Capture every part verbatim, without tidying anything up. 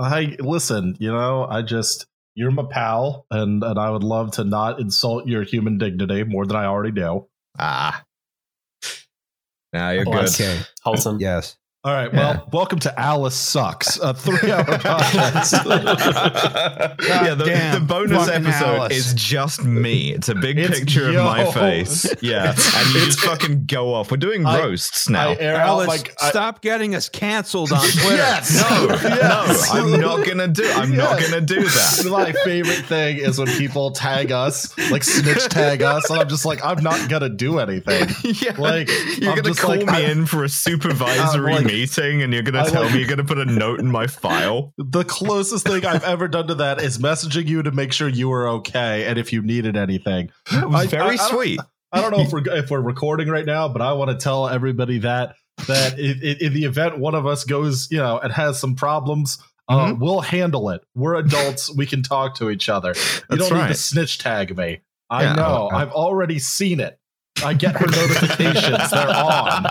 I listen, you know, I just, you're my pal, and, and I would love to not insult your human dignity more than I already do. Ah. Now you're oh, good. Okay. Wholesome. Yes. All right. Well, yeah. Welcome to Alice Sucks, a three-hour podcast. Yeah, the, damn, the bonus episode Alice. Is just me. It's a big it's picture yo. Of my face. Yeah, and you just fucking go off. We're doing I, roasts now. I, Alice, like, I, stop getting us canceled on Twitter. Yes, no, yes. no, I'm not gonna do. I'm yes. not gonna do that. My favorite thing is when people tag us, like snitch tag us, and I'm just like, I'm not gonna do anything. Yeah. Like you're I'm gonna call like, me I, in for a supervisory. Like, meeting and you're gonna I tell like, me you're gonna put a note in my file. The closest thing I've ever done to that is messaging you to make sure you were okay and if you needed anything. That was I, very I, sweet. I don't, I don't know if we're if we're recording right now, but I want to tell everybody that that it, it, in the event one of us goes, you know, and has some problems, mm-hmm. uh, we'll handle it. We're adults. We can talk to each other. You That's don't right. need to snitch tag me. I yeah, know. Okay. I've already seen it. I get her notifications. They're on.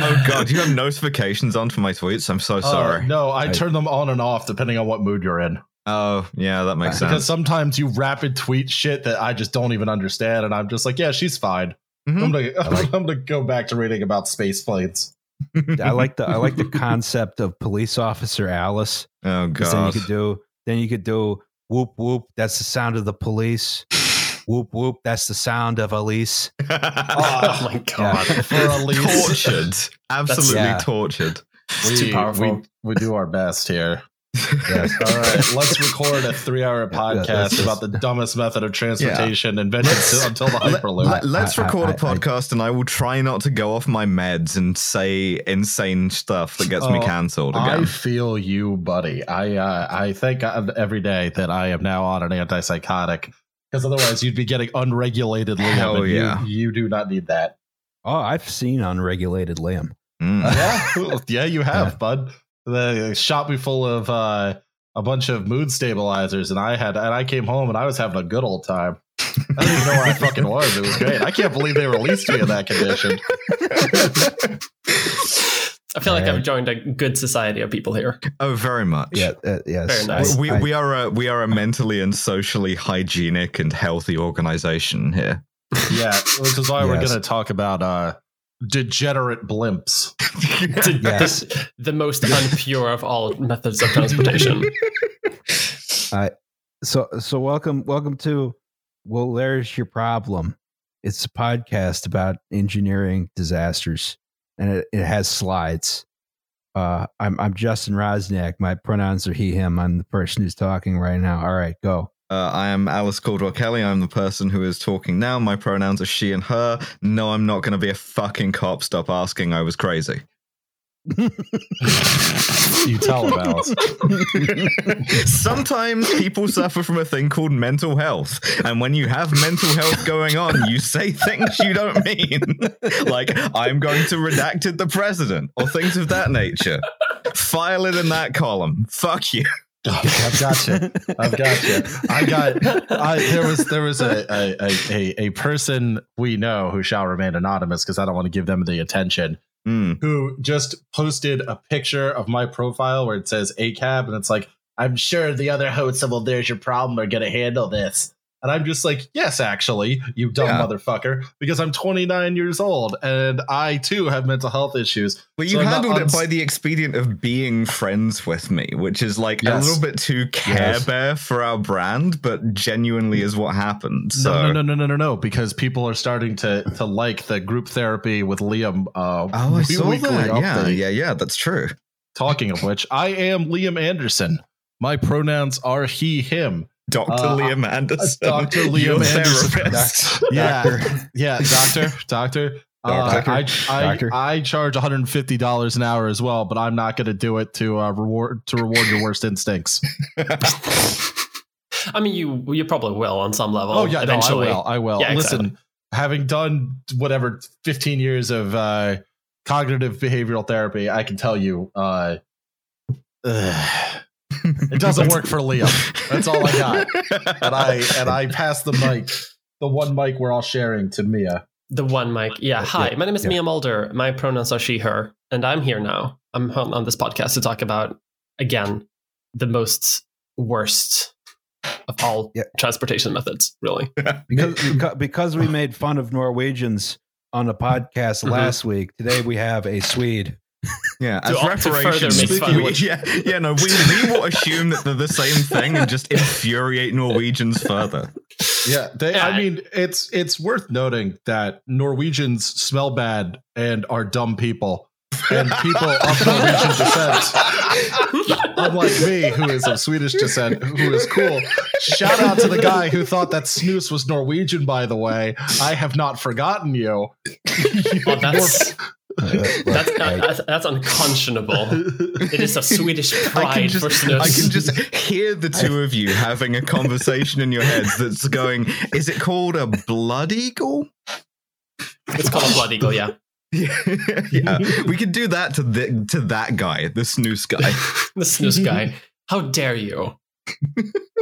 Oh, God. You have notifications on for my tweets? I'm so sorry. Uh, no, I, I turn them on and off depending on what mood you're in. Oh, yeah, that makes because sense. Because sometimes you rapid tweet shit that I just don't even understand. And I'm just like, yeah, she's fine. Mm-hmm. I'm going like- to go back to reading about space planes. I like the I like the concept of police officer Alice. Oh, God. Then you could do, then you could do whoop, whoop. That's the sound of the police. Whoop whoop! That's the sound of Elise. Oh, oh my God! Yeah. For Elise, tortured, absolutely yeah. tortured. We, too powerful. We, we do our best here. Yes. All right, let's record a three-hour podcast yeah, just, about the dumbest method of transportation yeah. invented until the hyperloop. Let, let's record I, I, a podcast, I, I, and I will try not to go off my meds and say insane stuff that gets oh, me canceled again. I feel you, buddy. I uh, I thank God every day that I am now on an antipsychotic. Because otherwise you'd be getting unregulated Liam. Hell and yeah. you, you do not need that. Oh, I've seen unregulated Liam. Mm. Yeah, yeah, you have, yeah. bud. The shop be full of uh, a bunch of mood stabilizers, and I had, and I came home, and I was having a good old time. I didn't even know where I fucking was. It was great. I can't believe they released me in that condition. I feel like I've joined a good society of people here. Oh, very much. Yeah, uh, yes. Very nice. We, we are a we are a mentally and socially hygienic and healthy organization here. Yeah, which is why yes. we're going to talk about uh, degenerate blimps. De- yes, the, the most unpure of all methods of transportation. Uh, so so welcome welcome to Well, There's Your Problem. It's a podcast about engineering disasters. And it, it has slides. Uh, I'm I'm Justin Rosniak. My pronouns are he, him. I'm the person who's talking right now. All right, go. Uh, I am Alice Caldwell Kelly. I'm the person who is talking now. My pronouns are she and her. No, I'm not going to be a fucking cop. Stop asking. I was crazy. You tell them, Alice. Sometimes people suffer from a thing called mental health, and when you have mental health going on, you say things you don't mean, like I'm going to redacted the president or things of that nature. File it in that column. Fuck you. I've got you. I've got you. I got. I, there was there was a a, a a person we know who shall remain anonymous because I don't want to give them the attention. Mm. Who just posted a picture of my profile where it says A C A B and it's like, I'm sure the other hosts of Well, There's Your Problem are going to handle this. And I'm just like, yes, actually, you dumb yeah. motherfucker, because I'm twenty-nine years old and I, too, have mental health issues. Well, you so handled not, it by the expedient of being friends with me, which is like yes. a little bit too Care yes. Bear for our brand, but genuinely is what happened. So. No, no, no, no, no, no, no, because people are starting to to like the group therapy with Liam. Uh, oh, I saw that. Yeah, yeah, yeah, that's true. Talking of which, I am Liam Anderson. My pronouns are he, him. Doctor Uh, Liam Anderson. Doctor Liam Anderson. Yeah. Yeah. Doctor. Doctor. Uh, I, I, I charge one hundred fifty dollars an hour as well, but I'm not going to do it to uh, reward to reward your worst instincts. I mean, you you probably will on some level. Oh, yeah. Eventually. No, I will. I will. Yeah, exactly. Listen, having done whatever fifteen years of uh, cognitive behavioral therapy, I can tell you. Uh, uh, It doesn't work for Liam. That's all I got. And I and I pass the mic, the one mic we're all sharing to Mia. The one mic. Yeah. Hi, my name is yeah. Mia Mulder. My pronouns are she, her, and I'm here now. I'm on this podcast to talk about again, the most worst of all yeah. transportation methods, really. because, because because we made fun of Norwegians on a podcast mm-hmm. last week, today we have a Swede. Yeah, as reparations, we, yeah, yeah, no, we, we will assume that they're the same thing and just infuriate Norwegians further. Yeah, they, yeah, I mean, it's it's worth noting that Norwegians smell bad and are dumb people, and people of Norwegian descent, unlike me, who is of Swedish descent, who is cool. Shout out to the guy who thought that snus was Norwegian. By the way, I have not forgotten you. Well, that's. Uh, right, that's, right. That's, that's unconscionable. It is a Swedish pride just, for snus. I can just hear the two of you having a conversation in your heads that's going, is it called a blood eagle? It's called a blood eagle, yeah. Yeah, yeah. We could do that to, the, to that guy, the snus guy. The snus guy. How dare you?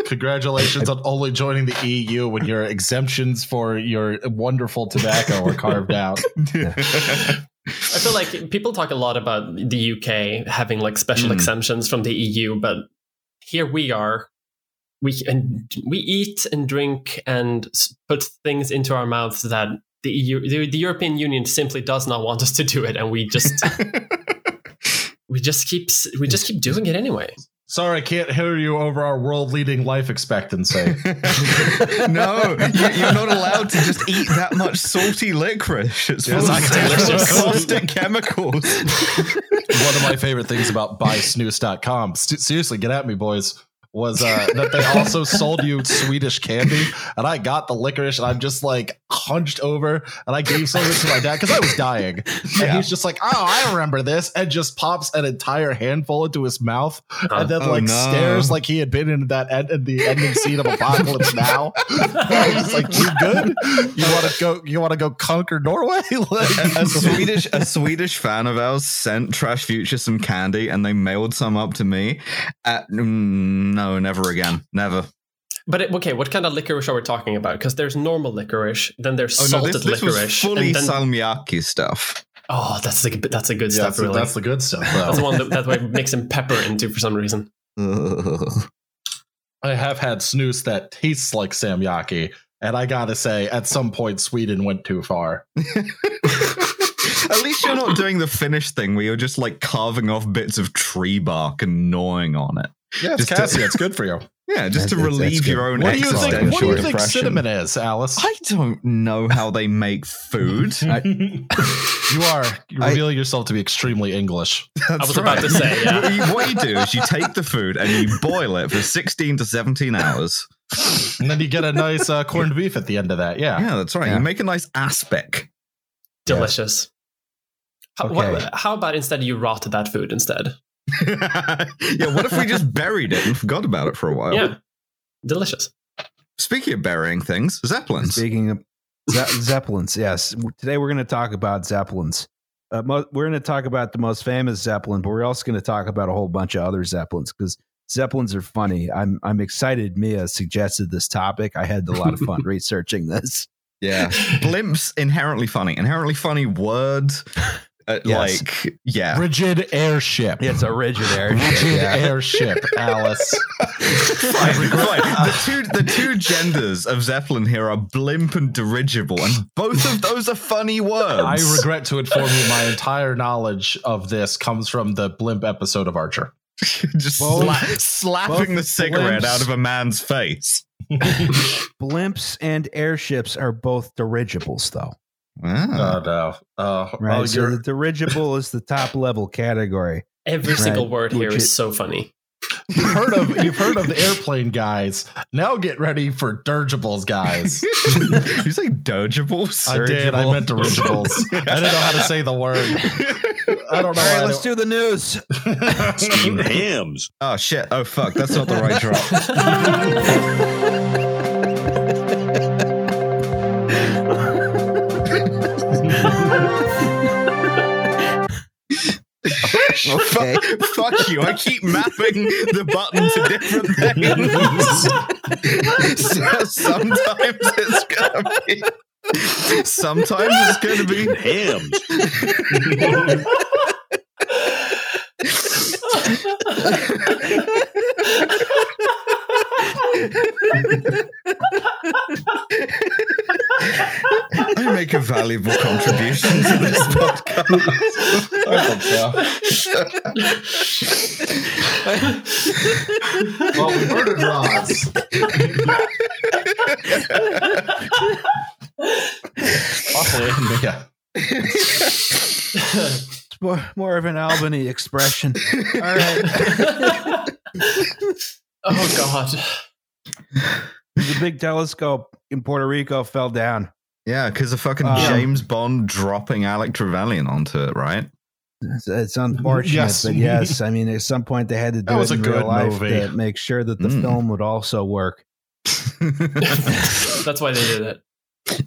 Congratulations on only joining the E U when your exemptions for your wonderful tobacco are carved out. I feel like people talk a lot about the U K having like special mm. exemptions from the E U, but here we are. We and we eat and drink and put things into our mouths that the E U, the, the European Union, simply does not want us to do it, and we just we just keep we just keep doing it anyway. Sorry, I can't hear you over our world-leading life expectancy. No, you, you're not allowed to just eat that much salty licorice. It's full of caustic chemicals. One of my favorite things about buy snus dot com, st- seriously, get at me, boys, was uh, that they also sold you Swedish candy, and I got the licorice, and I'm just like hunched over, and I gave some of it to my dad because I was dying, and yeah. he's just like, "Oh, I remember this," and just pops an entire handful into his mouth, uh, and then oh like no. stares like he had been in that end, in the ending scene of Apocalypse Now. I was like, "You good? You want to go? You want to go conquer Norway?" Like, a, a Swedish, a Swedish fan of ours sent Trash Future some candy, and they mailed some up to me. At, mm, no. No, never again. Never. But it, okay, what kind of licorice are we talking about? Because there's normal licorice, then there's oh, salted no, this, this licorice. Was fully and then, salmiakki stuff. Oh, that's the that's a good yeah, stuff. That's, really. That's the good stuff. Though. That's the one that, that way mixing pepper into for some reason. Ugh. I have had snus that tastes like salmiakki, and I gotta say, at some point, Sweden went too far. At least you're not doing the Finnish thing where you're just like carving off bits of tree bark and gnawing on it. Yeah, it's cassia. It's good for you. Yeah, just that's, to relieve your own existential depression. What do you think, do you think cinnamon is, Alice? I don't know how they make food. I, you are you reveal I, yourself to be extremely English. I was right. about to say. Yeah. What, you, what you do is you take the food and you boil it for sixteen to seventeen hours. And then you get a nice uh, corned beef at the end of that. Yeah, yeah, that's right. Yeah. You make a nice aspic. Delicious. Yeah. How, okay. what, how about instead you rot that food instead? Yeah, what if we just buried it and forgot about it for a while? Yeah, delicious. Speaking of burying things, Zeppelins. Speaking of ze- Zeppelins, yes. Today we're going to talk about Zeppelins. Uh, mo- we're going to talk about the most famous Zeppelin, but we're also going to talk about a whole bunch of other Zeppelins because Zeppelins are funny. I'm I'm excited Mia suggested this topic. I had a lot of fun researching this. Yeah. Blimps, inherently funny. Inherently funny word. Uh, yes. Like, yeah. Rigid airship. It's a rigid airship. Rigid yeah. airship, Alice. Fine, fine. The two, the two genders of Zeppelin here are blimp and dirigible, and both of those are funny words. I regret to inform you my entire knowledge of this comes from the blimp episode of Archer. Just both, sla- slapping the cigarette blimps. Out of a man's face. Blimps and airships are both dirigibles, though. Wow. Oh, no. Uh, right, oh, so the dirigible is the top level category. Every right? single word here is so funny. You've heard of you've heard of the airplane guys. Now get ready for dirigibles, guys. You say dirigibles? I did. I meant dirigibles. I didn't know how to say the word. I don't know. All right, let's do the news. Steamed hams. Oh shit! Oh fuck! That's not the right drop. Okay. Fuck you. I keep mapping the button to different things. So sometimes it's going to be. Sometimes it's going to be hams. I make a valuable contribution to this podcast. I hope so. Well, we heard it, Ross. Awful, yeah. More, more of an Albany expression. All right. Oh God! The big telescope in Puerto Rico fell down. Yeah, because of fucking um, James Bond dropping Alec Trevelyan onto it, right? It's, it's unfortunate, yes. But yes, I mean, at some point they had to do that it was in a real good life movie. To make sure that the mm. film would also work. That's why they did it.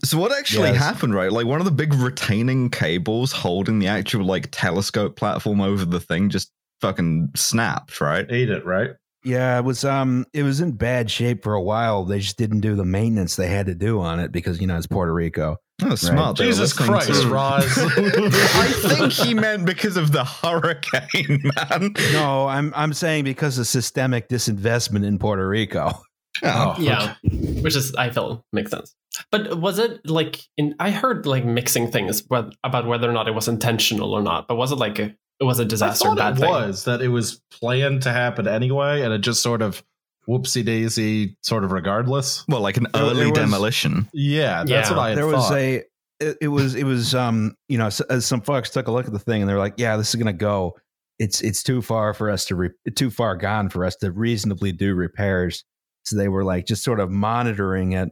So what actually yes. happened, right? Like one of the big retaining cables holding the actual like telescope platform over the thing just fucking snapped, right? Ate it, right? Yeah, it was um it was in bad shape for a while. They just didn't do the maintenance they had to do on it because, you know, it's Puerto Rico. Oh, smart. Right? Jesus Christ, Roz. I think he meant because of the hurricane, man. No, I'm I'm saying because of systemic disinvestment in Puerto Rico. Oh, yeah, okay. Which is, I feel, makes sense. But was it like, in, I heard like mixing things about whether or not it was intentional or not, but was it like, a, it was a disaster I or bad it thing? It was, that it was planned to happen anyway, and it just sort of whoopsie-daisy, sort of regardless. Well, like an there, early there was, demolition. Yeah, that's yeah. what I had there thought. Was a, it, it was, it was, um, you know, some folks took a look at the thing and they were like, yeah, this is going to go. It's it's too far for us to, re- too far gone for us to reasonably do repairs. So they were like just sort of monitoring it,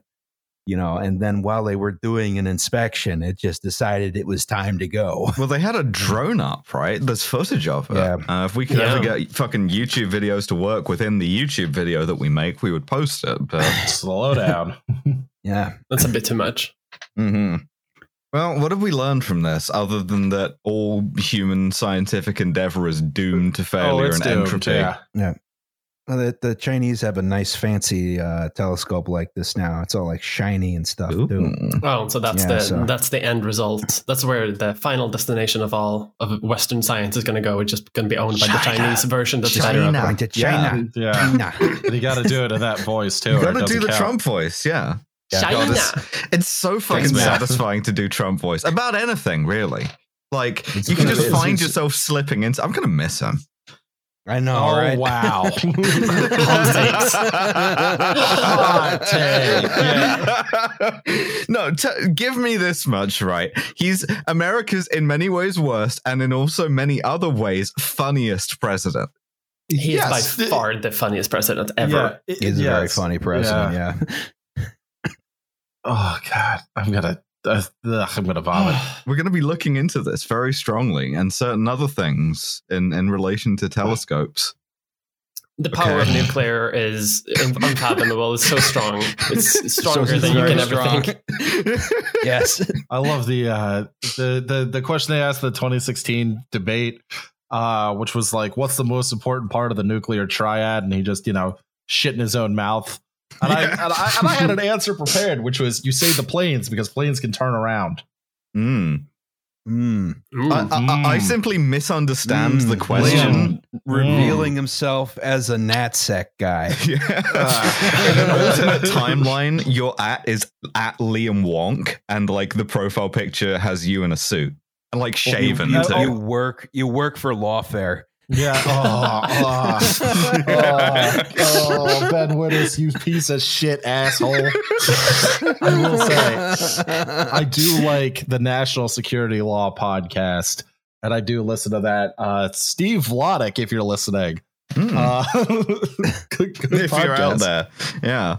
you know, and then while they were doing an inspection, it just decided it was time to go. Well, they had a drone up, right? There's footage of it. Yeah. Uh, if we could yeah. ever get fucking YouTube videos to work within the YouTube video that we make, we would post it. But slow down. Yeah. That's a bit too much. Mm-hmm. Well, what have we learned from this other than that all human scientific endeavor is doomed to failure oh, and doomed, entropy? Yeah. yeah. The, the Chinese have a nice fancy uh, telescope like this now. It's all like shiny and stuff. Ooh. Too. Oh, so that's yeah, the so. that's the end result. That's where the final destination of all of Western science is going to go. It's just going to be owned China. by the Chinese version. That's China, better. Like to China. Yeah, yeah. China. You got to do it in that voice too. You got to do the count. Trump voice. Yeah, yeah. China. God, it's, it's so fucking Thanks, satisfying to do Trump voice about anything, really. Like it's you can just find it's, yourself it's, slipping into. I'm going to miss him. I know. Oh, right? Wow. Hot take. Yeah. No, t- give me this much, right? He's America's in many ways worst and in also many other ways funniest president. He yes. is by far the funniest president ever. Yeah, it, He's yes. a very funny president, yeah. yeah. Oh, God. I'm going to. Uh, ugh, I'm gonna vomit. We're gonna be looking into this very strongly and certain other things in, in relation to telescopes. The power okay. of nuclear is unfathomable. It's so strong. It's stronger so than you can strong. ever think. Yes, I love the uh, the the the question they asked in the twenty sixteen debate, uh, which was like, "What's the most important part of the nuclear triad?" And he just, you know, shit in his own mouth. And, yeah. I, and, I, and I had an answer prepared, which was you say the planes because planes can turn around. Mm. Mm. Ooh, I, I, mm. I simply misunderstand mm. the question. Liam revealing mm. himself as a NatSec guy. Yeah. Uh, in an alternate timeline, your at is at Liam Wonk, and like the profile picture has you in a suit and like shaven. Well, you, too. you work. You work for Lawfare. Yeah. Oh, oh, oh, oh, Ben Wittes, you piece of shit asshole. I will say, I do like the National Security Law podcast, and I do listen to that. Uh, Steve Vladek, if you're listening, mm. uh, good, good if podcast. You're out there, yeah,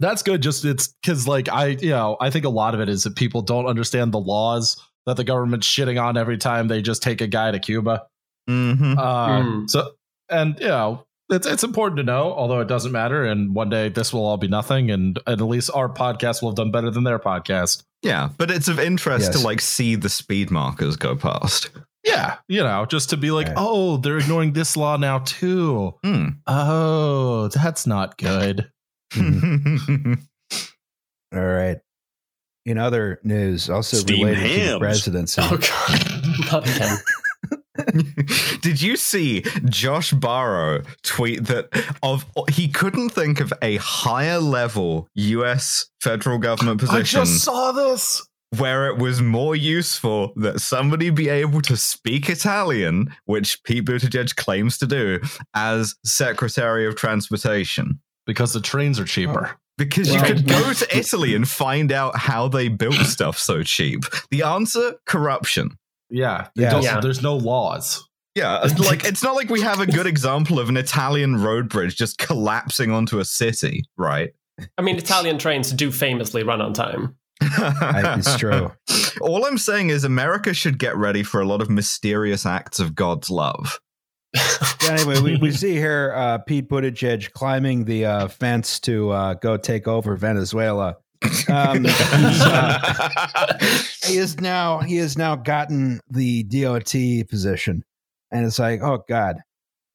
that's good. Just it's because, like, I, you know, I think a lot of it is that people don't understand the laws that the government's shitting on every time they just take a guy to Cuba. Mm-hmm. Um, mm. So, and you know, it's it's important to know, although it doesn't matter. And one day this will all be nothing, and, and at least our podcast will have done better than their podcast. Yeah, but it's of interest yes. to like see the speed markers go past. Yeah, you know, just to be like, right. oh, they're ignoring this law now too. Mm. Oh, that's not good. mm. All right. In other news, also Steam related hams. to the presidency. Oh God, not again. Did you see Josh Barro tweet that of he couldn't think of a higher level U S federal government position? I just saw this. Where it was more useful that somebody be able to speak Italian, which Pete Buttigieg claims to do, as Secretary of Transportation. Because the trains are cheaper. Oh. Because well, you could go to Italy and find out how they built stuff so cheap. The answer? Corruption. Yeah. yeah. yeah. There's no laws. Yeah. Like, it's not like we have a good example of an Italian road bridge just collapsing onto a city, right? I mean, Italian trains do famously run on time. It's true. All I'm saying is America should get ready for a lot of mysterious acts of God's love. Yeah, anyway, we, we see here uh, Pete Buttigieg climbing the uh, fence to uh, go take over Venezuela. Um, uh, he is now he has now gotten the D O T position, and it's like, oh God.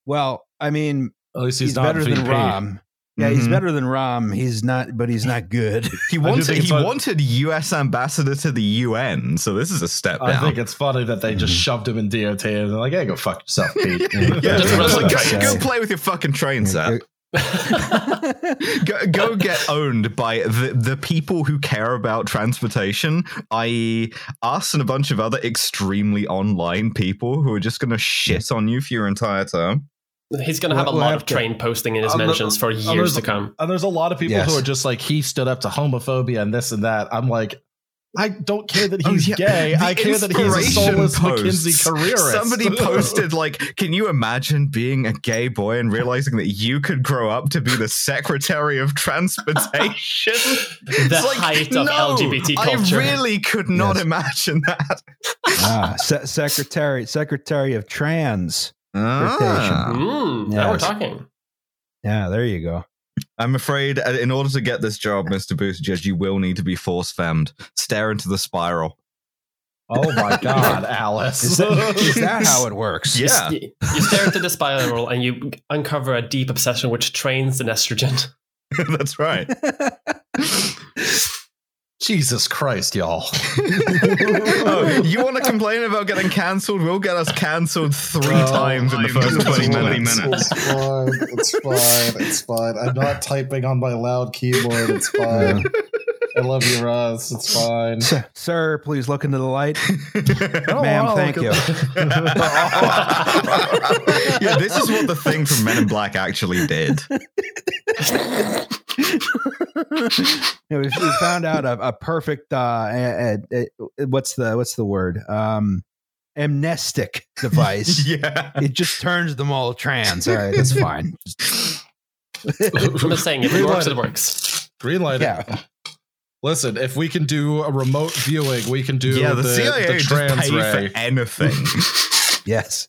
Well, I mean, at least he's, he's not better V P. Than Rahm. Yeah, he's mm-hmm. better than Rahm. He's not, but he's not good. He wanted he fun- wanted U S ambassador to the U N, so this is a step I down. I think it's funny that they just shoved him in D O T and they're like, "Hey, go fuck yourself, Pete. yeah, yeah, just just like, go, go play with your fucking train, sir. go, go get owned by the, the people who care about transportation, that is us and a bunch of other extremely online people who are just going to shit on you for your entire term." He's going to have we'll, a lot we'll of train to, posting in his mentions for years to come. And there's a lot of people yes. who are just like, he stood up to homophobia and this and that. I'm like, I don't care that he's oh, yeah. gay. The I care that he's a soulless posts. McKinsey careerist. Somebody posted, like, can you imagine being a gay boy and realizing that you could grow up to be the Secretary of Transportation? The like, height of no, L G B T culture. I really could not yes. imagine that. ah, se- secretary, Secretary of Trans. Ah, mm, yeah. Now we're talking. Yeah, there you go. I'm afraid in order to get this job, Mister Buttigieg, you will need to be force-femmed. Stare into the spiral. Oh my God, Alice. Is that, is that how it works? Yeah. You, you stare into the spiral and you uncover a deep obsession which trains in estrogen. That's right. Jesus Christ, y'all. Oh, you want to complain about getting cancelled? We'll get us cancelled three oh, times in the first twenty minutes. minutes. It's fine. It's fine. It's fine. I'm not typing on my loud keyboard. It's fine. I love you, Ross. It's fine. Sir, please look into the light. Oh, ma'am, wow, thank you. Yeah, this is what the thing from Men in Black actually did. Yeah, we found out a, a perfect uh, a, a, a, what's the what's the word um, amnestic device. Yeah, it just turns them all trans. All right, it's fine. I'm just saying, if it works, it works. Green light. Yeah. Listen, if we can do a remote viewing, we can do yeah, the, the C I A the trans just pay ray. For anything. Yes.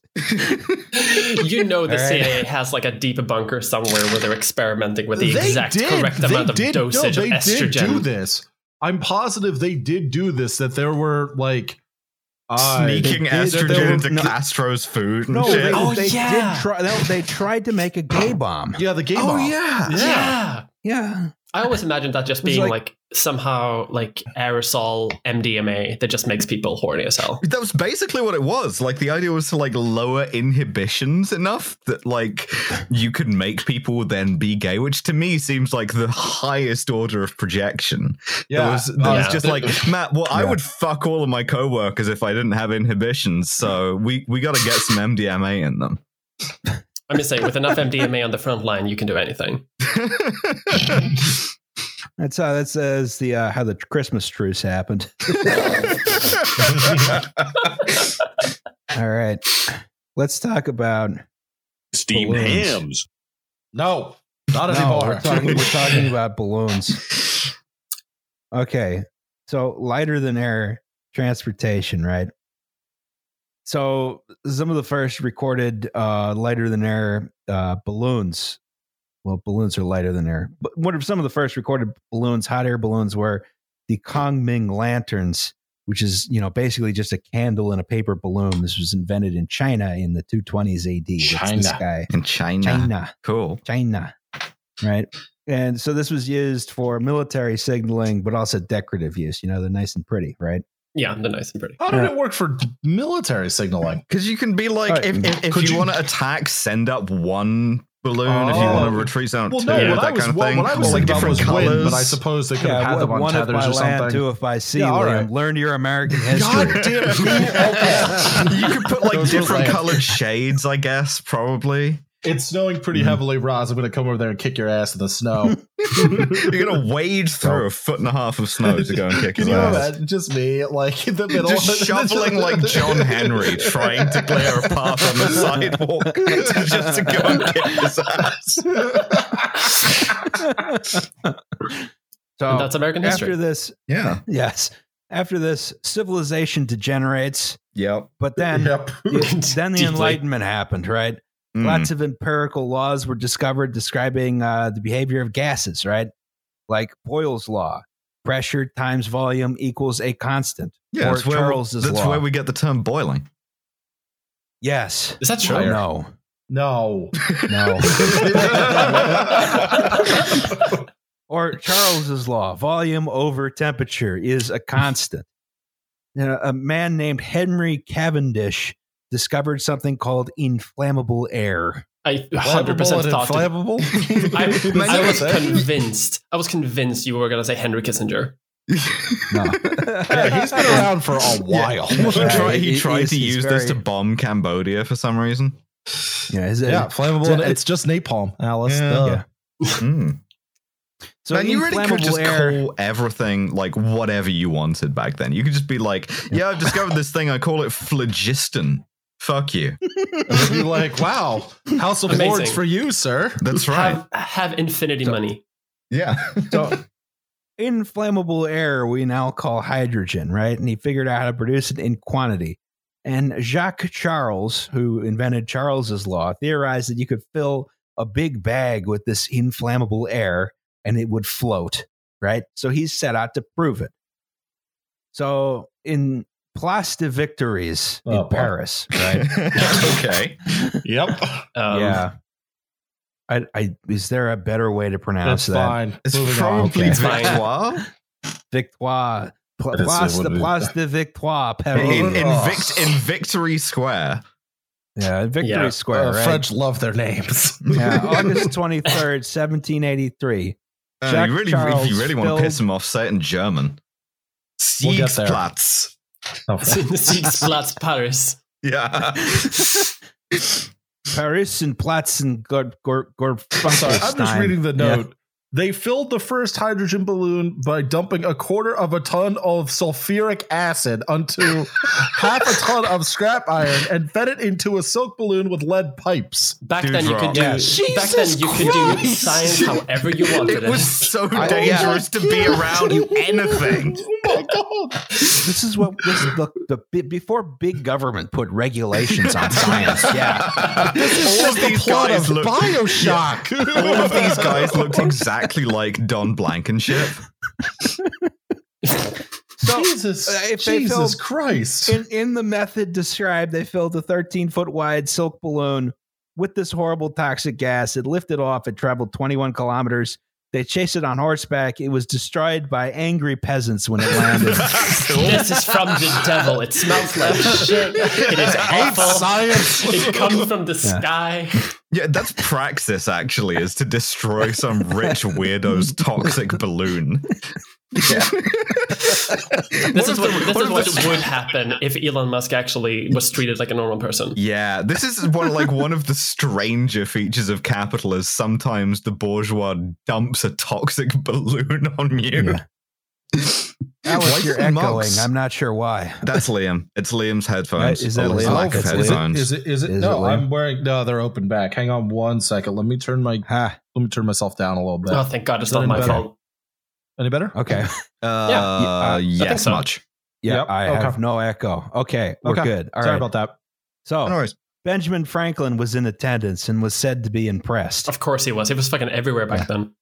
You know the right. C I A has like a deep bunker somewhere where they're experimenting with the they exact did. correct they amount did. of dosage no, of estrogen. They did do this. I'm positive they did do this, that there were like... Uh, Sneaking estrogen were, into no, Castro's food and no, shit. They, oh, they yeah. did try, they, they tried to make a gay bomb. Yeah, the gay oh, bomb. Oh, yeah. Yeah. Yeah. yeah. I always imagined that just being like, like somehow like aerosol M D M A that just makes people horny as hell. That was basically what it was. Like the idea was to like lower inhibitions enough that like you could make people then be gay, which to me seems like the highest order of projection. Yeah, it was, there oh, was yeah. just like Matt. Well, yeah. I would fuck all of my coworkers if I didn't have inhibitions. So we we got to get some M D M A in them. I'm just saying, with enough M D M A on the front line, you can do anything. That's how that says the uh, how the Christmas truce happened. All right, let's talk about steamed hams. No, not no, anymore. We're talking, we're talking about balloons. Okay, so lighter than air transportation, right? So some of the first recorded uh, lighter than air uh, balloons. Well, balloons are lighter than air. But what are some of the first recorded balloons, hot air balloons, were the Kongming lanterns, which is, you know, basically just a candle in a paper balloon. This was invented in China in the two twenties A D. China. This guy. In China. China. Cool. China. Right. And so this was used for military signaling, but also decorative use. You know, they're nice and pretty, right? Yeah, they're nice and pretty. How did yeah. it work for military signaling? Because you can be like, right. if, if, if you, you want to attack, send up one balloon. Oh. If you want to retreat, send up well, two. Yeah. That I was, kind of thing. Well, I was well, like different colors. Win, but I suppose they could yeah, have had them on one tethers or something. Two if I see. Yeah, right. Learn your American history. God damn it. You could put like Those different colored shades, I guess, probably. It's snowing pretty mm. heavily, Roz. I'm going to come over there and kick your ass in the snow. You're going to wade through a foot and a half of snow to go and kick his ass. Just me, like, in the middle. Just shoveling like John Henry, trying to clear a path on the sidewalk to, just to go and kick his ass. So and that's American history. After this, yeah. Yes. After this, civilization degenerates. Yep. But then, yep. the, then the Enlightenment happened, right? Mm. Lots of empirical laws were discovered describing uh, the behavior of gases, right? Like Boyle's law, pressure times volume equals a constant. Yeah, or that's Charles's where, that's law. Where we get the term boiling. Yes. Is that true? Oh, no. No. No. Or Charles's law, volume over temperature is a constant. You know, a man named Henry Cavendish discovered something called inflammable air. I one hundred percent thought inflammable. I, I was convinced. I was convinced you were going to say Henry Kissinger. No. Yeah, he's been around for a while. Yeah. He tried, he tried he's, to he's use very... this to bomb Cambodia for some reason. Yeah, is it, yeah flammable. It's, it's just napalm, Alice. Yeah. yeah. Mm. So man, you really could just air. call everything like whatever you wanted back then. You could just be like, "Yeah, I've discovered this thing. I call it phlogiston." Fuck you. I'd be like, wow, House of Amazing. Lords for you, sir. That's right. Have, have infinity so, money. Yeah. So, inflammable air we now call hydrogen, right? And he figured out how to produce it in quantity. And Jacques Charles, who invented Charles's law, theorized that you could fill a big bag with this inflammable air and it would float, right? So he set out to prove it. So in Place de Victoires oh, in wow. Paris, right? Okay. Yep. Um, yeah. I, I, is there a better way to pronounce that's that? Fine. It's Moving probably okay. Victoire. Victoire. Place de, Place de Victoire. In, in, vict, in Victory Square. Yeah, Victory yeah. Square, uh, right? French love their names. Yeah, August twenty-third, seventeen eighty-three. Uh, you really, if you really want to piss him off, say it in German. We'll get there. Siegplatz. Oh, Siegplatz Paris. Yeah. Paris and Platz and Gorb. Gorb, Gorb I'm just reading the note. Yeah. They filled the first hydrogen balloon by dumping a quarter of a ton of sulfuric acid onto half a ton of scrap iron and fed it into a silk balloon with lead pipes. Back Dude, then you could do yeah. back then you could do science however you wanted. It, it. was so I, dangerous yeah. to be around you anything. Oh my god. This is what this is the, the before big government put regulations on science. Yeah. But this is all just the plot of look, BioShock. Yeah. All of these guys looked exactly Exactly like Don Blankenship. So, Jesus, uh, Jesus filled, Christ. In, in the method described, they filled a thirteen foot wide silk balloon with this horrible toxic gas. It lifted off. It traveled twenty-one kilometers. They chased it on horseback. It was destroyed by angry peasants when it landed. Cool. This is from the devil. It smells like shit. It is awful. Science. It comes from the yeah. sky. Yeah, that's praxis, actually, is to destroy some rich weirdo's toxic balloon. Yeah. This is what, the, this what, is what the, would happen if Elon Musk actually was treated like a normal person. Yeah, this is one, like one of the stranger features of capitalism. Sometimes the bourgeois dumps a toxic balloon on you. Yeah. Alex, you're echoing. Mugs? I'm not sure why. That's Liam. It's Liam's headphones. Is that Liam? Lack oh, of headphones. Is it? Is it? Is it is no, it I'm wearing. No, they're open back. Hang on one second. Let me turn my. Ah. Let me turn myself down a little bit. Oh, thank God, it's not my better? phone. Any better? Okay. Uh, yeah. Yes, so. much. Yeah, yep. I okay. have no echo. Okay, we're okay. good. All Sorry right. about that. So, no Benjamin Franklin was in attendance and was said to be impressed. Of course he was. He was fucking everywhere back yeah. then.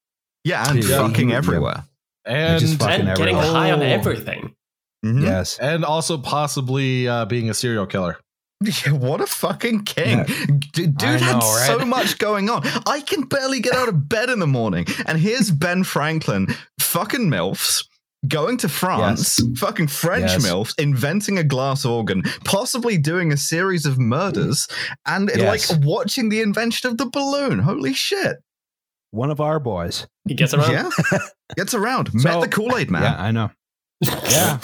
Yeah, and yeah. fucking everywhere. And, and getting everywhere. high on everything. Mm-hmm. Yes. And also possibly uh, being a serial killer. Yeah, what a fucking king. Yeah. Dude know, had right? so much going on. I can barely get out of bed in the morning. And here's Ben Franklin, fucking MILFs, going to France, yes. fucking French yes. MILF, inventing a glass organ, possibly doing a series of murders, and yes. like watching the invention of the balloon. Holy shit. One of our boys. He gets around. Yeah. Gets around. So, met the Kool-Aid man. Yeah, I know. Yeah.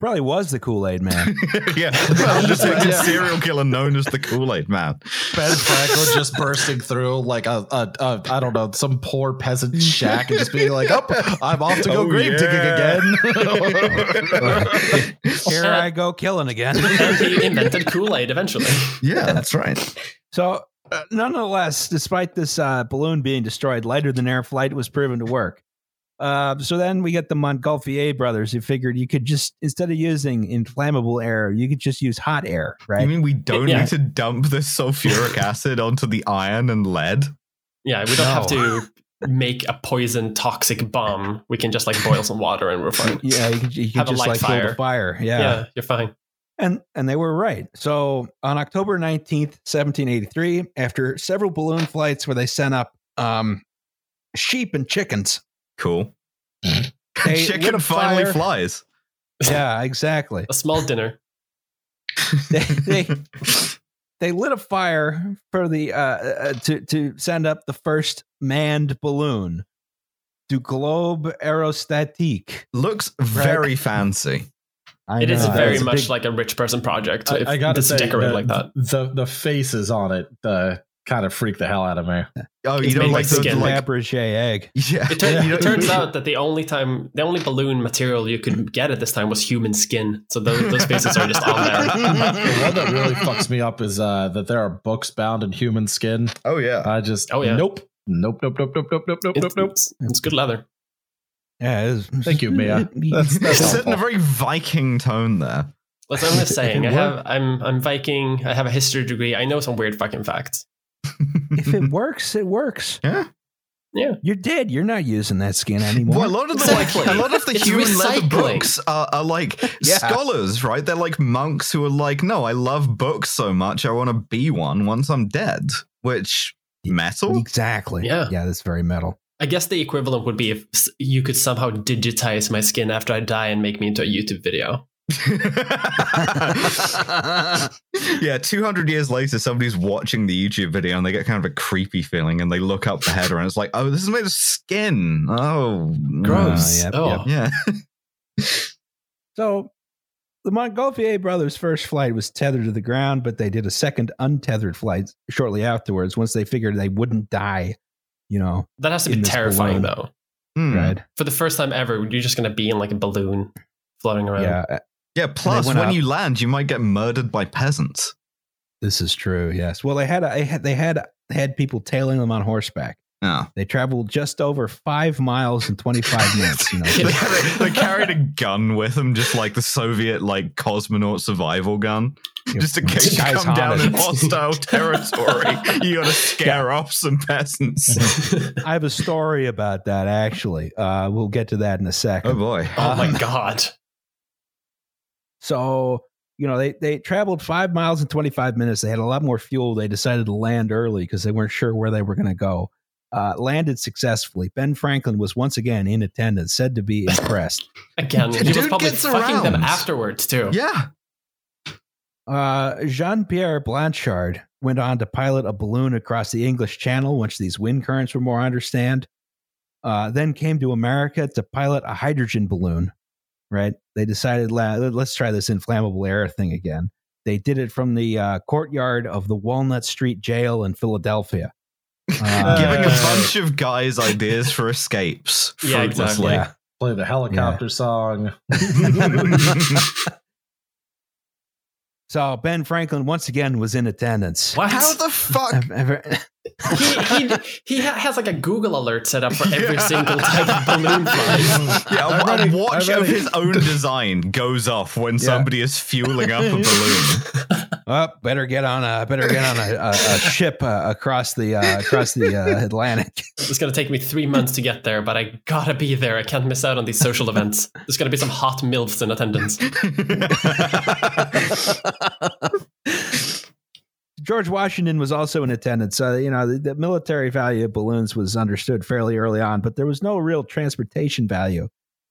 Probably was the Kool-Aid man. Yeah. Well, just like a serial killer known as the Kool-Aid man. Ben Franklin just bursting through like a, a, a, I don't know, some poor peasant shack and just being like, oh, I'm off to go oh, grave yeah. digging again. Here I go killing again. And he invented Kool-Aid eventually. Yeah, that's right. So uh, nonetheless, despite this uh, balloon being destroyed, lighter than air flight was proven to work. Uh, so then we get the Montgolfier brothers who figured you could just, instead of using inflammable air, you could just use hot air, right? You mean we don't yeah. need to dump the sulfuric acid onto the iron and lead? Yeah, we don't no. have to make a poison toxic bomb. We can just like boil some water and we're fine. Yeah, you can, you can just like fire. Build a fire. Yeah. yeah, you're fine. And and they were right. So on October nineteenth, seventeen eighty-three, after several balloon flights where they sent up um, sheep and chickens. Cool. Chicken finally fire. flies. Yeah, exactly. A small dinner. They, they, they lit a fire for the uh, uh, to to send up the first manned balloon. Du Globe Aerostatique. Looks very right? fancy. I it know. is very much big, like a rich person project. I, if I gotta say, decorated the, like that. The the faces on it. The kind of freaked the hell out of me. Oh, you it's don't like the papier-mâché egg. Yeah. It, turn, yeah. it turns out that the only time, the only balloon material you could get at this time was human skin. So those, those faces are just on there. The one that really fucks me up is uh, that there are books bound in human skin. Oh yeah. I just. Oh yeah. Nope. Nope. Nope. Nope. Nope. Nope. Nope. Nope. Nope. Nope. It's good leather. Yeah. It is. Thank you, Mia. That's, that's it's set in a very Viking tone there. That's what I'm just saying. I have. I'm. I'm Viking. I have a history degree. I know some weird fucking facts. If it works, it works. Yeah, yeah. You're dead. You're not using that skin anymore. Well, a lot of the exactly. like, a lot of the human recycling. Leather books are, are like yeah. scholars, right? They're like monks who are like, no, I love books so much, I want to be one once I'm dead. Which metal, exactly. Yeah, yeah, that's very metal. I guess the equivalent would be if you could somehow digitize my skin after I die and make me into a YouTube video. Yeah, two hundred years later somebody's watching the YouTube video and they get kind of a creepy feeling and they look up the header and it's like, oh, this is made of skin. Oh, gross. Uh, yep, oh. Yep. Yeah. So the Montgolfier brothers' first flight was tethered to the ground, but they did a second untethered flight shortly afterwards once they figured they wouldn't die, you know. That has to be terrifying balloon. Though mm. right? For the first time ever, you're just going to be in like a balloon floating around. Yeah. Yeah, plus when up. you land, you might get murdered by peasants. This is true, yes. Well, they had a, they had had people tailing them on horseback. Oh. They traveled just over five miles in twenty-five minutes. You know, they, a, they carried a gun with them, just like the Soviet like cosmonaut survival gun. Just in case you come down in hostile territory, you gotta scare yeah. off some peasants. I have a story about that, actually. Uh, we'll get to that in a second. Oh, boy. Oh, um, my God. So, you know, they, they traveled five miles in twenty-five minutes. They had a lot more fuel. They decided to land early because they weren't sure where they were going to go. Uh, landed successfully. Ben Franklin was once again in attendance, said to be impressed. Again, he was probably fucking them afterwards, too. Yeah. Uh, Jean-Pierre Blanchard went on to pilot a balloon across the English Channel, which these wind currents were more understand. Uh, then came to America to pilot a hydrogen balloon. Right. They decided, let's try this inflammable air thing again. They did it from the uh, courtyard of the Walnut Street Jail in Philadelphia. Uh, Giving a bunch of guys ideas for escapes. Yeah, exactly. Yeah. Play the helicopter yeah. song. So Ben Franklin once again was in attendance. What? How the fuck? Ever... he, he he has like a Google alert set up for every yeah. single type of balloon flight. Yeah, a, really, a watch really... of his own design goes off when yeah. somebody is fueling up a balloon. Well, better get on a better get on a, a, a ship uh, across the uh, across the uh, Atlantic. It's gonna take me three months to get there, but I gotta be there. I can't miss out on these social events. There's gonna be some hot MILFs in attendance. George Washington was also in attendance. So, you know, the, the military value of balloons was understood fairly early on, but there was no real transportation value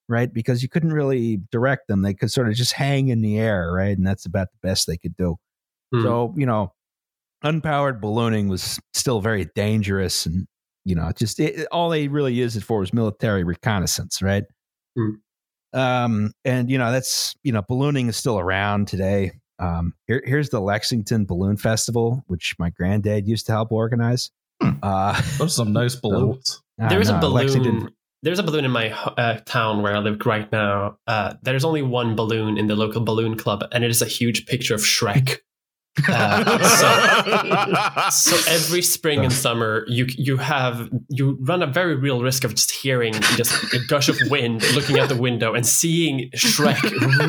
right? Because you couldn't really direct them. They could sort of just hang in the air, right? And that's about the best they could do. Mm. So, you know, unpowered ballooning was still very dangerous. And, you know, just it, all they really used it for was military reconnaissance, right? Mm. Um, and, you know, that's, you know, ballooning is still around today. Um, here, here's the Lexington Balloon Festival, which my granddad used to help organize. Uh, Those are some nice balloons. So, there is know, a balloon. Lexington. There's a balloon in my uh, town where I live right now. Uh, there's only one balloon in the local balloon club, and it is a huge picture of Shrek. Uh, so, so every spring and summer, you you have you run a very real risk of just hearing just a gush of wind, looking out the window and seeing Shrek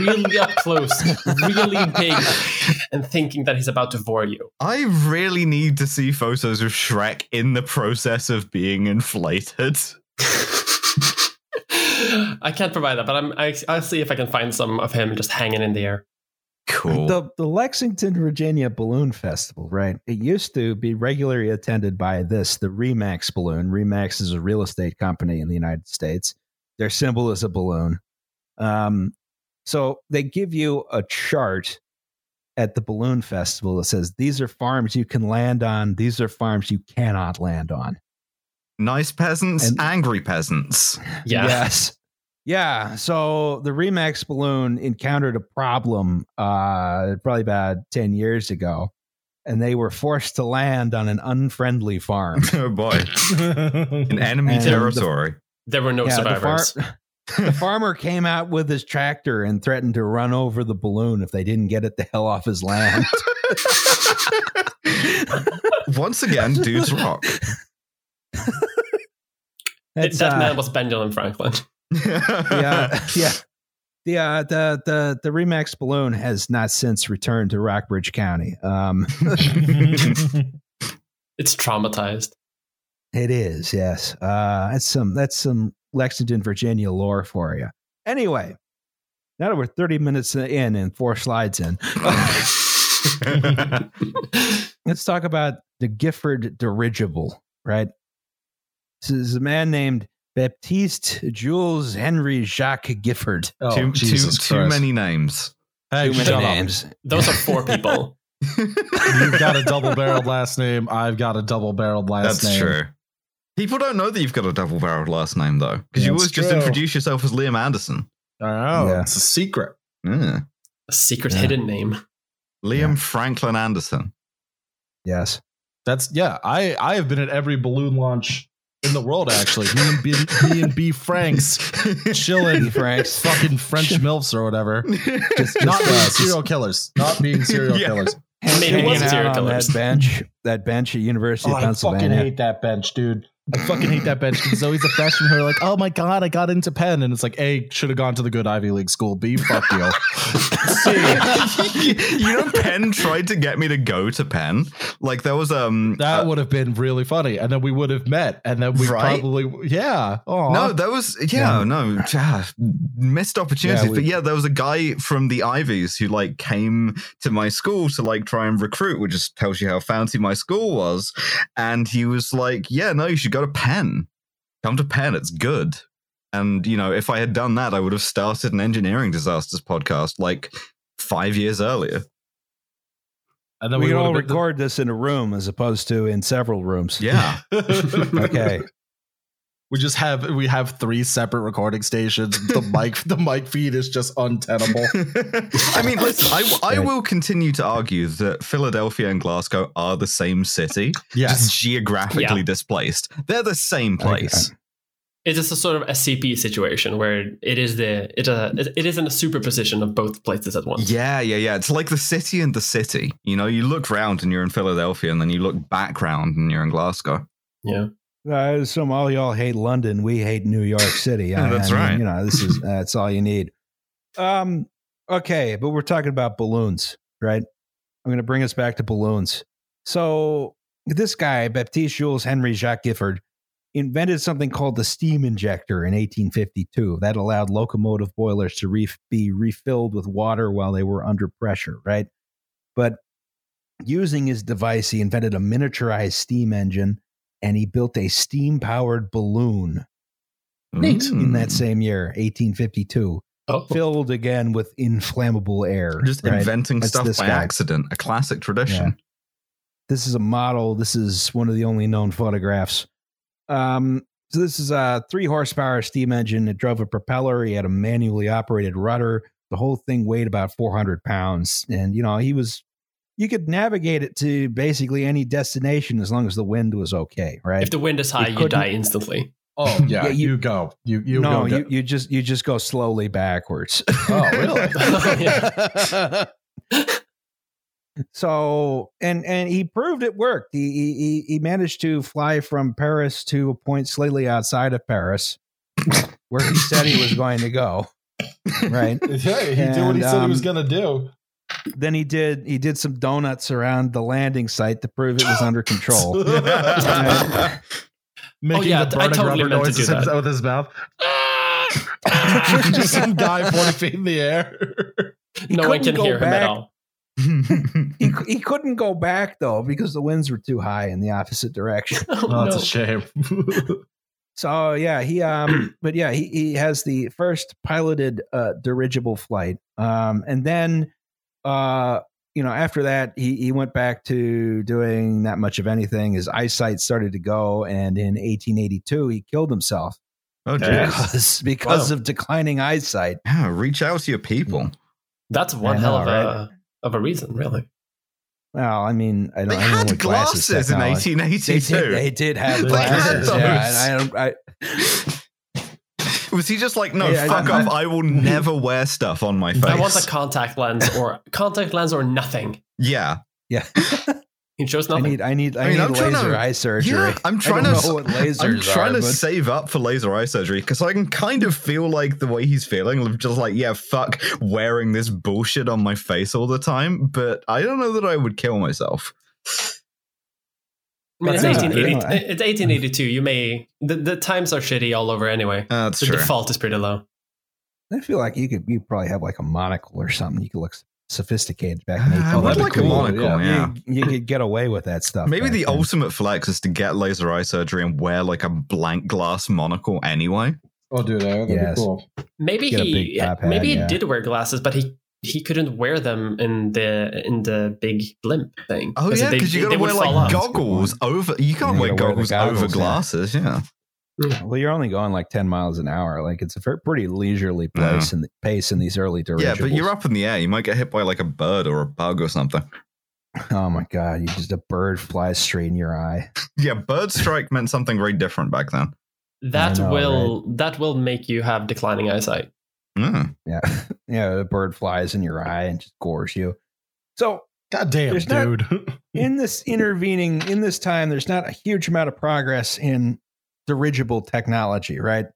really up close, really big, and thinking that he's about to vor you. I really need to see photos of Shrek in the process of being inflated. I can't provide that, but I'm, I, I'll see if I can find some of him just hanging in the air. Cool. The, the Lexington, Virginia Balloon Festival, right? It used to be regularly attended by this, the RE/MAX balloon. RE/MAX is a real estate company in the United States. Their symbol is a balloon. Um, so they give you a chart at the balloon festival that says, these are farms you can land on. These are farms you cannot land on. Nice peasants, and, angry peasants. Yeah. Yes. Yeah, so the RE/MAX balloon encountered a problem uh, probably about ten years ago, and they were forced to land on an unfriendly farm. Oh, boy. In enemy and territory. The, there were no yeah, survivors. The, far- the farmer came out with his tractor and threatened to run over the balloon if they didn't get it the hell off his land. Once again, dudes rock. That's, that uh, man was Benjamin Franklin. yeah, yeah. The, uh, the the the RE/MAX balloon has not since returned to Rockbridge County. Um, it's traumatized. It is, yes. Uh, that's some that's some Lexington, Virginia lore for you. Anyway, now that we're thirty minutes in and four slides in, let's talk about the Gifford dirigible. Right, this is a man named Baptiste Jules Henry Jacques Gifford. Oh, too, too, too many names. Hey, too many names. Up. Those are four people. You've got a double-barreled last name. I've got a double-barreled last That's name. That's true. People don't know that you've got a double-barreled last name, though, because you always true. just introduce yourself as Liam Anderson. I know. Yeah. It's a secret. Yeah. A secret yeah. hidden name. Liam yeah. Franklin Anderson. Yes. That's, yeah, I, I have been at every balloon launch in the world, actually. Me and B, me and B Franks chilling, Franks, fucking French milfs or whatever. Just, just not being serial killers. Not being serial yeah. killers. Maybe being serial killers. That bench, that bench at University oh, of Pennsylvania. I fucking hate that bench, dude. I fucking hate that bench because Zoe's a freshman who are like, oh my god, I got into Penn, and it's like, A, should have gone to the good Ivy League school. B, fuck you. C, you know, Penn tried to get me to go to Penn. Like there was um that uh, would have been really funny, and then we would have met, and then we right? probably yeah. Aww. No, that was yeah, yeah. no yeah, missed opportunities. Yeah, we, but yeah, there was a guy from the Ivies who like came to my school to like try and recruit, which just tells you how fancy my school was, and he was like, yeah, no, you should go to Penn. Come to Penn, it's good. And, you know, if I had done that, I would have started an engineering disasters podcast like five years earlier. And then we, we all record the- this in a room as opposed to in several rooms. Yeah. Okay. We just have we have three separate recording stations. The mic the mic feed is just untenable. I mean, listen, I, I will continue to argue that Philadelphia and Glasgow are the same city, yes. just geographically yeah. displaced. They're the same place. Okay. It is a sort of S C P situation where it is the it uh, it isn't a superposition of both places at once. Yeah, yeah, yeah. It's like the city and the city. You know, you look round and you're in Philadelphia, and then you look back round and you're in Glasgow. Yeah. Uh, some all y'all hate London. We hate New York City. yeah, I, that's I mean, right. You know, this is that's all you need. Um, okay, but we're talking about balloons, right? I'm going to bring us back to balloons. So this guy, Baptiste Jules Henry Jacques Gifford, invented something called the steam injector in eighteen fifty-two that allowed locomotive boilers to re- be refilled with water while they were under pressure, right? But using his device, he invented a miniaturized steam engine. And he built a steam-powered balloon. Neat. Mm. In that same year, eighteen fifty-two. Oh. Filled again with inflammable air. Just right? inventing That's stuff by guy. accident. A classic tradition. Yeah. This is a model. This is one of the only known photographs. Um, so this is a three horsepower steam engine. It drove a propeller. He had a manually operated rudder. The whole thing weighed about four hundred pounds. And, you know, he was, you could navigate it to basically any destination as long as the wind was okay, right? If the wind is high, you, you die instantly. Oh yeah, yeah you, you go. You you no, go. You, you just you just go slowly backwards. Oh really? Oh, yeah. So and and he proved it worked. He he he managed to fly from Paris to a point slightly outside of Paris, where he said he was going to go. Right? Yeah, he and, did what he um, said he was going to do. Then he did he did some donuts around the landing site to prove it was under control. And, Making oh, yeah, the burning I totally rubber noises to out of his mouth. Just some guy forty feet in the air. He no one can hear back. him at all. he, he couldn't go back, though, because the winds were too high in the opposite direction. Oh, oh no. That's a shame. So, yeah, he um, but yeah, he, he has the first piloted uh, dirigible flight. Um, and then, uh, you know, after that, he, he went back to doing not much of anything. His eyesight started to go. And in eighteen eighty-two, he killed himself oh, because, because wow. of declining eyesight. Yeah, reach out to your people. That's one know, hell of, right? a, of a reason, really. Well, I mean, I don't, they I don't had know what glasses, glasses in eighteen eighty-two. They did, they did have they glasses. Yeah, and I don't. I, Was he just like, no, yeah, fuck I, I, off, I will never wear stuff on my face. I want a contact lens or contact lens or nothing. Yeah. Yeah. He chose nothing. I need I need, I I mean, need laser to, eye surgery. Yeah, I'm trying I don't to know what lasers I'm trying are, to but... save up for laser eye surgery because I can kind of feel like the way he's feeling, just like, yeah, fuck wearing this bullshit on my face all the time, but I don't know that I would kill myself. I mean, it's, eighteen eighty, it's eighteen eighty-two. You may the, the times are shitty all over anyway. Uh, that's the true. Default is pretty low. I feel like you could you probably have like a monocle or something. You could look sophisticated back in the uh, like cool. a monocle. Yeah, yeah. You, you could get away with that stuff. Maybe the then. ultimate flex is to get laser eye surgery and wear like a blank glass monocle anyway. I'll do that. That'd yes. be cool. Maybe get he hat, maybe yeah. he did wear glasses, but he. He couldn't wear them in the in the big blimp thing. Oh yeah, because you got to wear like goggles over. You can't wear goggles over glasses. Yeah. Well, you're only going like ten miles an hour. Like it's a pretty leisurely place and pace in these early dirigibles. Yeah, but you're up in the air. You might get hit by like a bird or a bug or something. Oh my god! You just a bird flies straight in your eye. Yeah, bird strike meant something very different back then. That will that will make you have declining eyesight. Mm. Yeah, yeah. A bird flies in your eye and just gores you. So, goddamn, dude. Not, in this intervening, in this time, there's not a huge amount of progress in dirigible technology, right?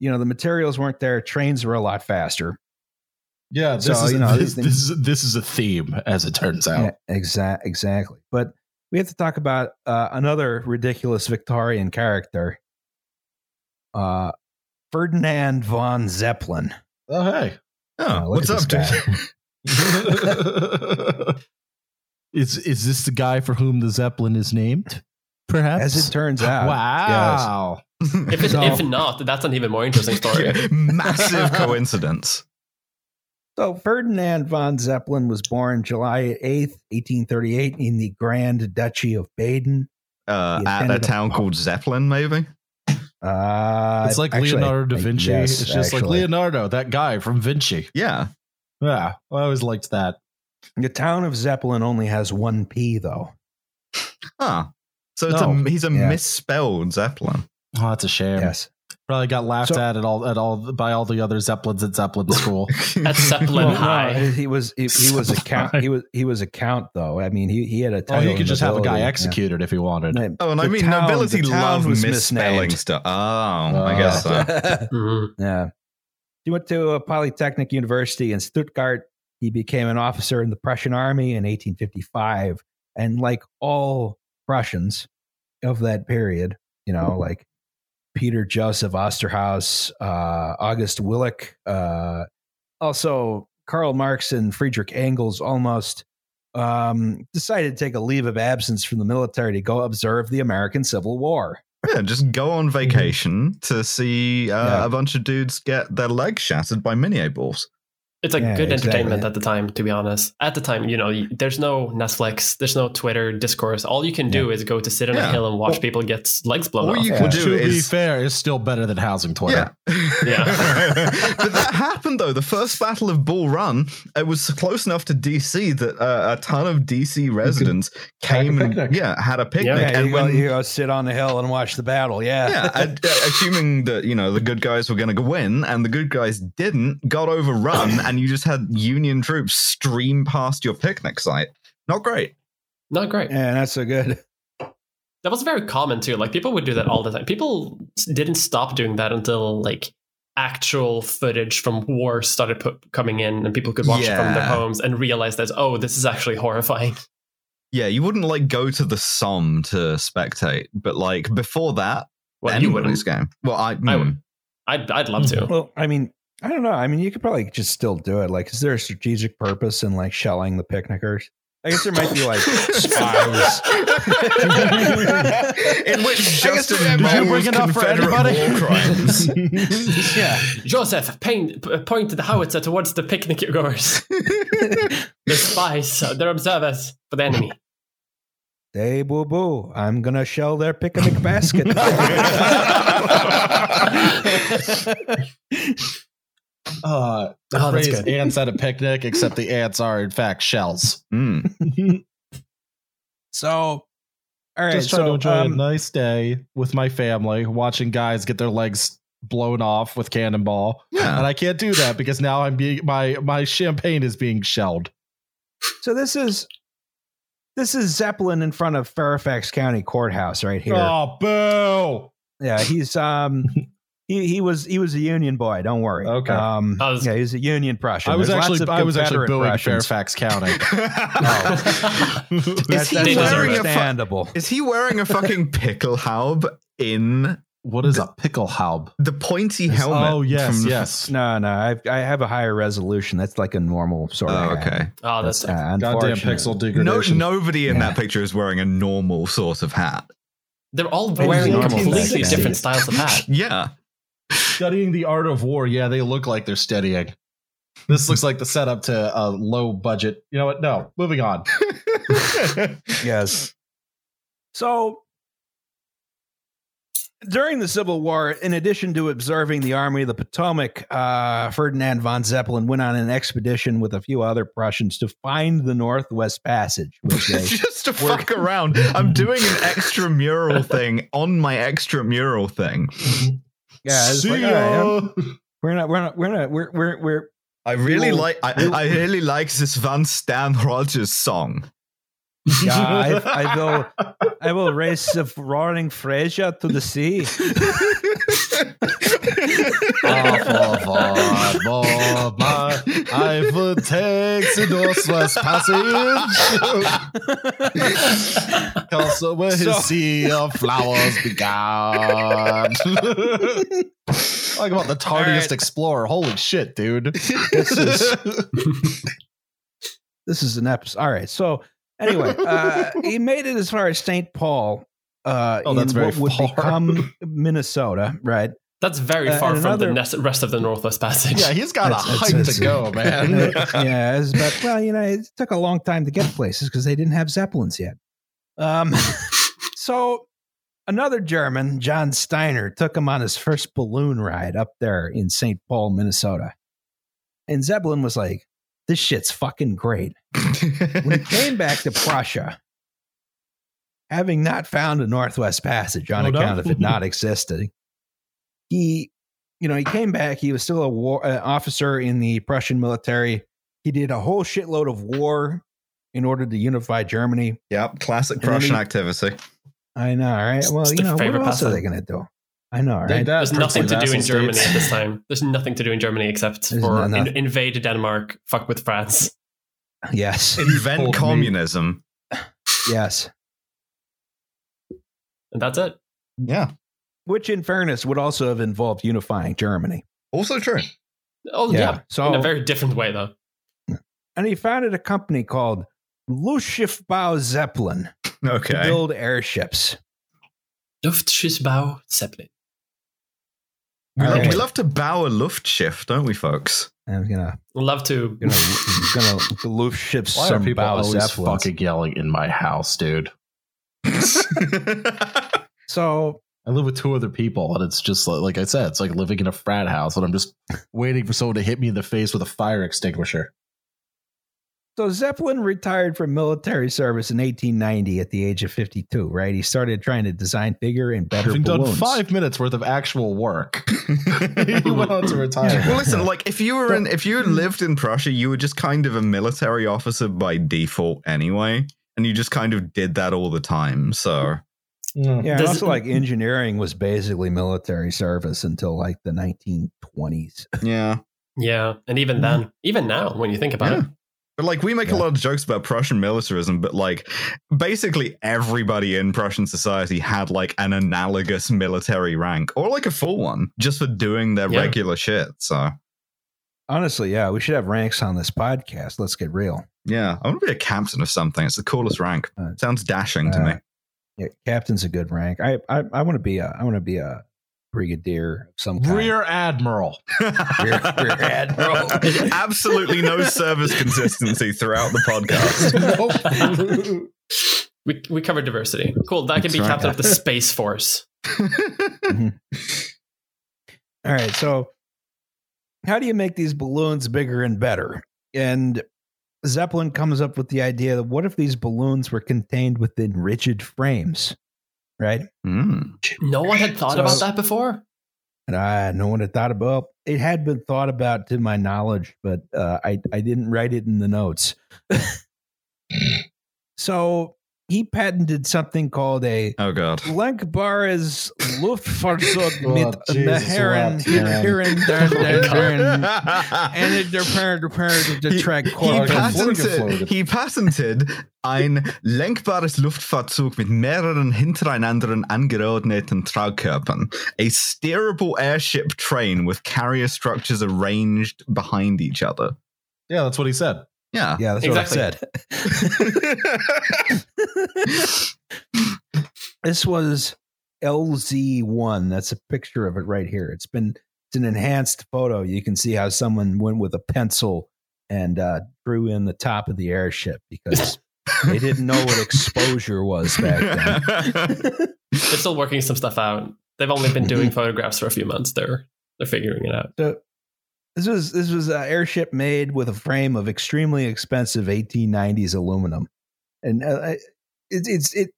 You know, the materials weren't there. Trains were a lot faster. Yeah, this so, is you know, this, this, is, this is a theme, as it turns out. Yeah, exa- exactly. But we have to talk about uh, another ridiculous Victorian character, uh, Ferdinand von Zeppelin. Oh, hey. Oh, oh what's up, dude? is, is this the guy for whom the Zeppelin is named? Perhaps? As it turns out. Wow. Yes. If, it, so, if not, that's an even more interesting story. Yeah, massive coincidence. So Ferdinand von Zeppelin was born July eighth, eighteen thirty-eight in the Grand Duchy of Baden. Uh, at a town a- called Zeppelin, maybe? Uh, it's like actually, Leonardo da Vinci. I, yes, it's just actually. like Leonardo, that guy from Vinci. Yeah. Yeah. I always liked that. The town of Zeppelin only has one P, though. Huh. So no. it's a, he's a yeah. misspelled Zeppelin. Oh, that's a shame. Yes. Probably got laughed so, at at all at all by all the other Zeppelins at Zeppelin School. At Zeppelin well, High, no, he was he, he was a count. He was he was a count though. I mean, he he had a. Title oh, you could just have a guy executed yeah. if he wanted. Oh, and the I mean, town, nobility love misspelling stuff. Oh, uh, I guess so. Mm-hmm. Yeah, he went to a Polytechnic University in Stuttgart. He became an officer in the Prussian Army in eighteen fifty-five, and like all Prussians of that period, you know, like. Peter Joseph Osterhaus, uh, August Willich, uh, also Karl Marx and Friedrich Engels almost um, decided to take a leave of absence from the military to go observe the American Civil War. Yeah, just go on vacation mm-hmm. to see uh, yeah. a bunch of dudes get their legs shattered by mini-eight balls. It's like yeah, good exactly. entertainment at the time, to be honest. At the time, you know, there's no Netflix, there's no Twitter discourse. All you can do yeah. is go to sit on yeah. a hill and watch well, people get legs blown off. What you yeah. can do to is... be fair, is still better than housing Twitter. Yeah. yeah. But that happened, though. The first Battle of Bull Run, it was close enough to D C that uh, a ton of D C residents came and yeah, had a picnic. Yeah, yeah, and you, when, you go sit on the hill and watch the battle, yeah. Yeah, and, uh, assuming that, you know, the good guys were going to win, and the good guys didn't, got overrun, and you just had Union troops stream past your picnic site. Not great. Not great. Yeah, that's so good. That was very common, too. Like, people would do that all the time. People didn't stop doing that until, like, actual footage from war started put, coming in, and people could watch yeah. it from their homes and realize that, oh, this is actually horrifying. Yeah, you wouldn't, like, go to the Somme to spectate. But, like, before that, well, anybody's game. Well, I, mm. I would. I'd, I'd love to. Well, I mean... I don't know. I mean, you could probably just still do it. Like, is there a strategic purpose in, like, shelling the picnickers? I guess there might be, like, spies. In which Justin knows Confederate war crimes. Yeah. Joseph pain, pointed the howitzer towards the picnickers. They're spies. They're observers for the enemy. Hey, boo-boo, I'm going to shell their picnic basket. Uh, the oh, phrase ants at a picnic, except the ants are in fact shells. Mm. So, all right, just trying so, to enjoy um, a nice day with my family, watching guys get their legs blown off with cannonball. Yeah. And I can't do that because now I'm being my my champagne is being shelled. So this is this is Zeppelin in front of Fairfax County Courthouse right here. Oh, boo! Yeah, he's um. He he was he was a Union boy. Don't worry. Okay. Um, was, yeah, he's a Union Prussian. I was There's actually I was actually booing Prussians. Fairfax County. Oh. is that's, he that's understandable. Fu- is he wearing a fucking pickelhaube in what is the, a pickelhaube? The pointy it's, helmet. Oh yes, from, yes. No, no. I I have a higher resolution. That's like a normal sort of. Oh, okay. Hat. Oh, that's, that's uh, goddamn pixel degradation. No, nobody in yeah. that picture is wearing a normal sort of hat. They're all wearing completely different styles of hat. Yeah. Studying the art of war. Yeah, they look like they're studying. This looks like the setup to a low budget. You know what? No, moving on. Yes. So during the Civil War, in addition to observing the Army of the Potomac, uh, Ferdinand von Zeppelin went on an expedition with a few other Prussians to find the Northwest Passage. Which they just to were- fuck around. I'm doing an extramural thing on my extramural thing. Yeah, it's like, right, we're not, we're not, we're not, we're, we're, we're. I really we'll, like, I, we'll, I really like this Van Stan Rogers song. Yeah, I, I will, I will race the roaring Fraser to the sea. I will take the Northwest Passage. Also, where his so, sea of flowers began. Talk about the tardiest right. explorer. Holy shit, dude. This is, this is an episode. All right. So, anyway, uh, he made it as far as Saint Paul uh, oh, that's in very what far. would become Minnesota, right? That's very far uh, from another, the rest of the Northwest Passage. Yeah, he's got that's, a hike to go, man. Yeah, but well, you know, it took a long time to get places because they didn't have Zeppelins yet. Um, so another German, John Steiner, took him on his first balloon ride up there in Saint Paul, Minnesota. And Zeppelin was like, this shit's fucking great. When he came back to Prussia, having not found a Northwest Passage on oh, account no? of it not existing, he, you know, he came back. He was still a war uh, officer in the Prussian military. He did a whole shitload of war in order to unify Germany. Yep, classic Prussian he, activity. I know, right? Well, it's you know, what else are they going to do? I know, right? There's nothing to do in Germany at this time. There's nothing to do in Germany except There's for in, invade Denmark, fuck with France. Yes, invent communism. Me. Yes, and that's it. Yeah. Which, in fairness, would also have involved unifying Germany. Also true. Oh, yeah. yeah. So, in a very different way, though. And he founded a company called Luftschiffbau Zeppelin. Okay. To build airships. Luftschiffbau Zeppelin. We, okay. love, we love to bow a Luftschiff, don't we, folks? I'm gonna love to. Gonna, gonna Luftschiff some people bow always fucking yelling in my house, dude. So I live with two other people, and it's just like, like I said, it's like living in a frat house, and I'm just waiting for someone to hit me in the face with a fire extinguisher. So Zeppelin retired from military service in eighteen ninety at the age of fifty-two, right? He started trying to design bigger and better Having balloons. Having done five minutes worth of actual work, he went on to retire. Well, listen, like if you were in, if you lived in Prussia, you were just kind of a military officer by default anyway, and you just kind of did that all the time. So yeah, yeah and also it, like engineering was basically military service until like the nineteen twenties. Yeah, yeah, and even then, even now, when you think about yeah. it. But like we make yeah. a lot of jokes about Prussian militarism, but like basically everybody in Prussian society had like an analogous military rank or like a full one just for doing their yeah. regular shit. So honestly, yeah, we should have ranks on this podcast. Let's get real. Yeah, I want to be a captain of something. It's the coolest rank. Uh, Sounds dashing uh, to me. Yeah, captain's a good rank. I I, I want to be a I want to be a. Brigadier, some kind. Rear admiral. rear, rear admiral. Absolutely no service consistency throughout the podcast. Nope. we we covered diversity. Cool. That could be right. Captain of the Space Force. Mm-hmm. All right. So, how do you make these balloons bigger and better? And Zeppelin comes up with the idea that what if these balloons were contained within rigid frames? Right? Mm. No one had thought so, about that before? Uh, no one had thought about it. Had been thought about to my knowledge, but uh, I, I didn't write it in the notes. So he patented something called a oh god lenkbares Luftfahrzeug mit Herren Herren and their parent parent the track called he patented ein lenkbares Luftfahrzeug mit mehreren hintereinander angeordneten Tragkörpern, a steerable airship train with carrier structures arranged behind each other. Yeah, that's what he said. Yeah, yeah, that's exactly. what I said. This was L Z one. That's a picture of it right here. It's been it's an enhanced photo. You can see how someone went with a pencil and uh, drew in the top of the airship because they didn't know what exposure was back then. They're still working some stuff out. They've only been doing photographs for a few months. They're they're figuring it out. So, This was this was an airship made with a frame of extremely expensive eighteen nineties aluminum, and uh, it, it's it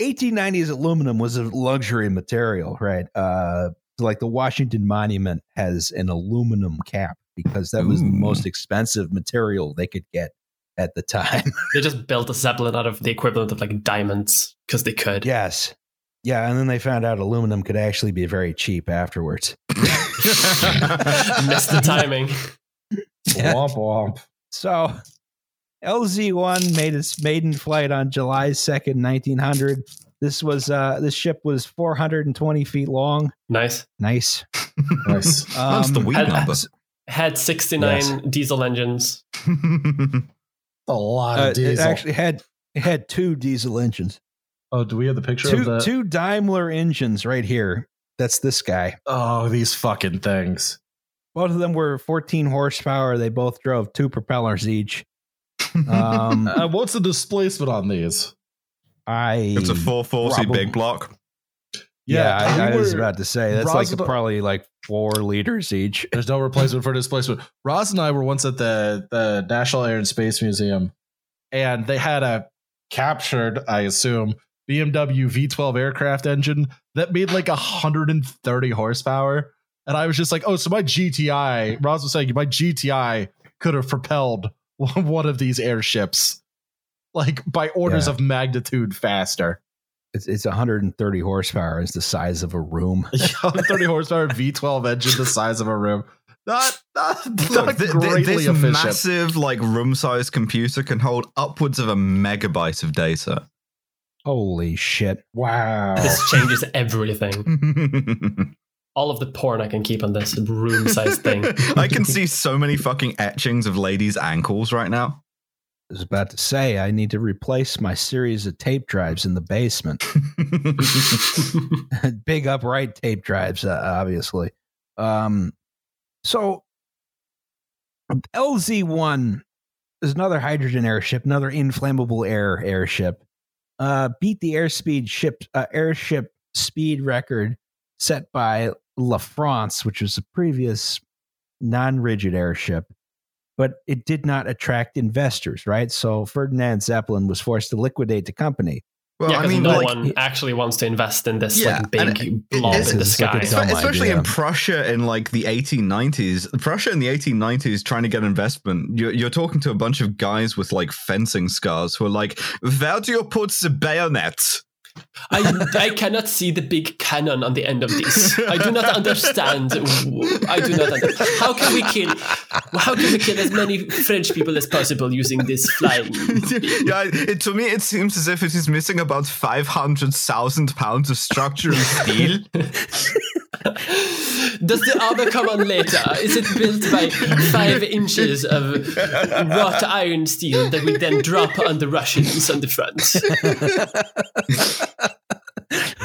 eighteen nineties aluminum was a luxury material, right? Uh, like the Washington Monument has an aluminum cap because that was Ooh. the most expensive material they could get at the time. They just built a Zeppelin out of the equivalent of like diamonds because they could. Yes, yeah, and then they found out aluminum could actually be very cheap afterwards. Missed the timing. Yeah. Womp womp. So L Z one made its maiden flight on July second, nineteen hundred. This was uh this ship was four hundred twenty feet long. Nice. Nice. Nice. Um, That's the wee had, number. Had sixty-nine yes. diesel engines. A lot of uh, diesel. It actually had it had two diesel engines. Oh, do we have the picture two, of that? Two Daimler engines right here. That's this guy. Oh, these fucking things. Both of them were fourteen horsepower. They both drove two propellers each. Um, uh, what's the displacement on these? I. It's a four forty probably, big block. Yeah, yeah I, I was about to say. That's Roz like a, probably like four liters each. There's no replacement for displacement. Roz and I were once at the, the National Air and Space Museum, and they had a captured, I assume, B M W V twelve aircraft engine that made like one hundred thirty horsepower. And I was just like, oh, so my G T I, Roz was saying, my G T I could have propelled one of these airships like by orders yeah. of magnitude faster. It's, it's one hundred thirty horsepower is the size of a room. one hundred thirty horsepower V twelve engine, the size of a room. Not, not, not Look, greatly this efficient. Massive like room-sized computer can hold upwards of a megabyte of data. Holy shit. Wow. This changes everything. All of the porn I can keep on this room-sized thing. I can see so many fucking etchings of ladies' ankles right now. I was about to say, I need to replace my series of tape drives in the basement. Big upright tape drives, uh, obviously. Um, so L Z one is another hydrogen airship, another inflammable air airship. Uh, beat the airspeed ship uh, airship speed record set by La France, which was the previous non-rigid airship. But it did not attract investors, right? So Ferdinand Zeppelin was forced to liquidate the company. Well, yeah, because I mean, no like, one actually wants to invest in this yeah, like, big blob it, in the sky. Like especially idea. in Prussia in like the eighteen nineties. Prussia in the eighteen nineties trying to get investment. You're, you're talking to a bunch of guys with like fencing scars who are like, where do you put the bayonet? I, I cannot see the big cannon on the end of this. I do not understand. I do not understand. How can we kill? How can we kill as many French people as possible using this flying? Yeah, it, to me it seems as if it is missing about five hundred thousand pounds of structural steel. Does the armor come on later? Is it built by five inches of wrought iron steel that we then drop on the Russians on the front?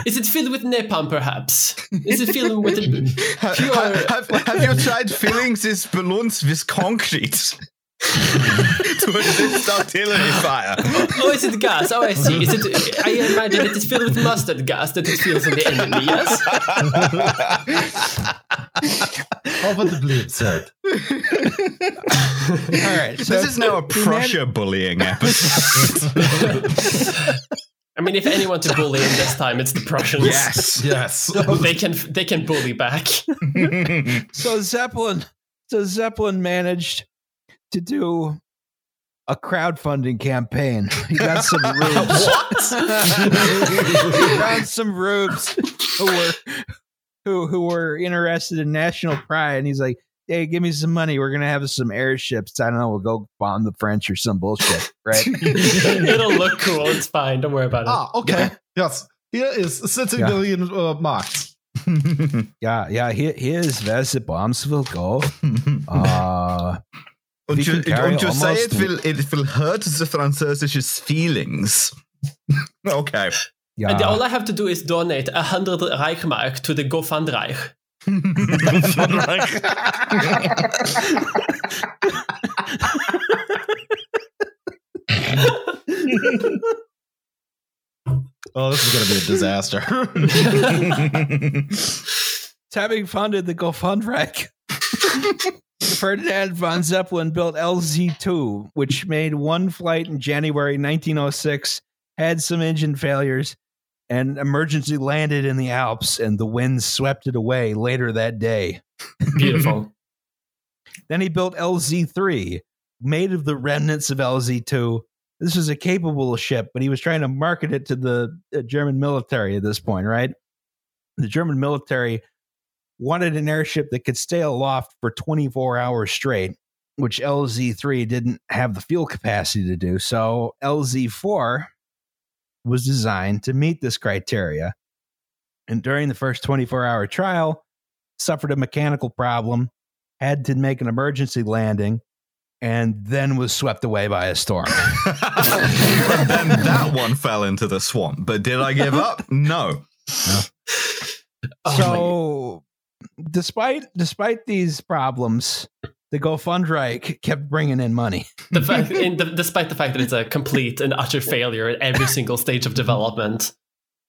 Is it filled with napalm, perhaps? Is it filled with a pure... have, have, have you tried filling these balloons with concrete? To resist artillery fire. Oh, is it gas? Oh, I see. Is it? I imagine it is filled with mustard gas that it feels in the enemy. Yes. Over the blue side. All right. So this is now a Prussia bullying episode. I mean, if anyone to bully in this time, it's the Prussians. Yes. Yes. They can. They can bully back. So Zeppelin. So Zeppelin managed to do a crowdfunding campaign. He got some rubes. He got some rubes who were who who were interested in national pride, and he's like, "Hey, give me some money. We're gonna have some airships. I don't know. We'll go bomb the French or some bullshit, right? It'll look cool. It's fine. Don't worry about it." Ah, okay. Yeah. Yes, here is sixty million uh, marks. yeah, yeah. Here, here is where the bombs will go. Uh, And you, and you say it will it will hurt the Französisches feelings. Okay. Yeah. And all I have to do is donate a hundred Reichmark to the GoFundReich. Oh, this is going to be a disaster. It's having funded the GoFundReich. Ferdinand von Zeppelin built L Z two, which made one flight in January nineteen oh six, had some engine failures, and emergency landed in the Alps, and the wind swept it away later that day. Beautiful. Then he built L Z three, made of the remnants of L Z two. This was a capable ship, but he was trying to market it to the uh, German military at this point, right? The German military wanted an airship that could stay aloft for twenty-four hours straight, which L Z three didn't have the fuel capacity to do. So L Z four was designed to meet this criteria. And during the first twenty-four hour trial, suffered a mechanical problem, had to make an emergency landing, and then was swept away by a storm. And then that one fell into the swamp. But did I give up? No. no. So... Despite despite these problems, the GoFundReich kept bringing in money. The fact, in the, despite the fact that it's a complete and utter failure at every single stage of development.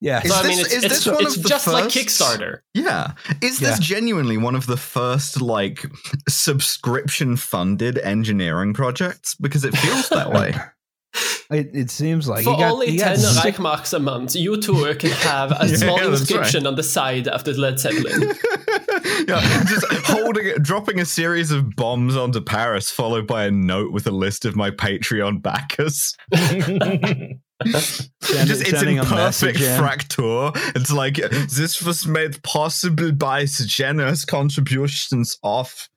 Yeah, so, I mean, it's, it's, it's, it's just first, like Kickstarter. Yeah, is this yeah. genuinely one of the first like subscription-funded engineering projects? Because it feels that way. It, it seems like for got, only ten Reichmarks a month, you two can have a yeah, small yeah, inscription right. on the side of the Led Zeppelin. Yeah, just holding, dropping a series of bombs onto Paris, followed by a note with a list of my Patreon backers. Just, it's in perfect fracture. It's like this was made possible by the generous contributions of.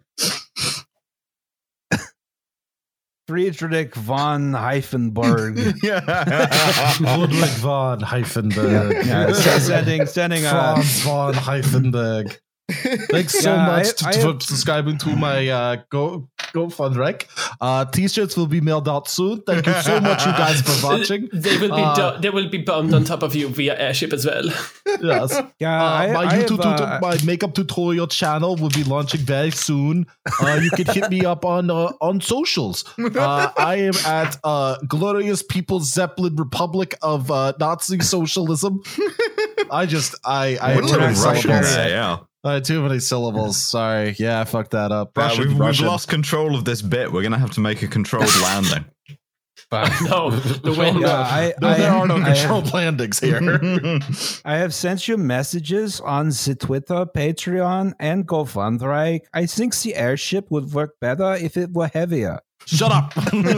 Friedrich von Hyphenberg. Yeah. Ludwig von Hyphenberg. Yeah. Yeah. So sending, sending Franz von Hyphenberg. Thanks so yeah, much I, to, I have... for subscribing to my uh, Go, Scope von Wreck. Uh, T-shirts will be mailed out soon. Thank you so much, you guys, for watching. They will be uh, do- they will be bombed on top of you via airship as well. Yes. Yeah, uh, I, my I YouTube, have, uh, my makeup tutorial channel will be launching very soon. Uh, you can hit me up on uh, on socials. Uh, I am at uh, Glorious People's Zeppelin Republic of uh, Nazi Socialism. I just I I have Russian. Yeah, yeah. Uh, too many syllables. Sorry. Yeah, I fucked that up. Russian, uh, we've, we've lost control of this bit. We're going to have to make a controlled landing. No, the wind. Yeah, I, no, I, there I, are no controlled landings here. I have sent you messages on the Twitter, Patreon, and GoFundRike. I think the airship would work better if it were heavier. Shut up! For only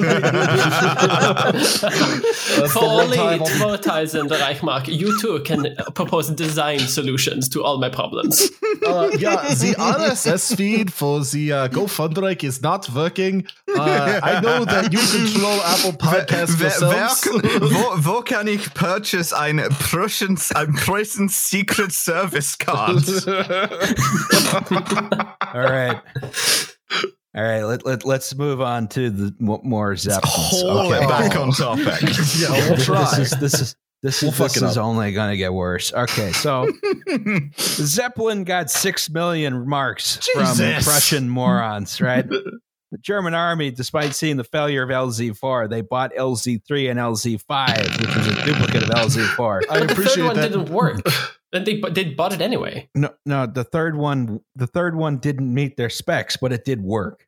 four thousand Reichmark, you too can propose design solutions to all my problems. Uh, yeah, the R S S feed for the uh, GoFundRike is not working. Uh, I know that you control Apple Podcasts yourselves. Where, where can I purchase ein Prussian, ein Prussian secret service card? All right. All right, let, let, let's move on to the more Zeppelins. Hold okay. it back oh. on topic. Yeah, we'll try. This is, this is, this we'll is, this is only going to get worse. Okay, so Zeppelin got six million marks Jesus. from Prussian morons, right? The German army, despite seeing the failure of L Z four, they bought L Z three and L Z five, which was a duplicate of L Z four. I appreciate that. The third one that. didn't work. And they they bought it anyway. No, no, the third one, the third one didn't meet their specs, but it did work.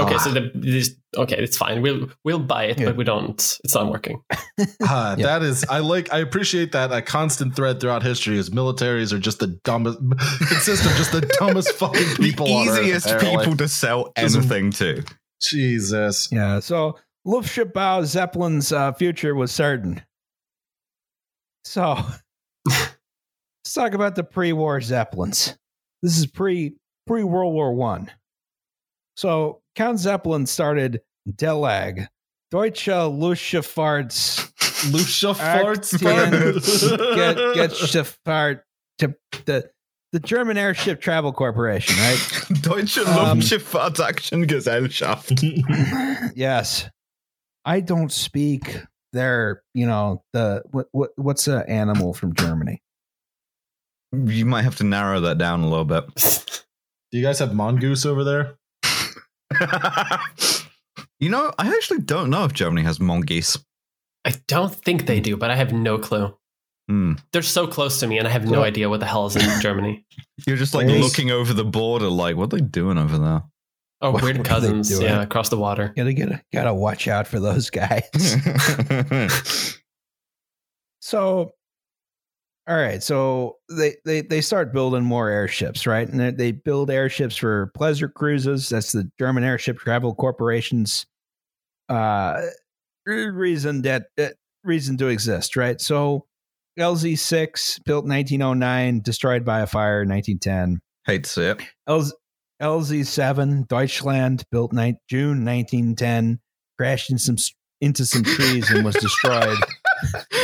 Okay, ah. so the, this okay, it's fine. We'll we'll buy it, yeah. but we don't. It's not working. Uh, yeah. That is, I like, I appreciate that a constant thread throughout history is militaries are just the dumbest, consist of just the dumbest fucking people, the easiest on Earth, people to sell anything to. Jesus. Yeah. So Luftschiffbau Zeppelin's uh, future was certain. So. Let's talk about the pre-war Zeppelins. This is pre pre World War One. So Count Zeppelin started D L A G, Deutsche Luftschiffahrts, Luftschiffahrts, get Schifffahrt, the the German Airship Travel Corporation, right? Deutsche Luftschiffahrtsaktiengesellschaft. Yes, I don't speak their, you know, the what, what what's an animal from Germany. You might have to narrow that down a little bit. Do you guys have mongoose over there? You know, I actually don't know if Germany has mongoose. I don't think they do, but I have no clue. Mm. They're so close to me, and I have no idea what the hell is in Germany. You're just like There's... looking over the border, like, what are they doing over there? Oh, what, weird cousins, yeah, across the water. Gotta, gotta, gotta watch out for those guys. So... All right, so they, they, they start building more airships, right? And they build airships for pleasure cruises. That's the German Airship Travel Corporation's uh, reason that uh, reason to exist, right? So L Z six, built nineteen oh nine, destroyed by a fire in nineteen ten. Hate to see it. L Z seven, Deutschland, built ni- June nineteen ten, crashed in some, into some trees and was destroyed.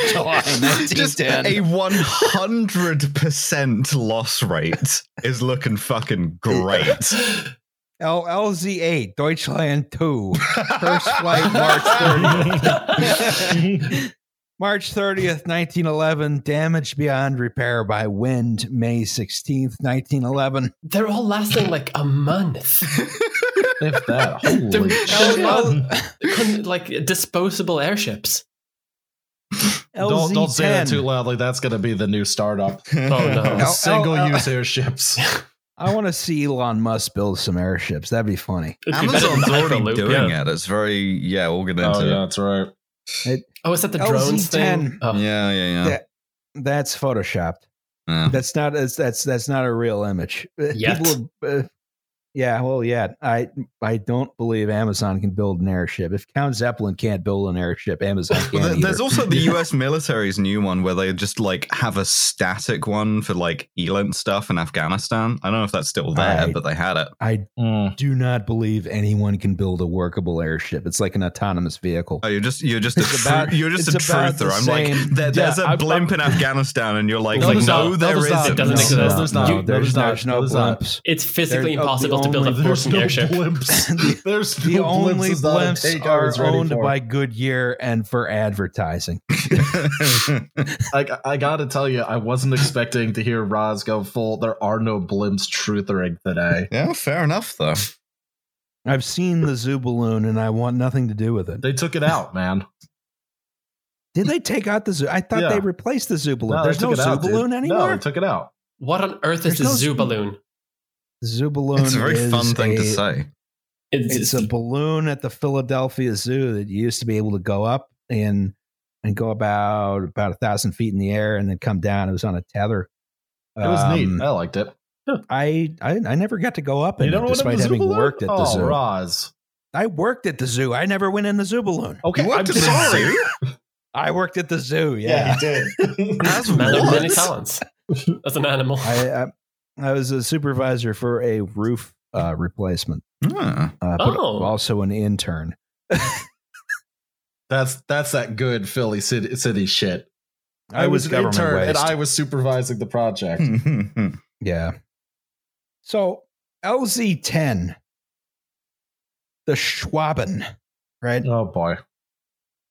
July nineteen ten. Just a one hundred percent loss rate is looking fucking great. L- LZ8, Deutschland two. First flight March thirtieth. March thirtieth, nineteen eleven. Damage beyond repair by wind. May sixteenth, nineteen eleven. They're all lasting like a month. If that. Holy they're, shit. All, like disposable airships. Don't, don't say that too loudly. That's going to be the new startup. Oh, no. Single-use airships. I want to see Elon Musk build some airships. That'd be funny. Amazon's already doing it. It's very, yeah, we'll get into it. Oh, yeah, that's right. It, oh, is that the drones thing? Oh. Yeah, yeah, yeah. That, that's photoshopped. Yeah. That's not that's that's not a real image. Yet. People, uh, yeah, well, yeah. I I don't believe Amazon can build an airship. If Count Zeppelin can't build an airship, Amazon can't. Well, there's either. Also the U S military's new one where they just like have a static one for like Elant stuff in Afghanistan. I don't know if that's still there, I, but they had it. I mm. do not believe anyone can build a workable airship. It's like an autonomous vehicle. Oh, you're just you're just a about, you're just a truther. I'm same. like there, there's yeah, a blimp I'm, in Afghanistan, and you're like, no, like, no, no, no there isn't. It doesn't no, exist. No, no, no, there's, no, there's, no, there's no blimps. It's physically there, impossible. to build up force in the airship. Blimps. There's the no only blimps, blimps are owned for. by Goodyear and for advertising. I, I gotta tell you, I wasn't expecting to hear Roz go full "there are no blimps" truthering today. Yeah, fair enough though. I've seen the zoo balloon and I want nothing to do with it. They took it out, man. Did they take out the zoo? I thought yeah. they replaced the zoo balloon. No, There's no zoo out, balloon dude. anymore? No, they took it out. What on earth is There's a no zoo balloon? Zoo balloon It's a very is fun thing a, to say. It's, it's a balloon at the Philadelphia Zoo that used to be able to go up and and go about about a thousand feet in the air and then come down. It was on a tether. It was um, neat. I liked it. Huh. I, I I never got to go up in it, despite having balloon? worked at the oh, zoo. Roz. I worked at the zoo. I never went in the zoo balloon. Okay, I'm sorry. I worked at the zoo. Yeah, yeah you did. That's many talents. That's an animal. I, I I was a supervisor for a roof uh, replacement, huh. uh, but oh. also an intern. that's that's that good Philly city, city shit. I, I was, was an intern waste. and I was supervising the project. Yeah. So L Z ten, the Schwaben, right? Oh boy.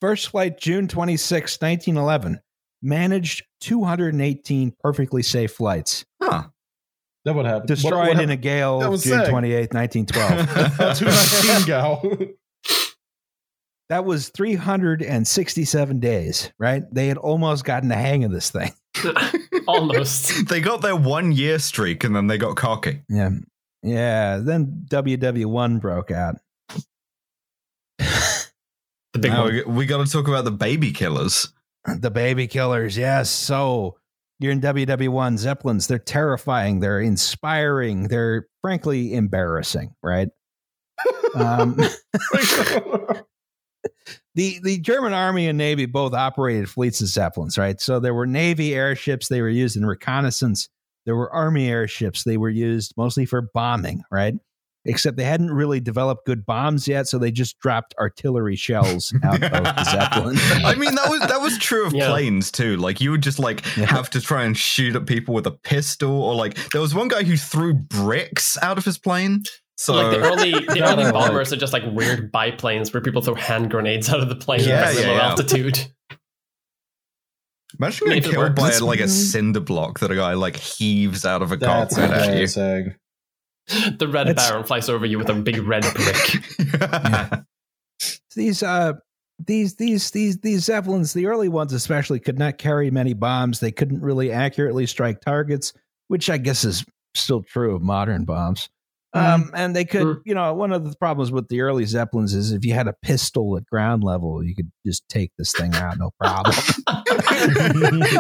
First flight, June twenty-sixth, nineteen eleven, managed two hundred eighteen perfectly safe flights. Huh. That would happen. Destroyed what, what in a gale June twenty-eighth, nineteen twelve. That's where go. That was three hundred sixty-seven days, right? They had almost gotten the hang of this thing. Almost. They got their one year streak and then they got cocky. Yeah. Yeah. Then W W one broke out. The big now, one. We got to talk about the baby killers. The baby killers. Yes. So you're in W W one Zeppelins. They're terrifying. They're inspiring. They're frankly embarrassing. Right. um, the the German Army and Navy both operated fleets of Zeppelins. Right. So there were Navy airships. They were used in reconnaissance. There were Army airships. They were used mostly for bombing. Right. Except they hadn't really developed good bombs yet, so they just dropped artillery shells out of the Zeppelin. I mean, that was that was true of yeah. planes too. Like you would just like yeah. have to try and shoot at people with a pistol, or like there was one guy who threw bricks out of his plane. So like the early the yeah, early bombers like, are just like weird biplanes where people throw hand grenades out of the plane yeah, at yeah, low yeah. altitude. Imagine getting killed by like a cinder block that a guy like heaves out of a That's cockpit at you. The red it's, baron flies over you with a big red brick. Yeah. These, uh, these, these, these, these Zeppelins, the early ones especially, could not carry many bombs. They couldn't really accurately strike targets, which I guess is still true of modern bombs. Um, mm-hmm. And they could, you know, one of the problems with the early Zeppelins is if you had a pistol at ground level, you could just take this thing out, no problem.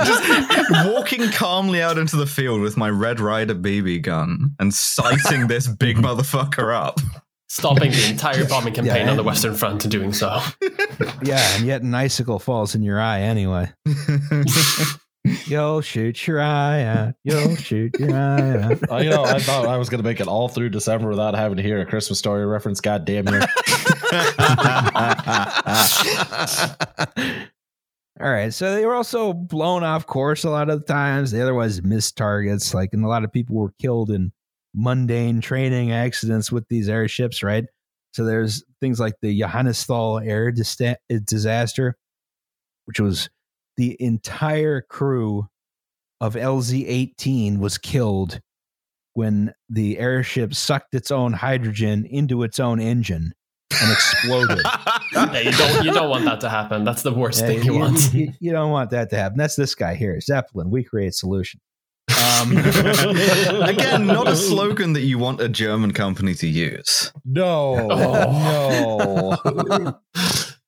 Just walking calmly out into the field with my Red Ryder B B gun and sighting this big motherfucker up. Stopping the entire bombing campaign yeah, on the Western Front and doing so. Yeah, and yet an icicle falls in your eye anyway. You'll shoot your eye out. You'll shoot your eye out. Uh, you know, I thought I was going to make it all through December without having to hear a Christmas Story reference. God damn it. All right. So they were also blown off course a lot of the times. They otherwise missed targets. Like, and a lot of people were killed in mundane training accidents with these airships, right? So there's things like the Johannisthal air dis- disaster, which was. The entire crew of L Z eighteen was killed when the airship sucked its own hydrogen into its own engine and exploded. Yeah, you don't you don't want that to happen. That's the worst yeah, thing you, you want. You, you don't want that to happen. That's this guy here, Zeppelin. We create solutions. Um, again, not a slogan that you want a German company to use. No, oh. no.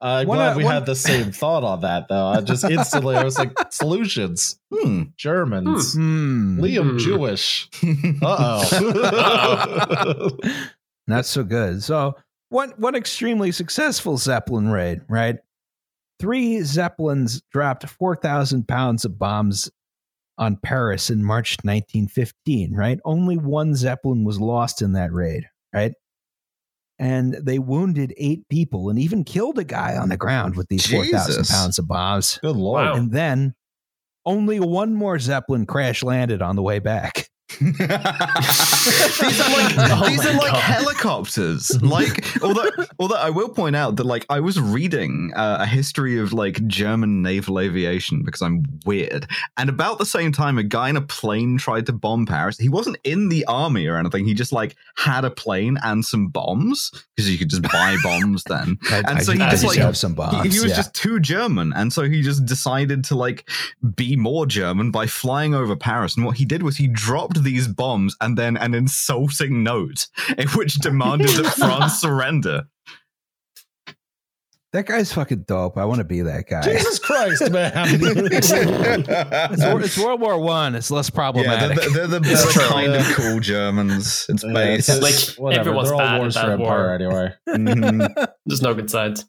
I'm one, glad we one, had the same thought on that, though. I just instantly, I was like, solutions. Hmm. Germans. Hmm. Liam hmm. Jewish. Uh-oh. Uh-oh. Not so good. So one, one extremely successful Zeppelin raid, right? Three Zeppelins dropped four thousand pounds of bombs on Paris in March nineteen fifteen, right? Only one Zeppelin was lost in that raid, right? And they wounded eight people and even killed a guy on the ground with these four thousand pounds of bombs. Good Lord. Wow. And then only one more Zeppelin crash landed on the way back. these are like oh these are like God. helicopters. Like, although although I will point out that like I was reading uh, a history of like German naval aviation because I'm weird, and about the same time a guy in a plane tried to bomb Paris. He wasn't in the army or anything. He just like had a plane and some bombs because you could just buy bombs then. I, and I, so I, he I just like have some bombs. He, he was yeah. just too German, and so he just decided to like be more German by flying over Paris. And what he did was he dropped these bombs and then an insulting note in which demanded that France surrender. That guy's fucking dope. I want to be that guy. Jesus Christ, man. it's, it's World War One. It's less problematic. Yeah, they're, they're, they're the kind of cool Germans. It's based. Yeah, it's like, everyone's they're bad all wars at that war. Anyway. Mm-hmm. There's no good sides.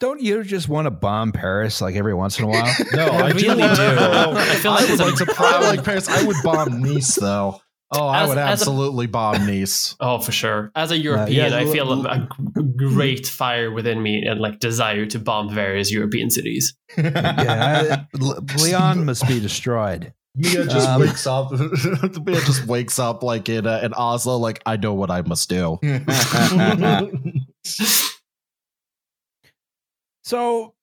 Don't you just want to bomb Paris like every once in a while? No, I really do. do. I feel like I would like a... to I like Paris. I would bomb Nice though. Oh, as, I would absolutely a... bomb Nice. Oh, for sure. As a European, uh, yeah, I feel l- a great fire within me and like desire to bomb various European cities. Yeah, I, L- Leon must be destroyed. Mia just um, wakes up. Mia just wakes up like in uh, in Oslo. Like I know what I must do. So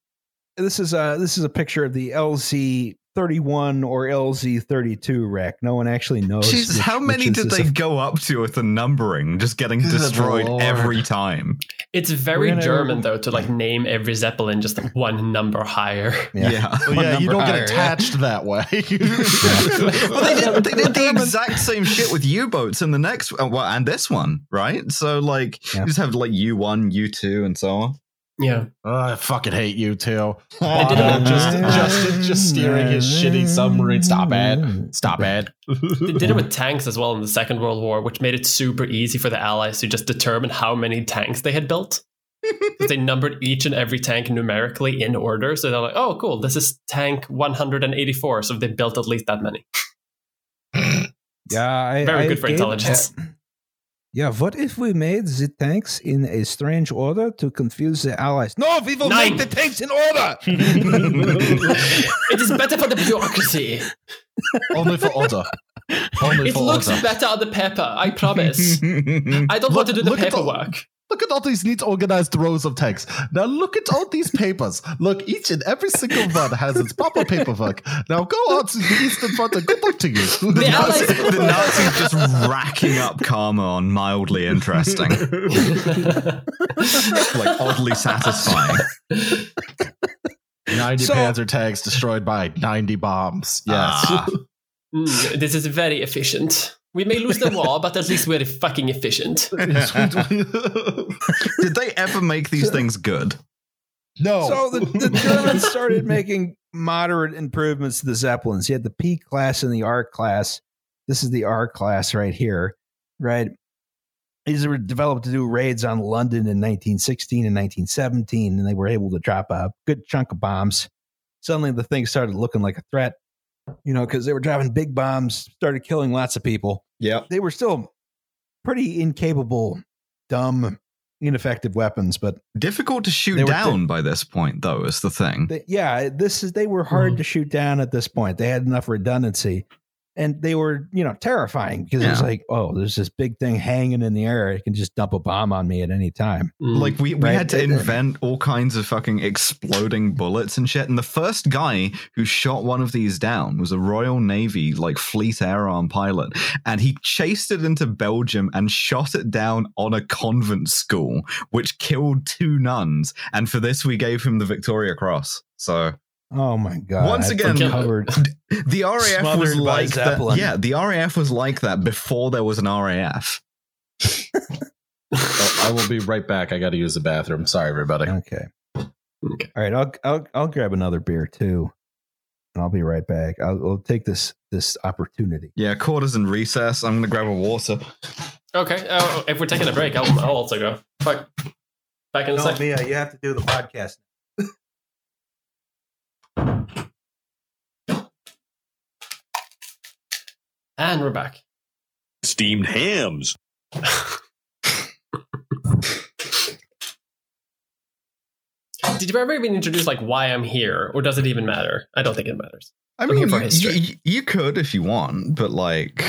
this is a this is a picture of the L Z thirty-one or L Z thirty-two wreck. No one actually knows. Jesus, which, how many did they of- go up to with the numbering? Just getting destroyed Lord. every time. It's very gonna, German though to like name every Zeppelin just like one number higher. Yeah, yeah. Well, yeah you don't higher, get attached yeah. that way. Well, they did, they did the exact same shit with U-boats in the next well, and this one, right? So like yeah. you just have like U one, U two, and so on. Yeah, oh, I fucking hate you too. Bono, just, just, just steering his shitty submarine. Stop it! Stop it! They did it with tanks as well in the Second World War, which made it super easy for the Allies to just determine how many tanks they had built. They numbered each and every tank numerically in order, so they're like, "Oh, cool! This is tank one hundred eighty-four." So they built at least that many. Yeah, I, very I, good I for intelligence. That. Yeah, what if we made the tanks in a strange order to confuse the Allies? No, we will Nine. make the tanks in order! It is better for the bureaucracy. Only for order. Only it for looks order. better on the paper, I promise. I don't look, want to do the paperwork. Look at all these neat organized rows of tanks. Now look at all these papers. Look, each and every single one has its proper paperwork. Now go out to the Eastern Front and good luck to you. The, the, Nazis, the Nazis just racking up karma on mildly interesting. Like oddly satisfying. ninety so, Panzer tanks destroyed by ninety bombs. Yes. Ah. Mm, this is very efficient. We may lose the war, but at least we're fucking efficient. Did they ever make these things good? No. So the, the Germans started making moderate improvements to the Zeppelins. You had the P class and the R class. This is the R class right here, right? These were developed to do raids on London in nineteen sixteen and nineteen seventeen, and they were able to drop a good chunk of bombs. Suddenly the thing started looking like a threat. You know, because they were dropping big bombs, started killing lots of people. Yeah. They were still pretty incapable, dumb, ineffective weapons, but difficult to shoot down th- by this point, though, is the thing. They, yeah, this is they were hard mm. to shoot down at this point. They had enough redundancy. And they were, you know, terrifying because yeah. it was like, oh, there's this big thing hanging in the air. It can just dump a bomb on me at any time. Like we, we right? had to invent all kinds of fucking exploding bullets and shit. And the first guy who shot one of these down was a Royal Navy, like Fleet Air Arm pilot. And he chased it into Belgium and shot it down on a convent school, which killed two nuns. And for this, we gave him the Victoria Cross. So... Oh my God! Once again, the R A F was like that. Yeah, the R A F was like that before there was an R A F. Oh, I will be right back. I got to use the bathroom. Sorry, everybody. Okay. Okay. All right. I'll I'll I'll grab another beer too, and I'll be right back. I'll, I'll take this this opportunity. Yeah, quarters in recess. I'm gonna grab a water. Okay. Uh, if we're taking a break, I'll, I'll also go. Fuck. Back in a no, second. Mia, you have to do the podcast. And we're back. Steamed hams. Did you ever even introduce like why I'm here, or does it even matter? I don't think it matters. I mean, you, you, you could if you want, but like,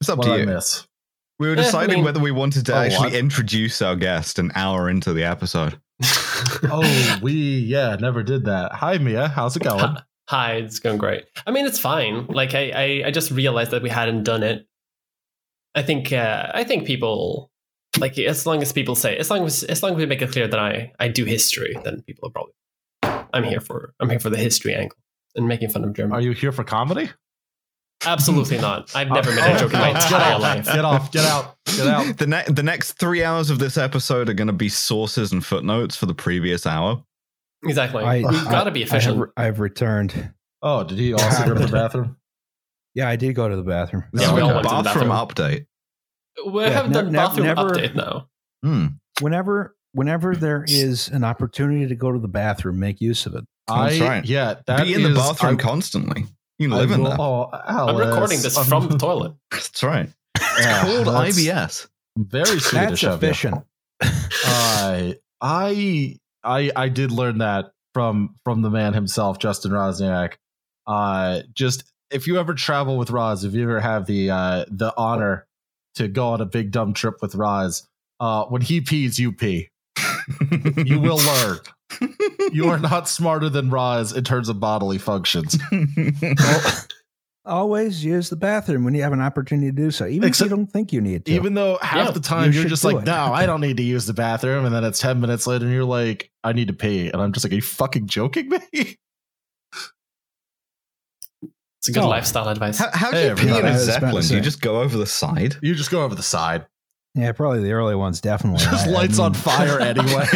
it's up what to you. I miss? We were yeah, deciding I mean, whether we wanted to oh, actually what? introduce our guest an hour into the episode. oh, we, yeah, never did that. Hi, Mia. How's it going? Hi, it's going great. I mean, it's fine. Like, I, I, I just realized that we hadn't done it. I think uh, I think people, like, as long as people say, as long as as long as we make it clear that I, I do history, then people are probably, I'm here for I'm here for the history angle and making fun of Germany. Are you here for comedy? Absolutely not. I've never made a joke in my entire life. Get off, get out, get out. The, ne- the next three hours of this episode are going to be sources and footnotes for the previous hour. Exactly. I, We've got to be efficient. I have, I have returned. Oh, did he also go to the bathroom? Yeah, I did go to the bathroom. This yeah, is we all went to the bathroom update. We yeah, haven't ne- done bathroom never, update now. Mm. Whenever, whenever there is an opportunity to go to the bathroom, make use of it. I right. yeah, that be in is, the bathroom I, constantly. You live in there. Oh, I'm recording this from the toilet. That's right. It's yeah, called that's I B S. Very Swedish. That's efficient. uh, I I I did learn that from from the man himself, Justin Rosniak. Uh, just if you ever travel with Roz, if you ever have the uh, the honor to go on a big dumb trip with Roz, uh, when he pees, you pee. You will learn. You are not smarter than Roz in terms of bodily functions. Well, always use the bathroom when you have an opportunity to do so, even Except, if you don't think you need to. Even though half yeah, the time you you're just like, it. no, I don't need to use the bathroom. And then it's ten minutes later and you're like, I need to pee. And I'm just like, are you fucking joking me? It's a good oh. lifestyle advice. How, how do hey, you pee in a Zeppelin? Do you just go over the side? You just go over the side. Yeah, probably the early ones, definitely. Just I, lights I mean. on fire anyway.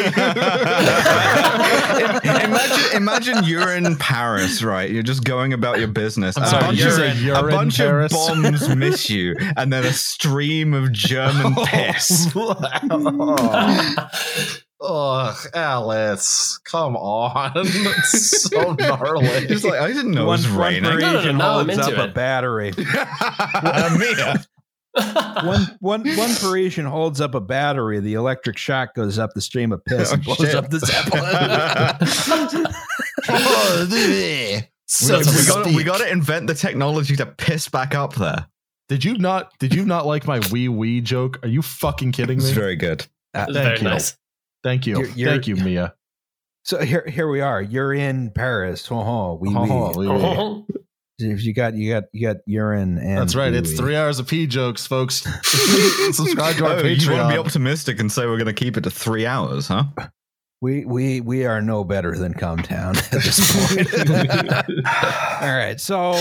imagine, imagine you're in Paris, right? You're just going about your business. I'm sorry, a bunch, you're of, you're a bunch of bombs miss you, and then a stream of German piss. oh. Ugh, Alice, come on. That's so gnarly. Just like, I didn't know one, it was raining. No, no, no, no, I'm into up it. A battery. Mia. one, one, one Parisian holds up a battery. The electric shock goes up the stream of piss and blows shit. up the Zeppelin. oh, we, so we, gotta, we gotta invent the technology to piss back up there. Did you not? Did you not like my wee wee joke? Are you fucking kidding me? It's very good. Uh, thank very you. Nice. Thank you. You're, you're, thank you, Mia. So here, here we are. You're in Paris. Oh, wee wee. If you got you got you got urine and that's right, ooey. It's three hours of pee jokes, folks. Subscribe to our oh, Patreon. You want to be optimistic and say we're going to keep it to three hours, huh? We we we are no better than Comtown at this point. All right, so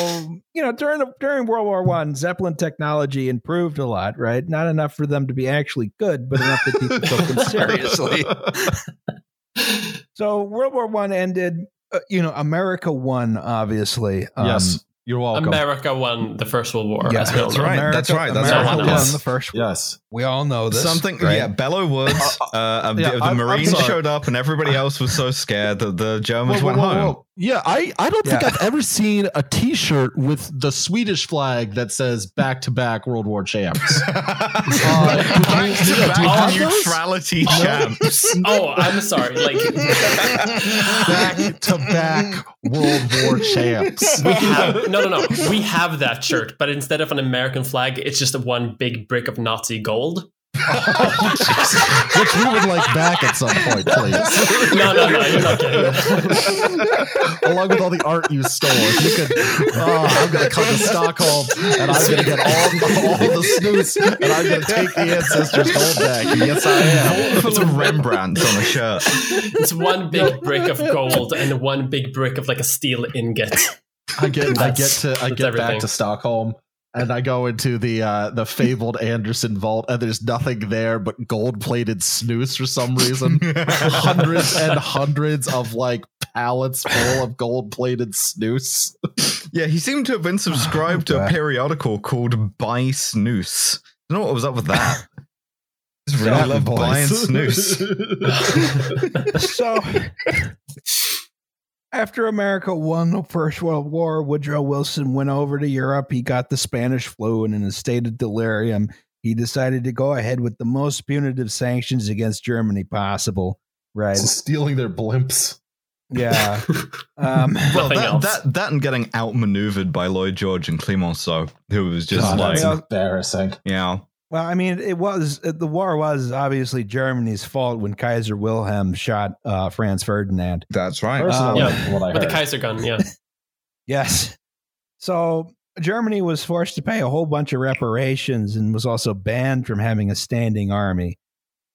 you know during during World War One, Zeppelin technology improved a lot, right? Not enough for them to be actually good, but enough that people took them seriously. So World War One ended. Uh, you know, America won, obviously. Um, yes. You're welcome. America won the First World War. Yeah, that's, right. America, that's right. That's America right. America won yes. the First War. Yes. We all know this. Something, right? yeah, Belleau Woods, uh, uh, yeah, the, the Marines showed up and everybody else was so scared that the Germans whoa, went whoa, whoa, home. Whoa. Yeah, I, I don't yeah. think I've ever seen a T-shirt with the Swedish flag that says back-to-back World War champs. uh, back-to-back neutrality those? champs. Oh, I'm sorry. Like back-to-back World War champs. We have, no, no, no. We have that shirt, but instead of an American flag, it's just one big brick of Nazi gold. Oh, which we would like back at some point, please. No, no, no, you're not kidding. Along with all the art you stole, you could. Oh, I'm going to come to Stockholm, and I'm going to get all, all the snooze, and I'm going to take the ancestors' gold back. Yes, I am. It's a Rembrandt on the shirt. It's one big brick of gold and one big brick of like a steel ingot. I get, that's, I get to, I get everything. Back to Stockholm. And I go into the uh, the fabled Anderson vault, and there's nothing there but gold-plated snus for some reason. Hundreds and hundreds of, like, pallets full of gold-plated snus. Yeah, he seemed to have been subscribed oh, to a periodical called Buy Snus. I don't know what was up with that. I just really yeah, love boys. Buying snus. So... After America won the First World War, Woodrow Wilson went over to Europe. He got the Spanish flu, and in a state of delirium, he decided to go ahead with the most punitive sanctions against Germany possible. Right, so stealing their blimps. Yeah. Um, well, that, that that and getting outmaneuvered by Lloyd George and Clemenceau, who was just oh, like that's embarrassing. Yeah. You know, well, I mean, it was the war was obviously Germany's fault when Kaiser Wilhelm shot uh, Franz Ferdinand. That's right. Um, yeah, what I with heard. The Kaiser gun. Yeah. Yes. So Germany was forced to pay a whole bunch of reparations and was also banned from having a standing army.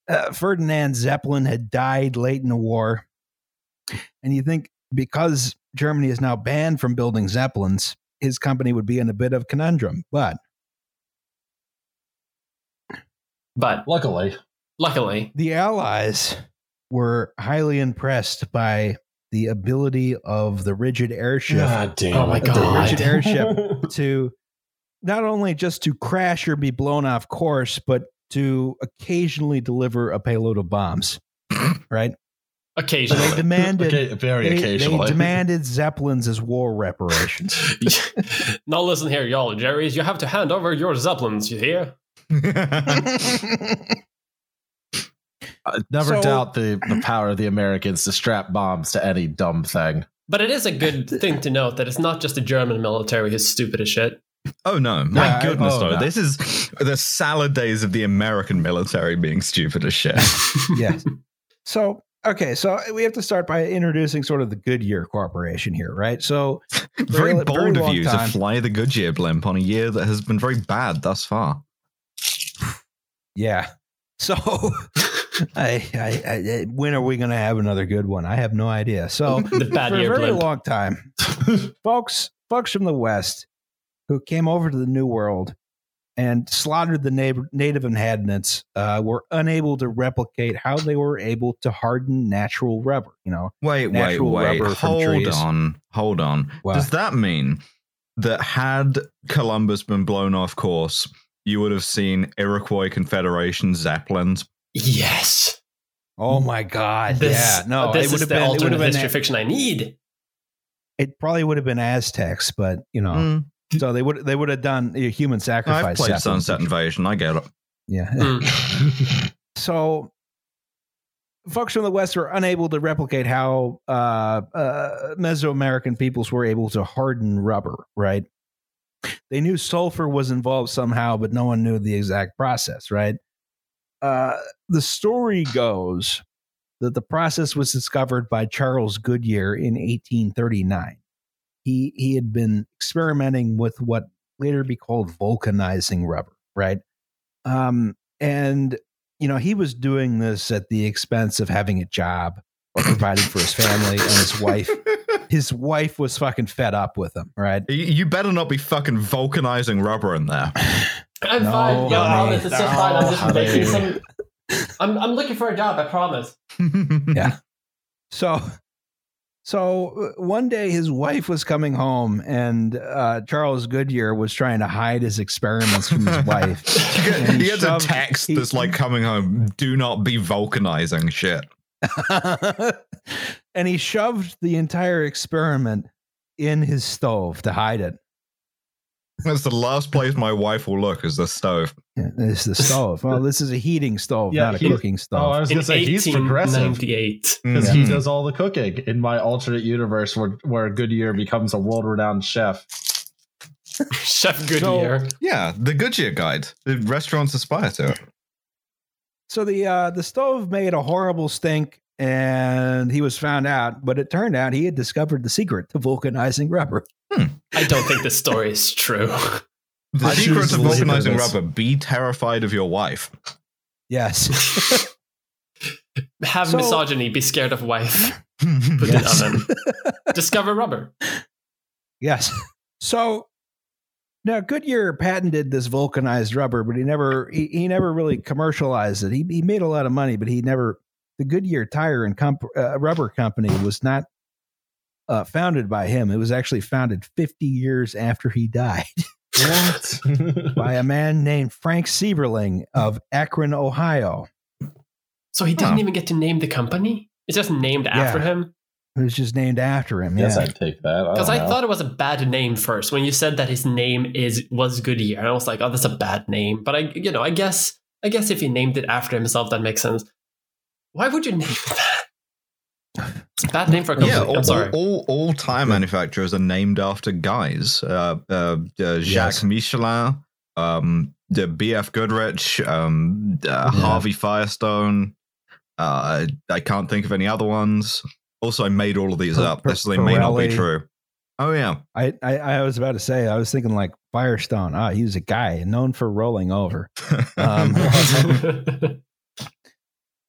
Uh, Ferdinand Zeppelin had died late in the war. And you think because Germany is now banned from building Zeppelins, his company would be in a bit of conundrum. But but luckily, luckily, the Allies were highly impressed by the ability of the rigid airship. Oh, damn. Oh my God. The rigid airship to not only just to crash or be blown off course, but to occasionally deliver a payload of bombs. Right? Occasionally. They demanded, okay, very they, occasionally. They demanded Zeppelins as war reparations. Now listen here, y'all, Jerry's. You have to hand over your Zeppelins, you hear? I never so, doubt the, the power of the Americans to strap bombs to any dumb thing. But it is a good thing to note that it's not just the German military who's stupid as shit. Oh, no. My yeah, goodness, I, oh, though. No. This is the salad days of the American military being stupid as shit. Yes. So, okay. So we have to start by introducing sort of the Goodyear Corporation here, right? So very a, bold very of you time, to fly the Goodyear blimp on a year that has been very bad thus far. Yeah. So... I, I, I, when are we going to have another good one? I have no idea. So the bad for a very blimp. long time, folks, folks from the West who came over to the New World and slaughtered the neighbor, native inhabitants uh, were unable to replicate how they were able to harden natural rubber. You know, wait, wait, wait. Hold on, hold on. What? Does that mean that had Columbus been blown off course, you would have seen Iroquois Confederation Zeppelins? Yes. Oh my God. This, yeah. No, this it would is have the been, alternate been history a, fiction I need. It probably would have been Aztecs, but you know, mm. so they would they would have done a human sacrifice. I've played Zeppelin. Sunset Invasion. I get it. Yeah. Mm. So, folks from the West were unable to replicate how uh, uh, Mesoamerican peoples were able to harden rubber. Right. They knew sulfur was involved somehow, but no one knew the exact process. Right. Uh, the story goes that the process was discovered by Charles Goodyear in eighteen thirty-nine. He he had been experimenting with what later be called vulcanizing rubber, right? Um, and, you know, he was doing this at the expense of having a job or providing for his family and his wife. His wife was fucking fed up with him, right? You better not be fucking vulcanizing rubber in there. I'm no, fine. Yo, honey, this is so no, fine. I'm just making some. I'm I'm looking for a job. I promise. Yeah. So, so one day his wife was coming home, and uh, Charles Goodyear was trying to hide his experiments from his wife. he he shoved, has a text he, that's like coming home. Do not be vulcanizing shit. And he shoved the entire experiment in his stove to hide it. That's the last place my wife will look is the stove. Yeah, it's the stove. Well, this is a heating stove, yeah, not a cooking stove. Oh, I was going to say, he's progressive. Because yeah. he does all the cooking in my alternate universe where, where Goodyear becomes a world-renowned chef. Chef Goodyear. So, yeah, the Goodyear Guide. The restaurants aspire to it. So the, uh, the stove made a horrible stink, and he was found out, but it turned out he had discovered the secret to vulcanizing rubber. Hmm. I don't think this story is true. The secret to vulcanizing rubber, be terrified of your wife. Yes. Have so, misogyny, be scared of wife. Put yes. in oven. Discover rubber. Yes. So now Goodyear patented this vulcanized rubber, but he never he, he never really commercialized it. He he made a lot of money, but he never the Goodyear Tire and comp, uh, Rubber Company was not Uh, founded by him. It was actually founded fifty years after he died. What? By a man named Frank Sieberling of Akron, Ohio. So he didn't oh. even get to name the company? It's just named yeah. after him? It was just named after him, yes, yeah. I'd take that. Because I, I thought it was a bad name first. When you said that his name is was Goodyear, I was like, oh, that's a bad name. But I, you know, I guess I guess if he named it after himself, that makes sense. Why would you name that? Bad name for a company. Yeah, all, I'm sorry. All, all, all tire manufacturers are named after guys. Uh, uh, uh, Jacques yes. Michelin, um, the B F Goodrich, um, uh, yeah. Harvey Firestone. Uh, I can't think of any other ones. Also, I made all of these per, up. Per, so they Pirelli. May not be true. Oh, yeah. I, I, I was about to say, I was thinking like Firestone. Ah, he was a guy known for rolling over. Um,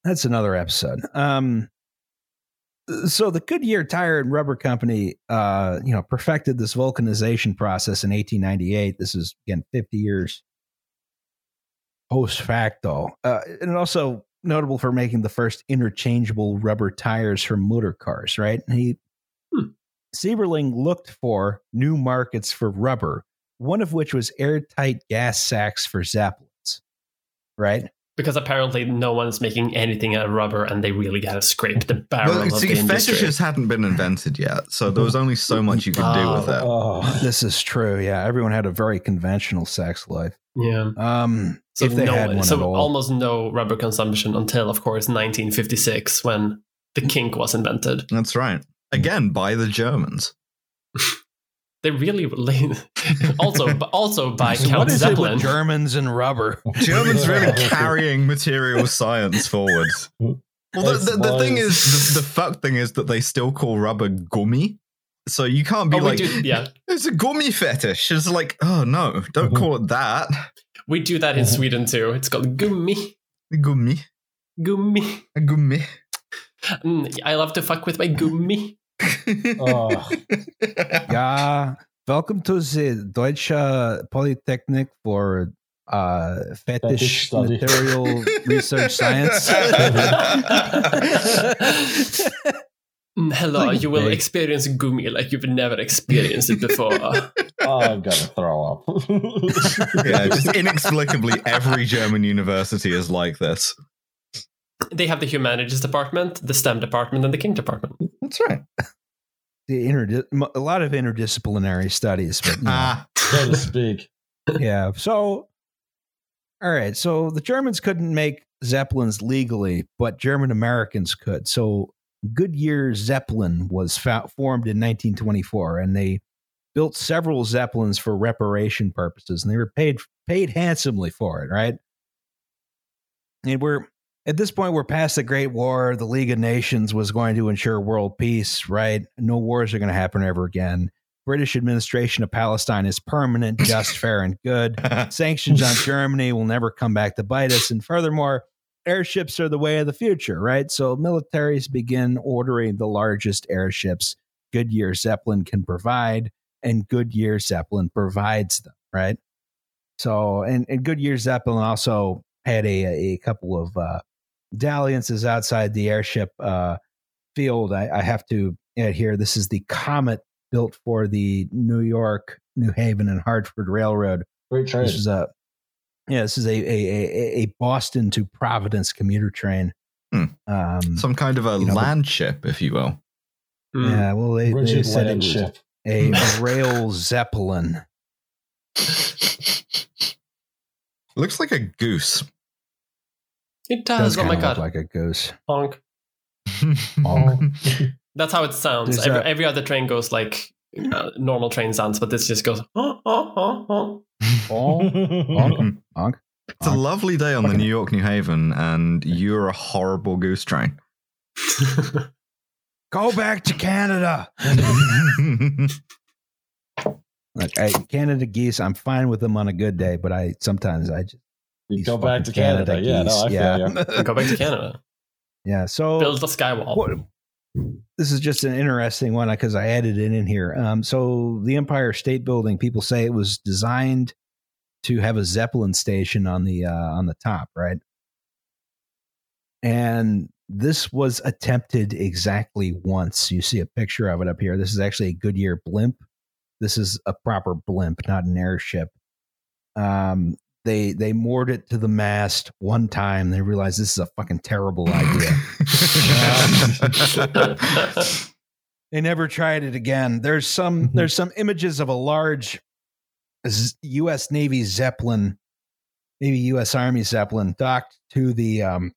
that's another episode. Um, so the Goodyear Tire and Rubber Company, uh, you know, perfected this vulcanization process in eighteen ninety-eight. This is, again, fifty years post facto. Uh, and also notable for making the first interchangeable rubber tires for motor cars, right? He hmm. Sieberling looked for new markets for rubber, one of which was airtight gas sacks for Zeppelins, right? Because apparently no one's making anything out of rubber, and they really got to scrape the barrel well, of see, the industry. Fetishes hadn't been invented yet, so there was only so much you could oh, do with it. Oh, this is true. Yeah, everyone had a very conventional sex life. Yeah. Um, so if they no, had one so at all. Almost no rubber consumption until, of course, nineteen fifty-six, when the kink was invented. That's right. Again, by the Germans. They really also, but also by so Count Zeppelin. With Germans and rubber. Germans really carrying material science forward. Well, the, the, the thing is, the, the fuck thing is that they still call rubber gummy. So you can't be oh, like, do, yeah. It's a gummy fetish. It's like, oh no, don't mm-hmm. call it that. We do that in mm-hmm. Sweden too. It's called gummy. Gummy. Gummy. Gummy. Mm, I love to fuck with my gummy. Oh. Yeah, welcome to the Deutsche Polytechnic for uh, fetish, fetish material research science. Hello, you will experience gummy like you've never experienced it before. Oh, I'm gonna throw up. Yeah, just inexplicably every German university is like this. They have the humanities department, the STEM department, and the kink department. That's right. The inter a lot of interdisciplinary studies, but ah, so to speak. Yeah. So, all right. So the Germans couldn't make Zeppelins legally, but German Americans could. So Goodyear Zeppelin was found, formed in nineteen twenty-four, and they built several Zeppelins for reparation purposes, and they were paid paid handsomely for it. Right. And we're. At this point, we're past the Great War. The League of Nations was going to ensure world peace, right? No wars are going to happen ever again. British administration of Palestine is permanent, just, fair, and good. Sanctions on Germany will never come back to bite us. And furthermore, airships are the way of the future, right? So militaries begin ordering the largest airships Goodyear Zeppelin can provide, and Goodyear Zeppelin provides them, right? So, and, and Goodyear Zeppelin also had a, a couple of... Uh, dalliances outside the airship uh, field. I, I have to add here, this is the Comet built for the New York, New Haven, and Hartford Railroad. Great train. This is a, yeah, this is a, a, a, a Boston to Providence commuter train. Hmm. Um, Some kind of a you know, land but, ship, if you will. Yeah, well, they, they said it was a, a rail Zeppelin. Looks like a goose. It does. does oh my god! Like a goose. Honk. Honk. That's how it sounds. Every, a... every other train goes like uh, normal train sounds, but this just goes. Honk, honk, honk. Honk, honk. It's honk. A lovely day on honk. The New York, New Haven, and you're a horrible goose train. Go back to Canada. Look, I, Canada geese. I'm fine with them on a good day, but I sometimes I just. You go back to Canada. Canada yeah, no, I yeah. Feel you. Go back to Canada. Yeah, so... Build the skywall. What, this is just an interesting one because I added it in here. Um, so the Empire State Building, people say it was designed to have a Zeppelin station on the uh, on the top, right? And this was attempted exactly once. You see a picture of it up here. This is actually a Goodyear blimp. This is a proper blimp, not an airship. Um... They they moored it to the mast one time. They realized this is a fucking terrible idea. um, they never tried it again. There's some mm-hmm. there's some images of a large U S Navy Zeppelin, maybe U S Army Zeppelin, docked to the um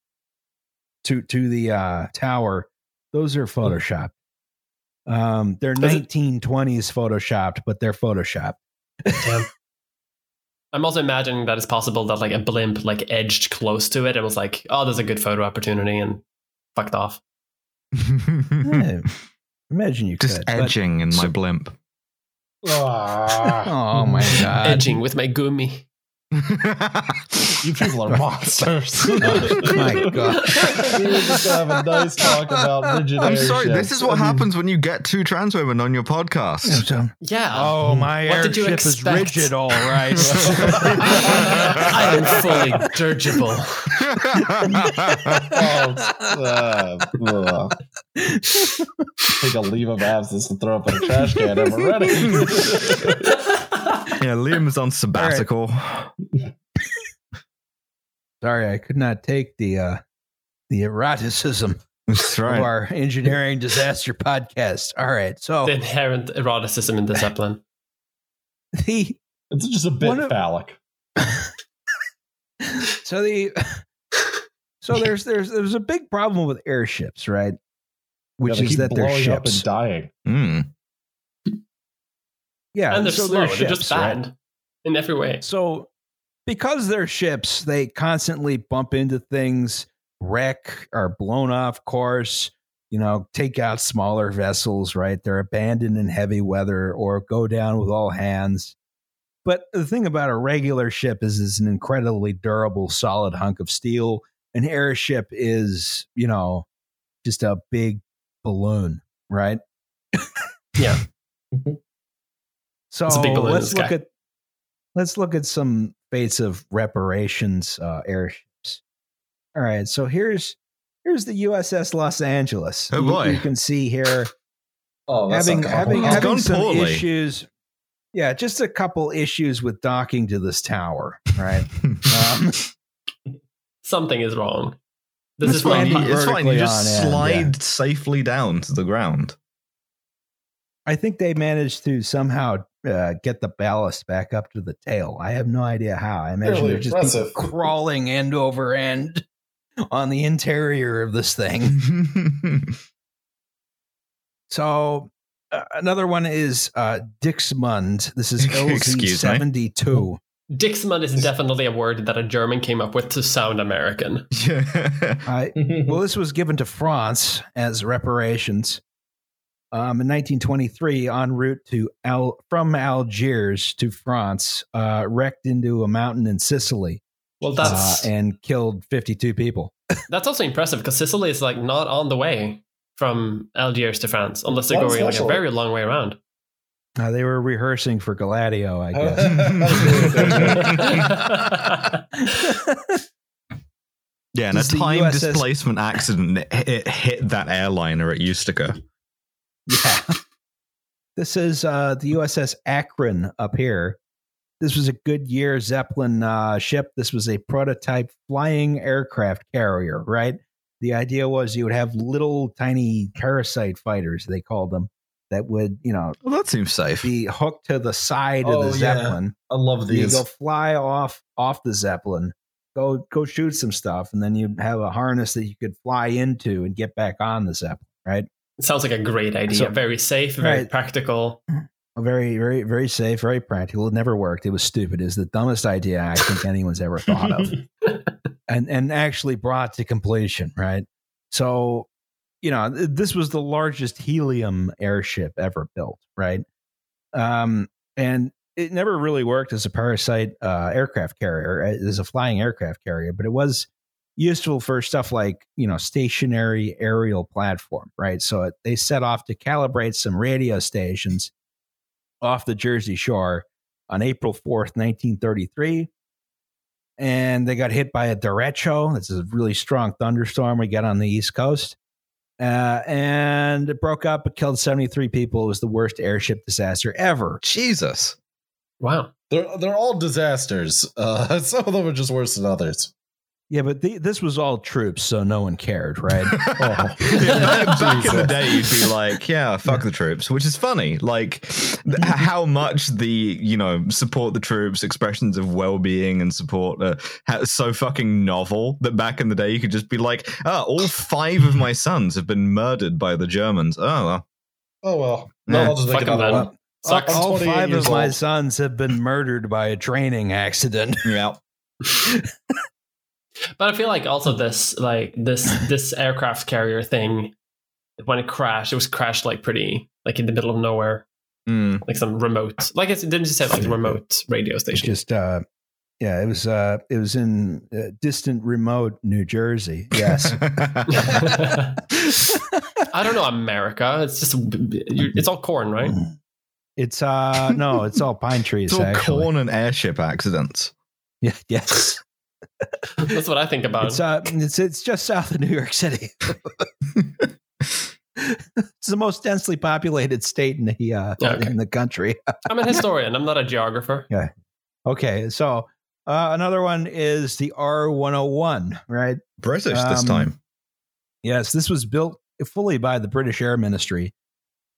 to to the uh, tower Those are Photoshopped. Um, they're nineteen twenties Photoshopped, but they're Photoshopped. Yeah. I'm also imagining that it's possible that like a blimp like edged close to it and was like, oh, there's a good photo opportunity, and fucked off. Yeah. Imagine you just could, edging in so- my blimp. Oh my god! Edging with my gummy. You people are monsters. Oh my god! We just have a nice talk about legionary. I'm sorry. Ships. This is what I happens mean, when you get two trans women on your podcast. Yeah. Oh, my airship is rigid. All right. I am fully dirigible. oh, uh, Take a leave of absence and throw up in a trash can. I'm ready. Yeah, Liam is on sabbatical. Right. Sorry, I could not take the uh, the eroticism right. of our engineering disaster podcast. All right, so the inherent eroticism in the Zeppelin. The it's just a bit of, phallic. so the so there's there's there's a big problem with airships, right? Which yeah, they is keep that they're ships up and dying. Mm. Yeah, and they're so slow. They're, ships, they're just bad right? in every way. So. Because they're ships, they constantly bump into things, wreck, are blown off course, you know, take out smaller vessels, right? They're abandoned in heavy weather or go down with all hands. But the thing about a regular ship is it's an incredibly durable, solid hunk of steel. An airship is, you know, just a big balloon, right? Yeah. So balloon, let's look guy. at let's look at some fates of reparations uh, airships. All right, so here's here's the U S S Los Angeles. Oh boy, you, you can see here oh, having having, having some poorly. issues. Yeah, just a couple issues with docking to this tower. Right, um, something is wrong. This is fine. It's fine. You just slide end, yeah. safely down to the ground. I think they managed to somehow uh, get the ballast back up to the tail. I have no idea how. I imagine really they're just impressive. crawling end over end on the interior of this thing. So uh, another one is uh, Dixmund. This is L Z seventy-two. Dixmund is definitely a word that a German came up with to sound American. I, well, this was given to France as reparations. Um, in nineteen twenty-three, en route to Al- from Algiers to France, uh, wrecked into a mountain in Sicily. Well, that's uh, and killed fifty-two people. That's also impressive because Sicily is like not on the way from Algiers to France, unless they're that's going like a very long way around. Uh, they were rehearsing for Gladio, I guess. Yeah, and a time U S S- displacement accident it, it hit that airliner at Ustica. Yeah, this is uh, the U S S Akron up here. This was a Goodyear Zeppelin uh, ship. This was a prototype flying aircraft carrier, right? The idea was you would have little tiny parasite fighters, they called them, that would, you know, well, that seems safe. Be hooked to the side oh, of the Zeppelin. Yeah. I love these. You go fly off off the Zeppelin, go go shoot some stuff, and then you have a harness that you could fly into and get back on the Zeppelin, right? It sounds like a great idea. So, very safe, very right. practical. Very, very, very safe, very practical. It never worked. It was stupid. It's the dumbest idea I think anyone's ever thought of. And and actually brought to completion, right? So, you know, this was the largest helium airship ever built, right? Um, and it never really worked as a parasite uh, aircraft carrier, as a flying aircraft carrier, but it was useful for stuff like, you know, stationary aerial platform, right? So it, they set off to calibrate some radio stations off the Jersey Shore on April fourth, nineteen thirty-three. And they got hit by a derecho. This is a really strong thunderstorm we got on the East Coast. Uh, and it broke up. It killed seventy-three people. It was the worst airship disaster ever. Jesus. Wow. They're, they're all disasters. Uh, some of them are just worse than others. Yeah, but the, this was all troops, so no one cared, right? Oh. Yeah, back in the day, you'd be like, yeah, fuck yeah. the troops, which is funny. Like, th- how much the, you know, support the troops, expressions of well-being and support are ha- so fucking novel that back in the day, you could just be like, oh, all five of my sons have been murdered by the Germans. Oh, well. Oh, well. No, yeah. I'll just think about that. Uh, all five of old. my sons have been murdered by a training accident. Yeah. But I feel like also this, like this, this aircraft carrier thing, when it crashed, it was crashed like pretty, like in the middle of nowhere, mm. like some remote, like it didn't just say like remote radio station. It just, uh, yeah, it was, uh, it was in uh, distant, remote New Jersey. Yes. I don't know America. It's just, it's all corn, right? It's uh, no, it's all pine trees. It's all actually. corn and airship accidents. Yeah. Yes. That's what I think about. It's, uh, it's it's just south of New York City. It's the most densely populated state in the uh, yeah, okay. in the country. I'm a historian. I'm not a geographer. Yeah. Okay. So uh, another one is the R one oh one, right? British um, this time. Yes, this was built fully by the British Air Ministry,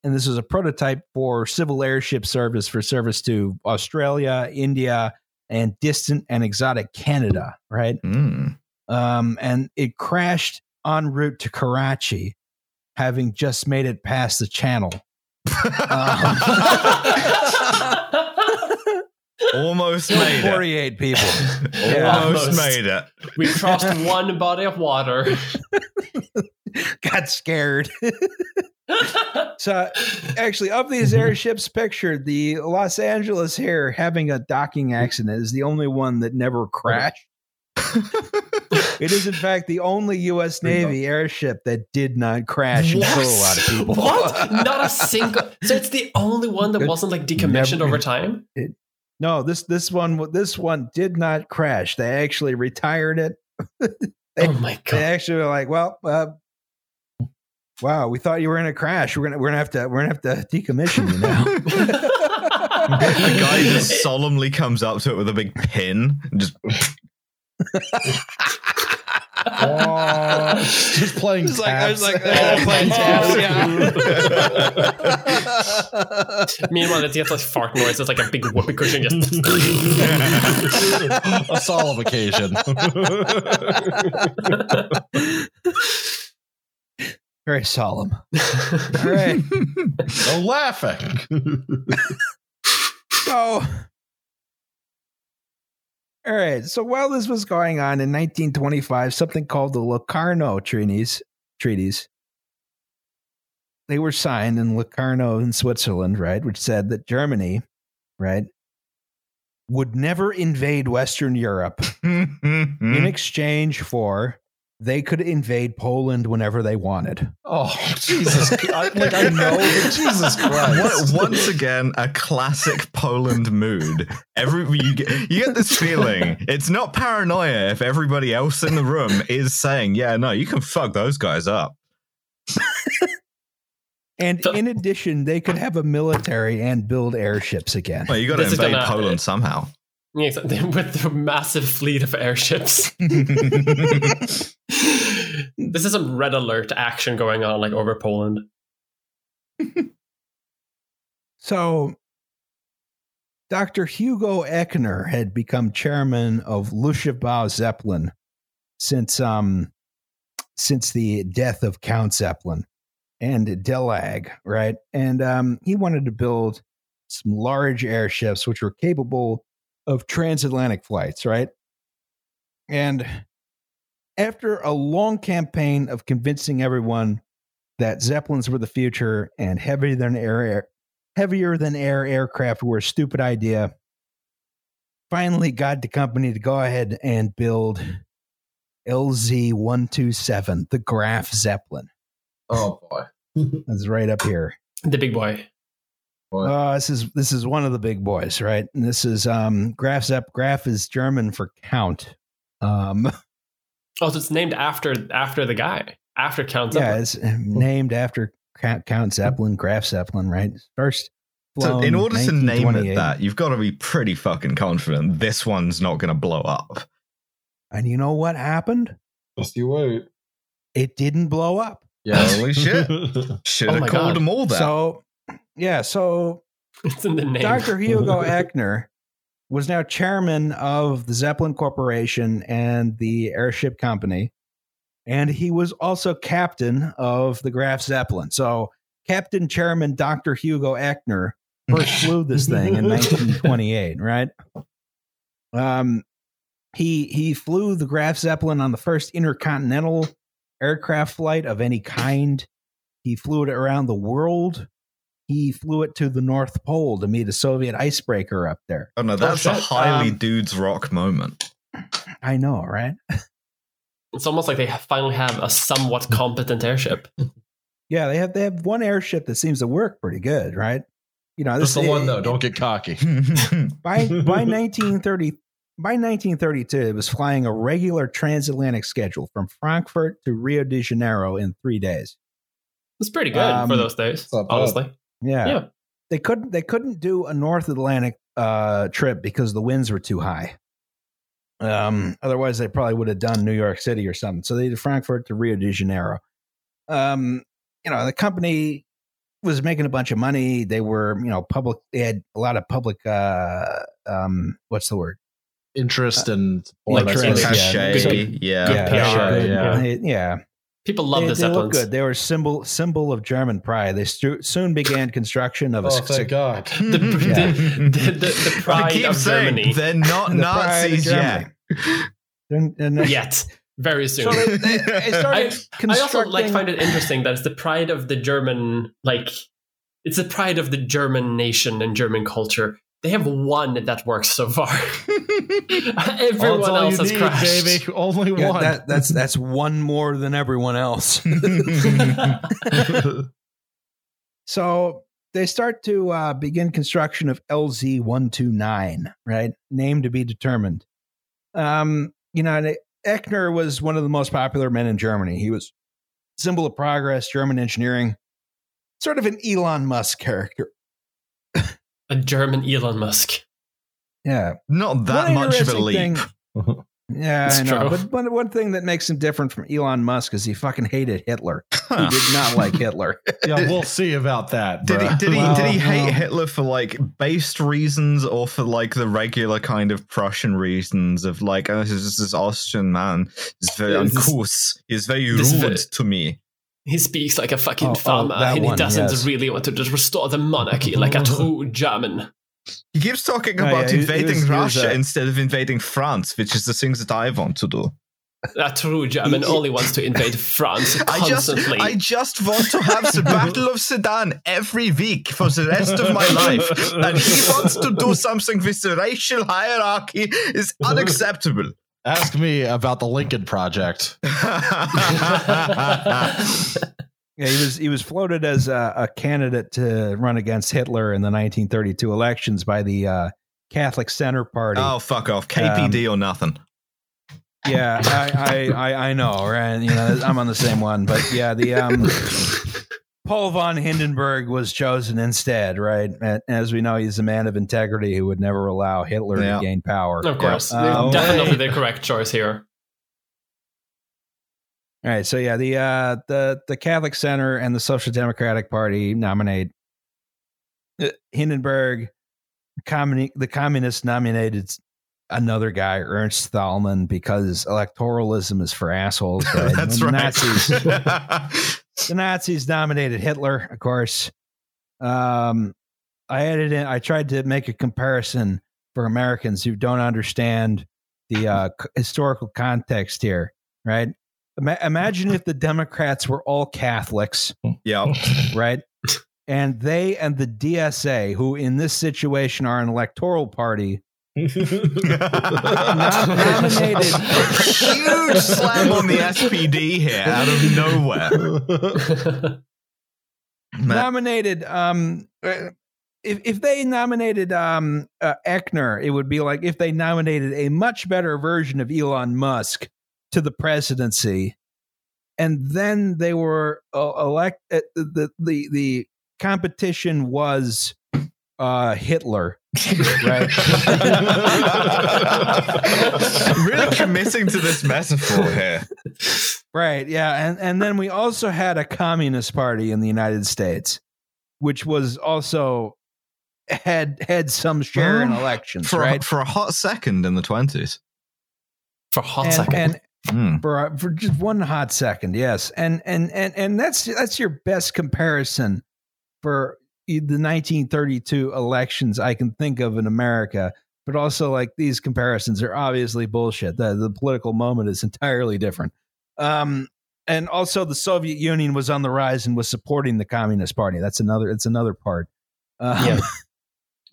and this was a prototype for civil airship service for service to Australia, India, and distant and exotic Canada, right? Mm. Um, and it crashed en route to Karachi, having just made it past the channel. um, Almost made forty-eight it. forty-eight people. Almost, Almost made it. We crossed one body of water. Got scared. So actually, of these airships pictured, the Los Angeles here having a docking accident is the only one that never crashed. It is, in fact, the only U S Navy airship that did not crash and kill a lot of people. What? Not a single. So it's the only one that it wasn't like decommissioned never, over time. It, no, this this one this one did not crash. They actually retired it. They, oh my God! They actually were like, well. Uh, Wow, we thought you were gonna crash. We're gonna we're gonna have to we're gonna have to decommission you now. The guy just solemnly comes up to it with a big pin and just oh, just playing just taps. Like, I was like, oh, playing taps. Yeah. Meanwhile, it gets like fart noise. It's like a big whoopee cushion, just a solemn occasion. Very solemn. All right. No laughing. So, all right. So while this was going on in nineteen twenty-five, something called the Locarno Treaties, treaties, they were signed in Locarno in Switzerland, right? Which said that Germany, right, would never invade Western Europe in exchange for they could invade Poland whenever they wanted. Oh, Jesus. I, like, I know. Jesus Christ. Once again, a classic Poland mood. Every, you, get, you get this feeling. It's not paranoia if everybody else in the room is saying, yeah, no, you can fuck those guys up. And in addition, they could have a military and build airships again. Well, you got to invade gonna, Poland uh, somehow. Yes, with their massive fleet of airships. This is some red alert action going on, like over Poland. So, Doctor Hugo Eckener had become chairman of Luftschiffbau Zeppelin since um since the death of Count Zeppelin and Delag, right? And um, he wanted to build some large airships which were capable of transatlantic flights, right? And after a long campaign of convincing everyone that Zeppelins were the future and heavier than air, heavier than air aircraft were a stupid idea, finally got the company to go ahead and build L Z one twenty-seven, the Graf Zeppelin. Oh boy, that's right up here. The big boy. Uh, this is this is one of the big boys, right? And this is um, Graf Zepp. Graf is German for count. Um, oh, so it's named after after the guy, after Count Zeppelin. Yeah, it's named after Count Zeppelin, Graf Zeppelin, right? First. So in order to name it that, you've got to be pretty fucking confident this one's not going to blow up. And you know what happened? Just you wait. It didn't blow up. Yeah, holy shit. Should have oh called them all that. So, yeah, so it's in the name. Doctor Hugo Eckener was now chairman of the Zeppelin Corporation and the Airship Company. And he was also captain of the Graf Zeppelin. So Captain Chairman Doctor Hugo Eckener first flew this thing in nineteen twenty-eight, right? Um, he he flew the Graf Zeppelin on the first intercontinental aircraft flight of any kind. He flew it around the world. He flew it to the North Pole to meet a Soviet icebreaker up there. Oh no, that's a highly um, dudes rock moment. I know, right? It's almost like they finally have a somewhat competent airship. Yeah, they have they have one airship that seems to work pretty good, right? You know, this is the one though. Don't get cocky. by by nineteen thirty by nineteen thirty-two, it was flying a regular transatlantic schedule from Frankfurt to Rio de Janeiro in three days. It's pretty good um, for those days, honestly. Yeah. yeah, they couldn't they couldn't do a North Atlantic uh, trip because the winds were too high. Um, otherwise, they probably would have done New York City or something. So they did Frankfurt to Rio de Janeiro. Um, you know, the company was making a bunch of money. They were, you know, public. They had a lot of public. Uh, um, what's the word? Interest and uh, interest. Cachet. Yeah. Yeah. Good yeah. Yeah. They, yeah. People love the Zeppelins. They looked good. They were symbol symbol of German pride. They stu- soon began construction of a. Oh, thank six, God! The, yeah. the, the, the, the pride keep of saying, Germany. They're not the Nazis yet. They're, they're not. Yet, very soon. So they, they, they I, I also like find it interesting that it's the pride of the German, like it's the pride of the German nation and German culture. They have one that works so far. everyone all all else has need, crashed. Baby. Only yeah, one. That, that's that's one more than everyone else. So they start to uh, begin construction of L Z one twenty-nine, right? Name to be determined. Um, you know, Eckener was one of the most popular men in Germany. He was symbol of progress, German engineering, sort of an Elon Musk character. A German Elon Musk. Yeah. Not that one much of a leap. Thing, yeah, it's I know. True. But one, one thing that makes him different from Elon Musk is he fucking hated Hitler. He did not like Hitler. Yeah, we'll see about that. Did he, did, well, he, did he hate well. Hitler for like based reasons or for like the regular kind of Prussian reasons of like, oh, this is this Austrian man. He's very uncouth. He's very rude to me. He speaks like a fucking oh, farmer, oh, and he one, doesn't yes. really want to just restore the monarchy like a true German. He keeps talking oh, about yeah, invading he was, Russia he was, uh, instead of invading France, which is the things that I want to do. A true German only wants to invade France constantly. I just, I just want to have the Battle of Sedan every week for the rest of my life. And he wants to do something with the racial hierarchy is unacceptable. Ask me about the Lincoln Project. yeah, he was he was floated as a, a candidate to run against Hitler in the nineteen thirty-two elections by the uh, Catholic Center Party. Oh, fuck off. K P D um, or nothing. Yeah, I, I, I, I know, right? You know, I'm on the same one. But yeah, the um, Paul von Hindenburg was chosen instead, right? And as we know, he's a man of integrity who would never allow Hitler yeah. to gain power. Of course. Yeah. Uh, Definitely okay. the correct choice here. All right. So, yeah, the uh, the the Catholic Center and the Social Democratic Party nominate Hindenburg. Communi- the communists nominated another guy, Ernst Lehmann, because electoralism is for assholes. Right? That's the right. Nazis. The Nazis nominated Hitler, of course. Um, I added in, I tried to make a comparison for Americans who don't understand the uh, c- historical context here, right? Ima- imagine if the Democrats were all Catholics, yeah, right? And they and the D S A, who in this situation are an electoral party, nominated. Huge slam on the S P D here out of nowhere. Nominated. Um, if if they nominated um uh, Eckener, it would be like if they nominated a much better version of Elon Musk to the presidency, and then they were uh, elect. Uh, the the the competition was uh Hitler. Right. Really committing to this metaphor here. Right, yeah. And, and then we also had a communist party in the United States, which was also had had some share mm. in elections, for, right? For a hot second in the twenties. For a hot and, second. And, mm. for, for just one hot second, yes. And and and and that's that's your best comparison for the nineteen thirty-two elections I can think of in America, but also like these comparisons are obviously bullshit. The, the political moment is entirely different. Um, and also the Soviet Union was on the rise and was supporting the Communist Party. That's another, it's another part. Um, yeah.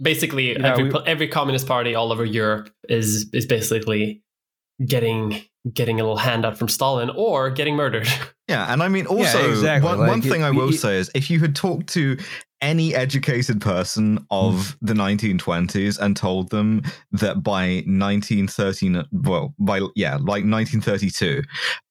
Basically you know, every, we, every Communist Party all over Europe is, is basically getting, getting a little handout from Stalin or getting murdered. Yeah. And I mean, also yeah, exactly. one, like, one thing it, I will it, say is if you had talked to any educated person of the nineteen twenties and told them that by nineteen thirty, well, by, yeah, like nineteen thirty-two,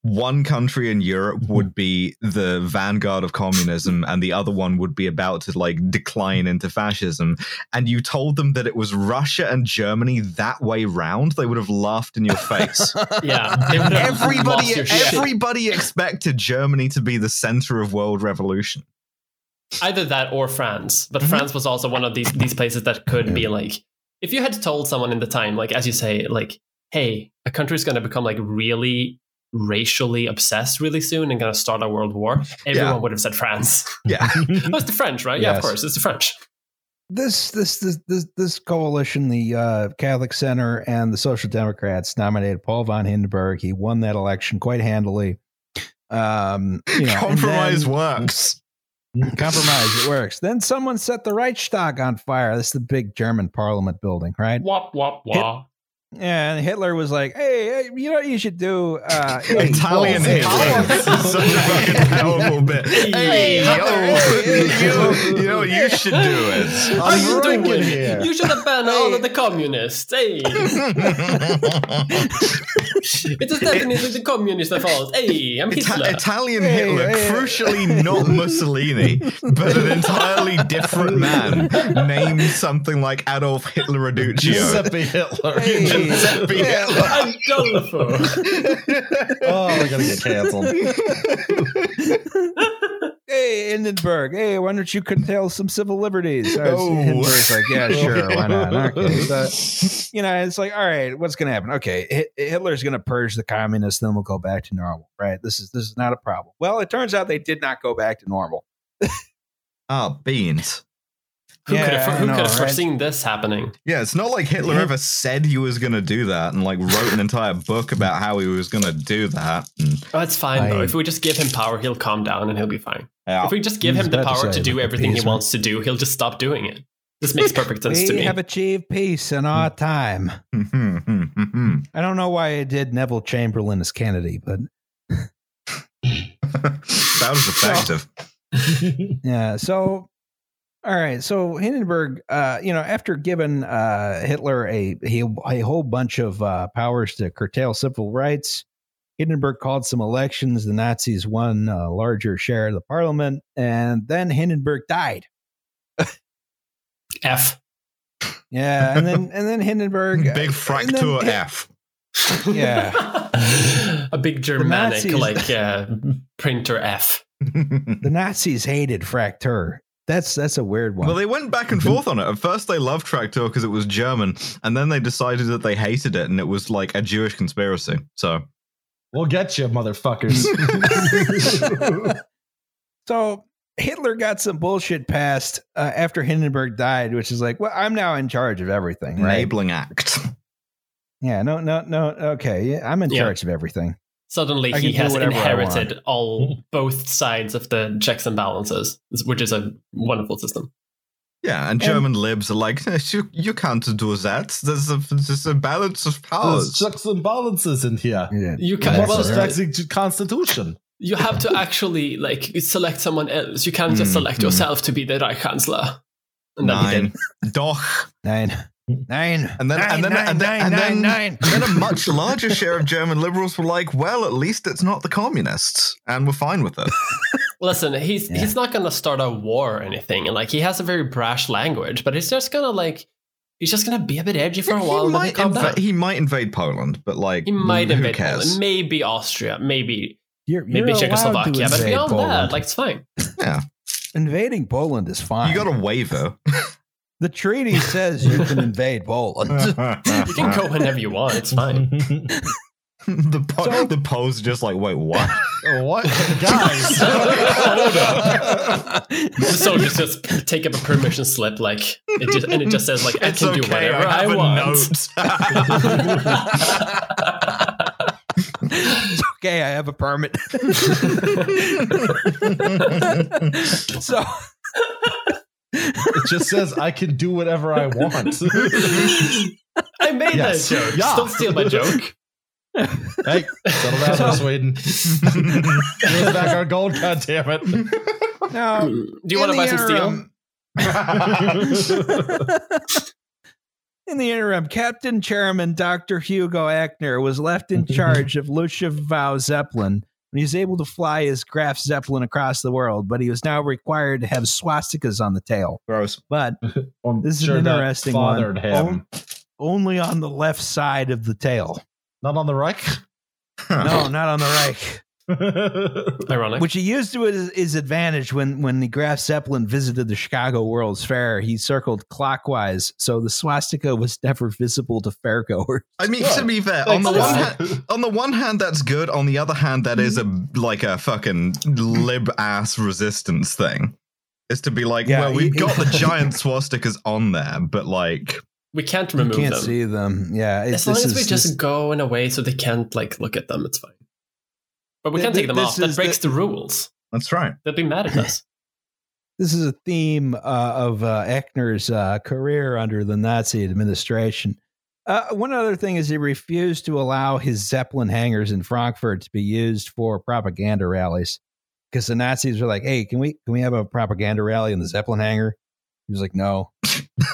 one country in Europe would be the vanguard of communism and the other one would be about to like decline into fascism, and you told them that it was Russia and Germany that way round, they would have laughed in your face. Yeah. Everybody, everybody expected Germany to be the center of world revolution. Either that or France, but mm-hmm. France was also one of these these places that could yeah. be like, if you had told someone in the time, like as you say, like, hey, a country's going to become like really racially obsessed really soon and going to start a world war, everyone yeah. would have said France. Yeah, oh, it's the French, right? Yes. Yeah, of course, it's the French. This this this this, this coalition, the uh, Catholic Center and the Social Democrats, nominated Paul von Hindenburg. He won that election quite handily. Um, you know, Compromise then, works. Compromise, it works. Then someone set the Reichstag on fire. That's the big German parliament building, right? Wop, wop, wop. Hit- and Hitler was like, hey, you know what you should do? Uh, hey, Italian Hitler. It's such a fucking powerful bit. Hey, yo, you, you know what you should do is. I'm doing here. You should have banned hey. all of the communists. Hey. It is definitely the communists that fault. Hey, I'm Hitler. Ita- Italian hey, Hitler, hey, crucially hey. not Mussolini, but an entirely different man named something like Adolf Hitler Raduccio. Giuseppe Hitler. Hey. Giuseppe Hitler. Adolfo. Oh, we're going to get canceled. Hey, Hindenburg. Hey, why don't you curtail some civil liberties? Oh. Hindenburg's like, yeah, sure, why not? Okay. So, you know, it's like, all right, what's going to happen? Okay, Hitler's going to purge the communists, then we'll go back to normal, right? This is this is not a problem. Well, it turns out they did not go back to normal. Oh, beans. Who yeah, could have, who know, could have foreseen right? this happening? Yeah, it's not like Hitler yeah. ever said he was going to do that and like wrote an entire book about how he was going to do that. And oh, it's fine, I, though. If we just give him power, he'll calm down and he'll be fine. Yeah. If we just give him the power to, to do everything peace, he wants right? to do, he'll just stop doing it. This makes perfect sense we to me. We have achieved peace in our time. I don't know why I did Neville Chamberlain as Kennedy, but... That was effective. So, yeah, so... All right, so Hindenburg, uh, you know, after giving uh, Hitler a, a a whole bunch of uh, powers to curtail civil rights, Hindenburg called some elections. The Nazis won a larger share of the parliament, and then Hindenburg died. F. Yeah, and then and then Hindenburg big fracture then, F. Yeah, a big Germanic Nazis, like uh, printer F. The Nazis hated fracture. That's that's a weird one. Well, they went back and forth on it. At first, they loved Traktor because it was German, and then they decided that they hated it, and it was like a Jewish conspiracy. So, we'll get you, motherfuckers. So, Hitler got some bullshit passed uh, after Hindenburg died, which is like, well, I'm now in charge of everything. Right? Enabling act. Yeah, no, no, no. Okay, yeah, I'm in yeah. charge of everything. Suddenly he has inherited all both sides of the checks and balances, which is a wonderful system. Yeah, and German and, libs are like, you, you can't do that. There's a, there's a balance of powers. There's checks and balances in here. Yeah. You can't well, right. the constitution. You have to actually like select someone else. You can't mm, just select mm. yourself to be the Reich Chancellor. Nein. Doch. Nein. Nine. And then, nine, and then, nine, and then, nine, and then, nine, then a much larger share of German liberals were like, well, at least it's not the communists, and we're fine with it. Listen, he's yeah. he's not going to start a war or anything, and like he has a very brash language, but he's just going to like He's just going to be a bit edgy for a he while. Might and then inv- he might invade Poland, but like, he might who invade cares? Poland. Maybe Austria, maybe you're, you're maybe Czechoslovakia, but beyond Poland. that, like, it's fine. Yeah, invading Poland is fine. You got a waiver. The treaty says you can invade Poland. You can go whenever you want. It's fine. The po- so, the Poles just like, wait, what? What? Guys, hold up. The soldiers just take up a permission slip, like, it just, and it just says, like, I it's can okay, do whatever I, I want. It's okay, I have a permit. So... It just says I can do whatever I want. I made yes. that joke. Yeah. Don't steal my joke. Hey, settle down, so, Sweden. Give us back our gold, goddammit. Now, do you want to buy interim, some steel? In the interim, Captain Chairman Doctor Hugo Eckener was left in charge of Luftschiffbau Zeppelin. He was able to fly his Graf Zeppelin across the world, but he was now required to have swastikas on the tail. Gross. But this sure is an interesting one. Him. Only on the left side of the tail. Not on the Reich? No, not on the Reich. Ironic. Which he used to his, his advantage when, when the Graf Zeppelin visited the Chicago World's Fair. He circled clockwise, so the swastika was never visible to fairgoers. I mean, yeah. to be fair, on the, one hand, on the one hand, that's good. On the other hand, that is a like a fucking lib-ass resistance thing. Is to be like, yeah, well, we've he, got he, the giant swastikas on there, but like... We can't remove them. We can't see them. Yeah. As long as we just go in a way so they can't like look at them, it's fine. But we can't take them off. That breaks the rules. That's right. They'll be mad at us. This is a theme uh, of uh, Eckner's uh, career under the Nazi administration. Uh, one other thing is he refused to allow his Zeppelin hangars in Frankfurt to be used for propaganda rallies because the Nazis were like, "Hey, can we can we have a propaganda rally in the Zeppelin hangar?" He was like, "No."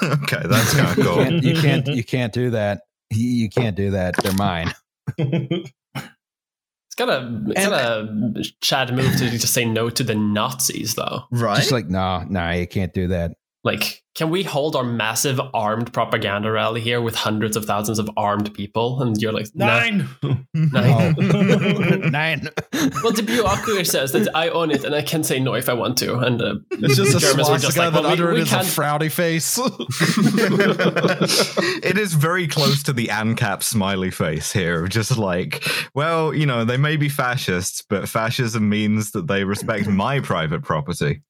Okay, that's kind of cool. You can't, you can't, you can't do that. You can't do that. They're mine. It's got a, it's got a Chad move to just say no to the Nazis, though. Right? Just like, no, nah, no, nah, you can't do that. Like, can we hold our massive armed propaganda rally here with hundreds of thousands of armed people? And you're like, nine, nah. nine, oh. nine. Well, the bureaucracy says that I own it and I can say no if I want to. And uh, it's just the Germans were just like, well, under we, we it is a frowny face. It is very close to the ANCAP smiley face here. Just like, well, you know, they may be fascists, but fascism means that they respect my private property.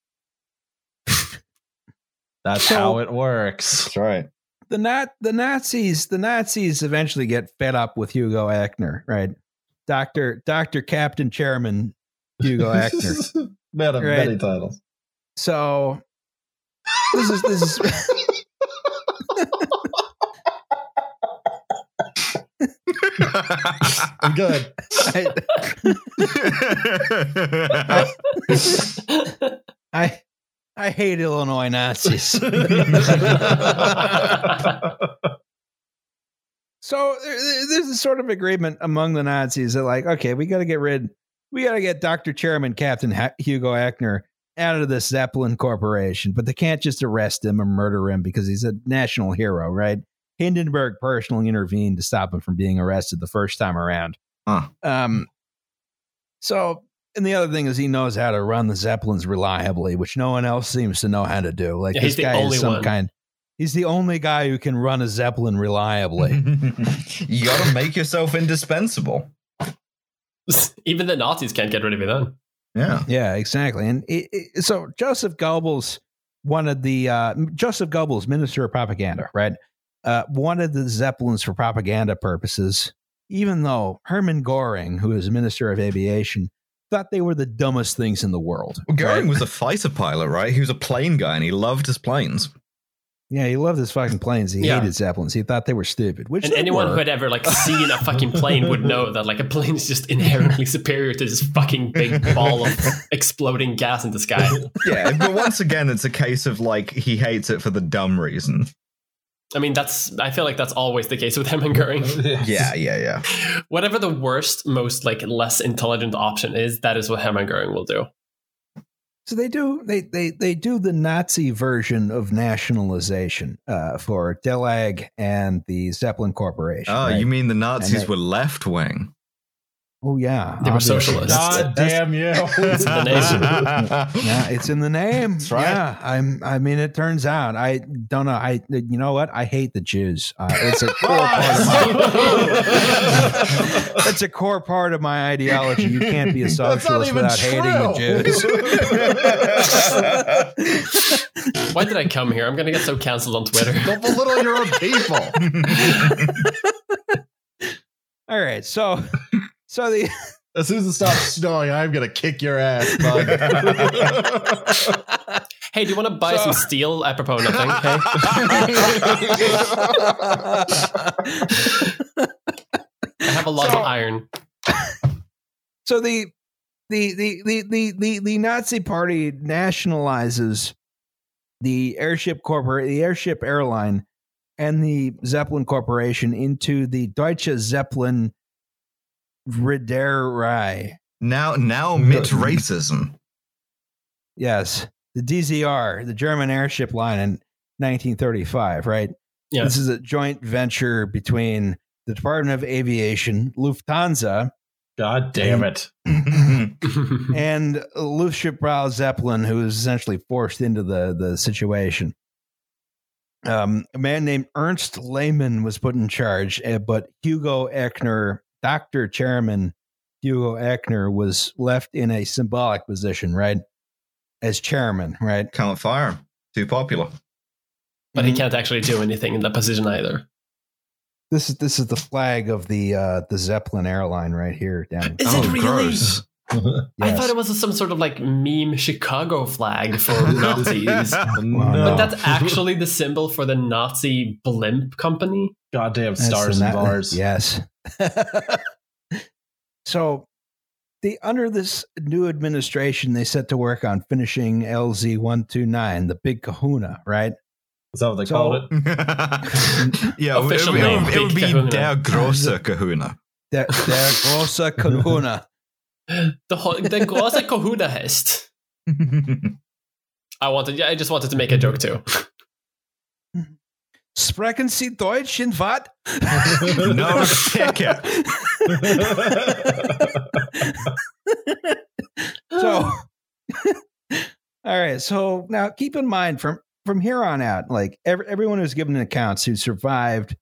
That's so, how it works. That's right. The Nat, the Nazis, the Nazis eventually get fed up with Hugo Eckener, right? Doctor, Doctor Captain Chairman Hugo Eckener. Man of right? many titles. So this is this is. I'm good. I, I I hate Illinois Nazis. So there's a sort of agreement among the Nazis that like, okay, we got to get rid, we got to get Doctor Chairman Captain Hugo Eckener out of the Zeppelin Corporation, but they can't just arrest him or murder him because he's a national hero, right? Hindenburg personally intervened to stop him from being arrested the first time around. Huh. Um, so... And the other thing is he knows how to run the Zeppelins reliably, which no one else seems to know how to do. Like yeah, this guy is some one. kind. He's the only guy who can run a Zeppelin reliably. You got to make yourself indispensable. Even the Nazis can't get rid of you then. Yeah. Yeah, exactly. And it, it, so Joseph Goebbels wanted the uh, Joseph Goebbels, Minister of Propaganda, right? Uh, wanted the Zeppelins for propaganda purposes, even though Hermann Göring, who is Minister of Aviation, thought they were the dumbest things in the world. Well, Goering right? was a fighter pilot, right? He was a plane guy, and he loved his planes. Yeah, he loved his fucking planes. He yeah. hated Zeppelins. He thought they were stupid. Which and anyone were. who had ever like seen a fucking plane would know that like a plane is just inherently superior to this fucking big ball of exploding gas in the sky. Yeah, but once again, it's a case of like he hates it for the dumb reason. I mean, that's. I feel like that's always the case with Hermann Göring. Yeah, yeah, yeah. Whatever the worst, most like less intelligent option is, that is what Hermann Göring will do. So they do they they they do the Nazi version of nationalization uh, for Delag and the Zeppelin Corporation. Oh, right? You mean the Nazis they, were left wing? Oh yeah, they were socialists. God damn you! It's in the name. Yeah, it's in the name. That's right. Yeah, I'm. I mean, it turns out I don't know. I you know what? I hate the Jews. Uh, it's a core part of my. It's a core part of my ideology. You can't be a socialist without true. hating the Jews. Why did I come here? I'm going to get so canceled on Twitter. Don't belittle your own people. All right, so. So the as soon as it stops snowing, I'm gonna kick your ass, bud. Hey, do you want to buy so, some steel? Apropos nothing. Hey? I have a lot so, of iron. So the the the the the the, the Nazi Party nationalizes the airship corporate, the airship airline, and the Zeppelin Corporation into the Deutsche Zeppelin. Reederei. Now, now admits racism. Yes. The D Z R, the German airship line in nineteen thirty-five, right? Yeah. This is a joint venture between the Department of Aviation, Lufthansa. God damn and, it. And Luftschiffbau Zeppelin, who was essentially forced into the, the situation. Um, a man named Ernst Lehmann was put in charge, but Hugo Eckener Doctor Chairman Hugo Eckener was left in a symbolic position, right? As chairman, right? Can't fire him. Too popular. But he can't actually do anything in that position either. This is this is the flag of the uh, the Zeppelin airline right here. Down. Is oh, it really? Gross. Yes. I thought it was some sort of like meme Chicago flag for Nazis. Wow. No. But that's actually the symbol for the Nazi blimp company. Goddamn stars and bars. Yes. So the under this new administration, they set to work on finishing L Z one twenty-nine, the big kahuna, right? Is that what they so, called it? Yeah, official it, it, name, it, it would be kahuna. Der Große Kahuna. Der, der Große Kahuna. The Der Große Kahuna heißt. I wanted, yeah, I just wanted to make a joke too. Sprechen Sie Deutsch in what? No, Checker. So, all right. So now keep in mind from, from here on out, like every, everyone who's given accounts who survived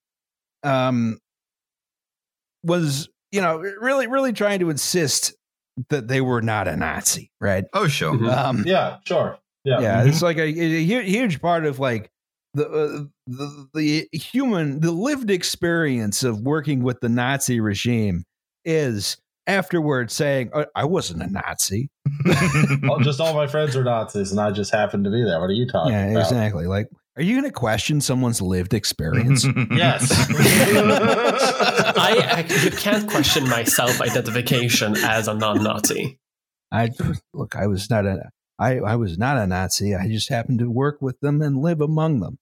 um, was, you know, really, really trying to insist that they were not a Nazi, right? Oh, sure. Mm-hmm. Um, yeah, sure. Yeah. Yeah. Mm-hmm. It's like a, a huge part of like, The, uh, the the human, the lived experience of working with the Nazi regime is afterward saying, oh, I wasn't a Nazi. Well, just all my friends are Nazis and I just happened to be there. What are you talking yeah, about? Exactly. Like, are you going to question someone's lived experience? Yes. I, I, you can't question my self-identification as a non-Nazi. I Look, I was not a... I, I was not a Nazi. I just happened to work with them and live among them.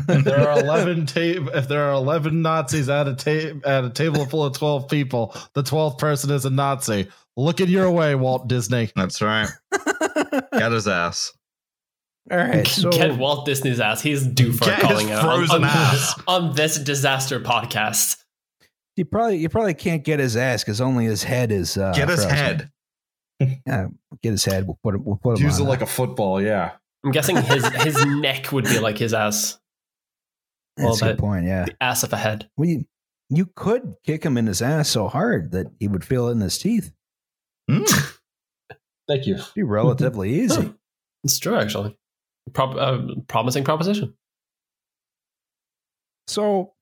If there are eleven ta- if there are eleven Nazis at a ta- at a table full of twelve people, the twelfth person is a Nazi. Look at your way, Walt Disney. That's right. Got his ass. All right. So get Walt Disney's ass. He's due for calling out on, on, on this disaster podcast. You probably you probably can't get his ass because only his head is uh, get his frozen. head. Yeah, get his head. We'll put him. We'll put him. Use it like a football. Yeah, I'm guessing his his neck would be like his ass. That's well, a good point. Yeah, the ass of a head. Well, you, you could kick him in his ass so hard that he would feel it in his teeth. Mm. Thank you. It'd be relatively easy. Oh, it's true, actually. Pro- uh, promising proposition. So, all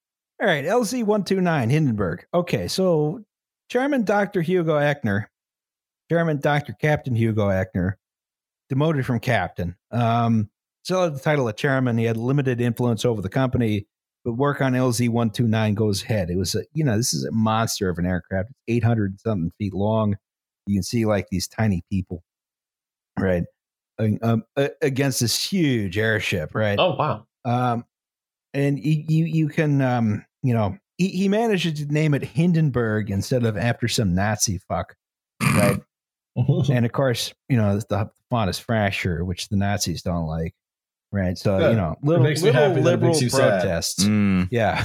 right, L Z one twenty-nine Hindenburg. Okay, so Chairman Doctor Hugo Eckener. Chairman Doctor Captain Hugo Eckener, demoted from captain. Um, still had the title of chairman. He had limited influence over the company, but work on L Z one twenty-nine goes ahead. It was, a, you know, this is a monster of an aircraft. It's eight hundred something feet long. You can see like these tiny people, right? Um, against this huge airship, right? Oh, wow. Um, and you, you, you can, um, you know, he, he managed to name it Hindenburg instead of after some Nazi fuck, right? And of course, you know, the font is Fracture, which the Nazis don't like. Right. So, yeah, you know, little, little happy, liberal protests. Mm. Yeah.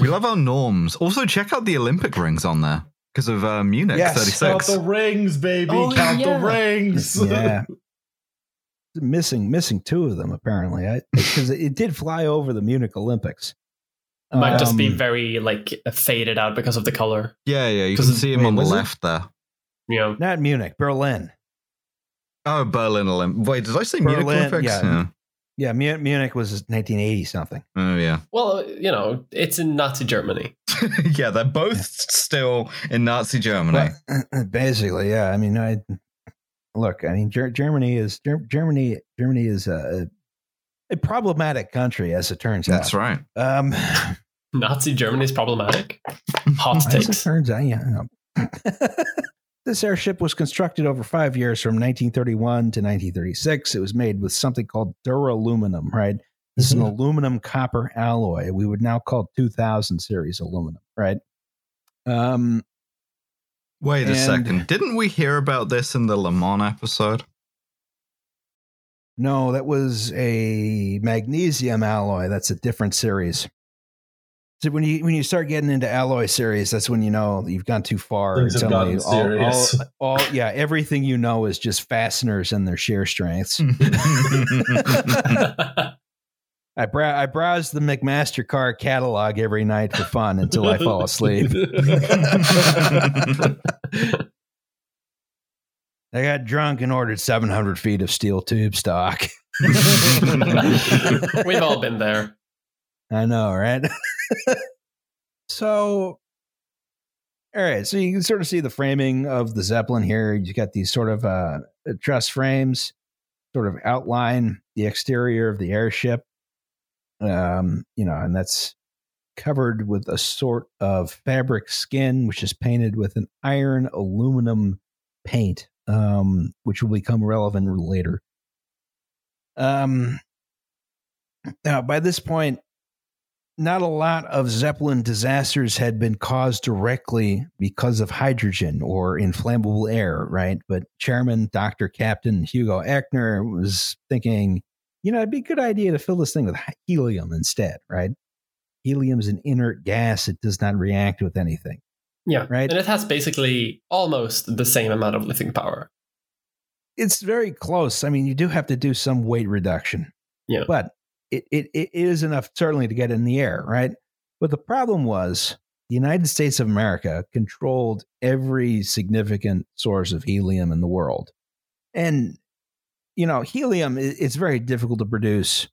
We love our norms. Also, check out the Olympic rings on there because of uh, Munich yes. thirty-six. Count the rings, baby. Oh, Count yeah. the rings. Yeah. missing, missing two of them, apparently, because it, it did fly over the Munich Olympics. It might um, just be very, like, faded out because of the color. Yeah. Yeah. You can see him wait, on the left it? there. Yeah. Not Munich, Berlin. Oh, Berlin Olympics. Wait, did I say Berlin, Munich Olympics? Yeah. yeah. Yeah, Munich was nineteen eighty something. Oh, yeah. Well, you know, it's in Nazi Germany. yeah, they're both yeah. still in Nazi Germany. Well, basically, yeah. I mean, I look, I mean, Ger- Germany is Ger- Germany. Germany is a, a problematic country, as it turns That's out. That's right. Um, Nazi Germany is problematic. Hot takes. As it turns out, yeah. This airship was constructed over five years from nineteen thirty-one to nineteen thirty-six. It was made with something called duraluminum, right? This mm-hmm. is an aluminum copper alloy. We would now call two thousand series aluminum, right? Um, Wait and, a second. Didn't we hear about this in the Le Mans episode? No, that was a magnesium alloy. That's a different series. So when you when you start getting into alloy series, that's when you know you've gone too far. Things have gotten serious. All, all, all, yeah, everything you know is just fasteners and their shear strengths. I, brow- I browse the McMaster car catalog every night for fun until I fall asleep. I got drunk and ordered seven hundred feet of steel tube stock. We've all been there. I know, right? So, all right. So you can sort of see the framing of the Zeppelin here. You got these sort of uh, truss frames, sort of outline the exterior of the airship. Um, you know, and that's covered with a sort of fabric skin, which is painted with an iron aluminum paint, um, which will become relevant later. Um, now, by this point, not a lot of Zeppelin disasters had been caused directly because of hydrogen or inflammable air, right? But Chairman Doctor Captain Hugo Eckener was thinking, you know, it'd be a good idea to fill this thing with helium instead, right? Helium is an inert gas. It does not react with anything. Yeah. Right. And it has basically almost the same amount of lifting power. It's very close. I mean, you do have to do some weight reduction. Yeah. But It, it it is enough, certainly, to get in the air, right? But the problem was the United States of America controlled every significant source of helium in the world. And, you know, helium, it's very difficult to produce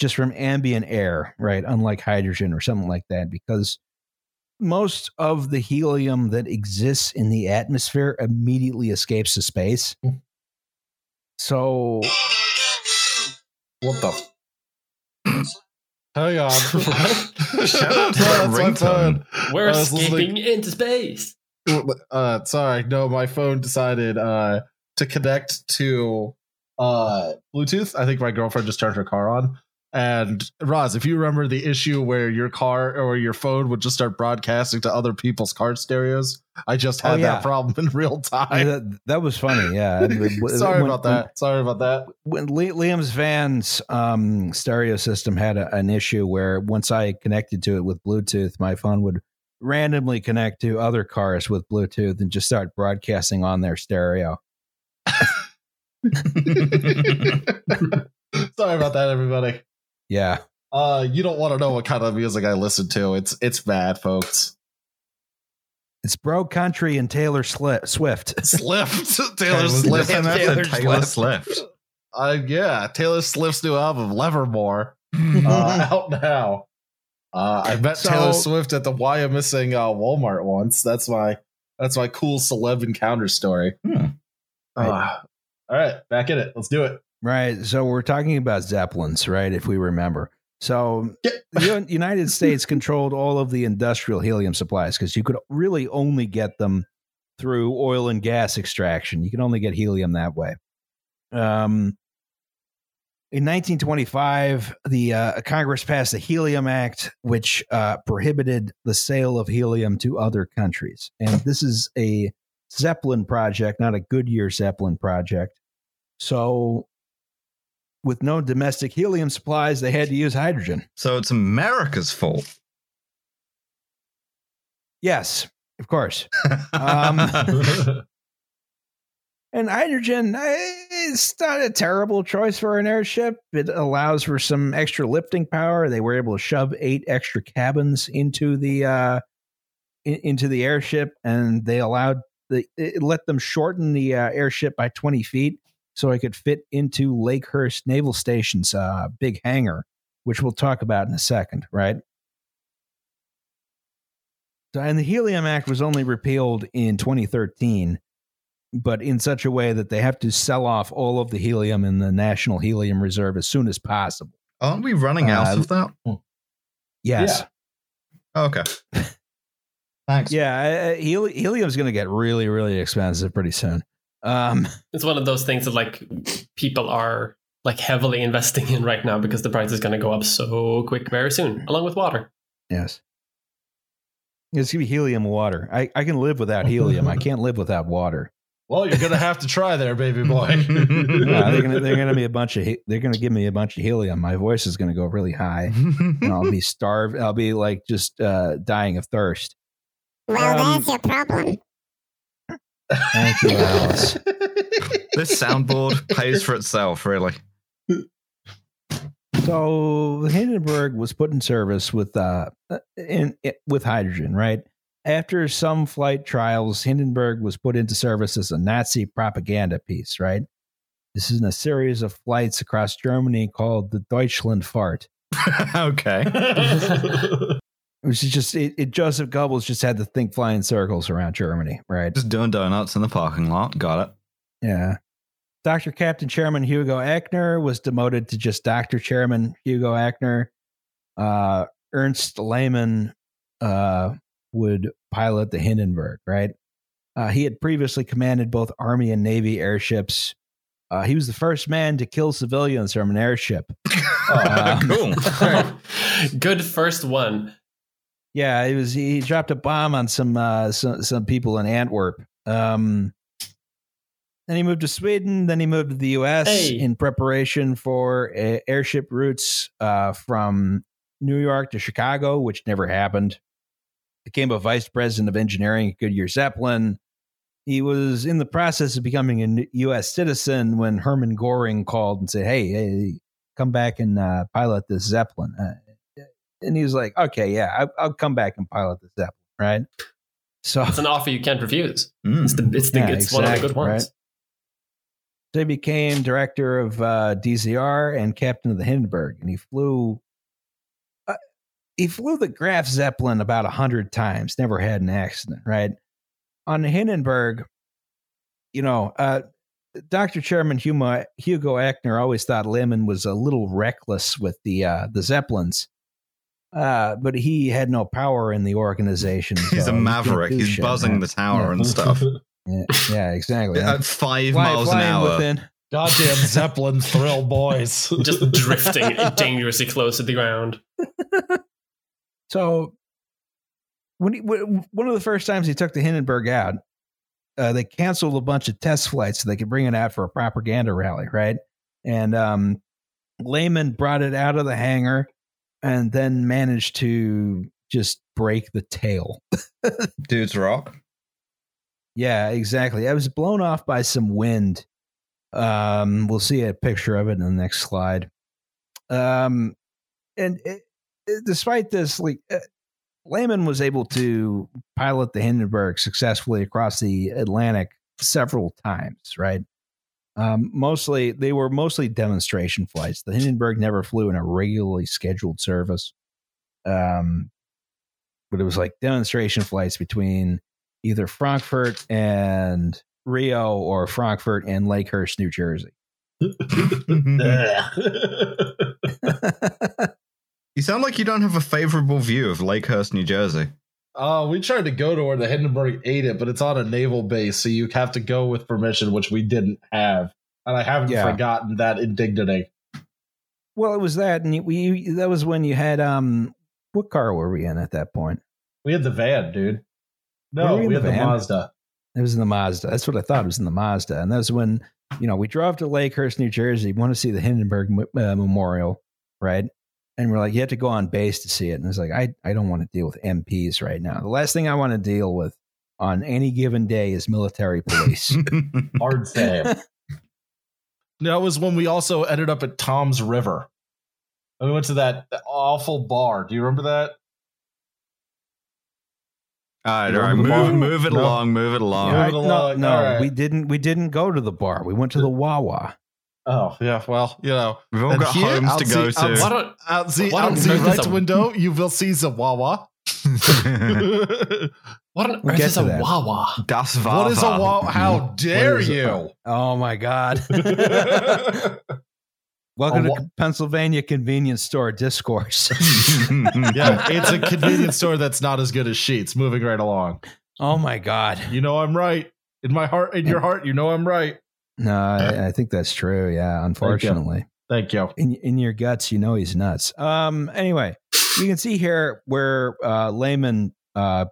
just from ambient air, right? Unlike hydrogen or something like that, because most of the helium that exists in the atmosphere immediately escapes to space. So... What the... Hang on. Shut up. No, that's my phone. We're escaping into space. Uh, sorry. No, my phone decided uh, to connect to uh, Bluetooth. I think my girlfriend just turned her car on. And Roz, if you remember the issue where your car or your phone would just start broadcasting to other people's car stereos, I just had oh, yeah. that problem in real time. Yeah, that, that was funny. Yeah. Sorry when, about that. When, Sorry about that. When Liam's van's um, stereo system had a, an issue where once I connected to it with Bluetooth, my phone would randomly connect to other cars with Bluetooth and just start broadcasting on their stereo. Sorry about that, everybody. Yeah. Uh, you don't want to know what kind of music I listen to. It's it's bad, folks. It's Bro Country and Taylor Sli- Swift. Slift. Taylor Swift. Taylor, Taylor, Taylor Swift. Uh, yeah, Taylor Swift's new album, Livermore, uh, out now. Uh, I met so, Taylor Swift at the Wyomissing uh, Walmart once. That's my that's my cool celeb encounter story. Hmm. Uh, right. All right, back in it. Let's do it. Right. So we're talking about Zeppelins, right? If we remember. So the United States controlled all of the industrial helium supplies because you could really only get them through oil and gas extraction. You can only get helium that way. Um, in nineteen twenty-five, the uh, Congress passed the Helium Act, which uh, prohibited the sale of helium to other countries. And this is a Zeppelin project, not a Goodyear Zeppelin project. So with no domestic helium supplies, they had to use hydrogen. So it's America's fault. Yes, of course. Um, and hydrogen, it's not a terrible choice for an airship. It allows for some extra lifting power. They were able to shove eight extra cabins into the uh, in, into the airship, and they allowed the it let them shorten the uh, airship by twenty feet, so it could fit into Lakehurst Naval Station's uh, big hangar, which we'll talk about in a second, right? And the Helium Act was only repealed in twenty thirteen, but in such a way that they have to sell off all of the helium in the National Helium Reserve as soon as possible. Aren't we running out uh, of that? Yes. Yeah. Oh, okay. Thanks. Yeah, uh, hel- helium's going to get really, really expensive pretty soon. Um, it's one of those things that like people are like heavily investing in right now because the price is going to go up so quick very soon, along with water. Yes. It's going to be helium water. I, I can live without helium. I can't live without water. Well, you're going to have to try there, baby boy. Yeah, they're going to, they're going to be a bunch of, they're going to give me a bunch of helium. My voice is going to go really high and I'll be starved. I'll be like just uh, dying of thirst. Well, um, that's your problem. Thank you, Alice. This soundboard pays for itself, really. So the Hindenburg was put in service with uh, in, in, with hydrogen, right? After some flight trials, Hindenburg was put into service as a Nazi propaganda piece, right? This is in a series of flights across Germany called the Deutschland Fart. Okay. Which is just, it, it, Joseph Goebbels just had the thing flying circles around Germany, right? Just doing donuts in the parking lot. Got it. Yeah. Doctor Captain Chairman Hugo Eckener was demoted to just Doctor Chairman Hugo Eckener. Uh, Ernst Lehmann uh, would pilot the Hindenburg, right? Uh, he had previously commanded both Army and Navy airships. Uh, he was the first man to kill civilians from an airship. Uh, cool. Good first one. Yeah, it was. He dropped a bomb on some uh, some, some people in Antwerp. Um Then he moved to Sweden. Then he moved to the U S Hey. In preparation for uh, airship routes uh, from New York to Chicago, which never happened. Became a vice president of engineering at Goodyear Zeppelin. He was in the process of becoming a U S citizen when Hermann Göring called and said, hey, hey come back and uh, pilot this Zeppelin. Uh, and he was like, okay, yeah, I'll, I'll come back and pilot this Zeppelin, right? So it's an offer you can't refuse. Mm. It's, the, it's, the, yeah, it's exactly, one of the good ones. Right? They became director of uh, D Z R and captain of the Hindenburg, and he flew. Uh, he flew the Graf Zeppelin about a hundred times. Never had an accident, right? On the Hindenburg, you know, uh, Doctor Chairman Hugo Hugo Eckener always thought Lehman was a little reckless with the uh, the Zeppelins, uh, but he had no power in the organization. He's so a maverick. He's shit, buzzing right? the tower yeah. and stuff. Yeah, yeah, exactly. At five fly, miles an hour. Within. Goddamn Zeppelin thrill boys. Just drifting dangerously close to the ground. So, when, he, when one of the first times he took the Hindenburg out, uh, they canceled a bunch of test flights so they could bring it out for a propaganda rally, right? And um, Lehman brought it out of the hangar and then managed to just break the tail. Dude's rock. Yeah, exactly. I was blown off by some wind. Um, we'll see a picture of it in the next slide. Um, and it, it, despite this, like uh, Lehman was able to pilot the Hindenburg successfully across the Atlantic several times, right? Um, mostly, they were mostly demonstration flights. The Hindenburg never flew in a regularly scheduled service. Um, but it was like demonstration flights between either Frankfurt and Rio or Frankfurt and Lakehurst, New Jersey. You sound like you don't have a favorable view of Lakehurst, New Jersey. Oh, uh, we tried to go to where the Hindenburg ate it, but it's on a naval base, so you have to go with permission, which we didn't have. And I haven't yeah. forgotten that indignity. Well, it was that, and we that was when you had, um, what car were we in at that point? We had the van, dude. No, we had the Mazda. It was in the Mazda. That's what I thought. It was in the Mazda. And that was when, you know, we drove to Lakehurst, New Jersey. We want to see the Hindenburg uh, Memorial, right? And we're like, you have to go on base to see it. And it's like, I, I don't want to deal with M Ps right now. The last thing I want to deal with on any given day is military police. Hard sale. That was when we also ended up at Tom's River. And we went to that awful bar. Do you remember that? All right, all right. Move, move it no. along. Move it along. Right, no, no right. we didn't. We didn't go to the bar. We went to the Wawa. Oh yeah. Well, you know, we've all got here, homes to go to. Out, out, out the out the right window, you will see the Wawa. What on earth is a Wawa? Das Wawa. What is a Wawa? How dare you? A, oh my God. Welcome oh, to Pennsylvania Convenience Store Discourse. Yeah, it's a convenience store that's not as good as Sheetz. Moving right along. Oh, my God. You know I'm right. In my heart, in your heart, you know I'm right. No, I, I think that's true. Yeah, unfortunately. Thank you. Thank you. In, in your guts, you know he's nuts. Um. Anyway, you can see here where uh, Lehmann uh,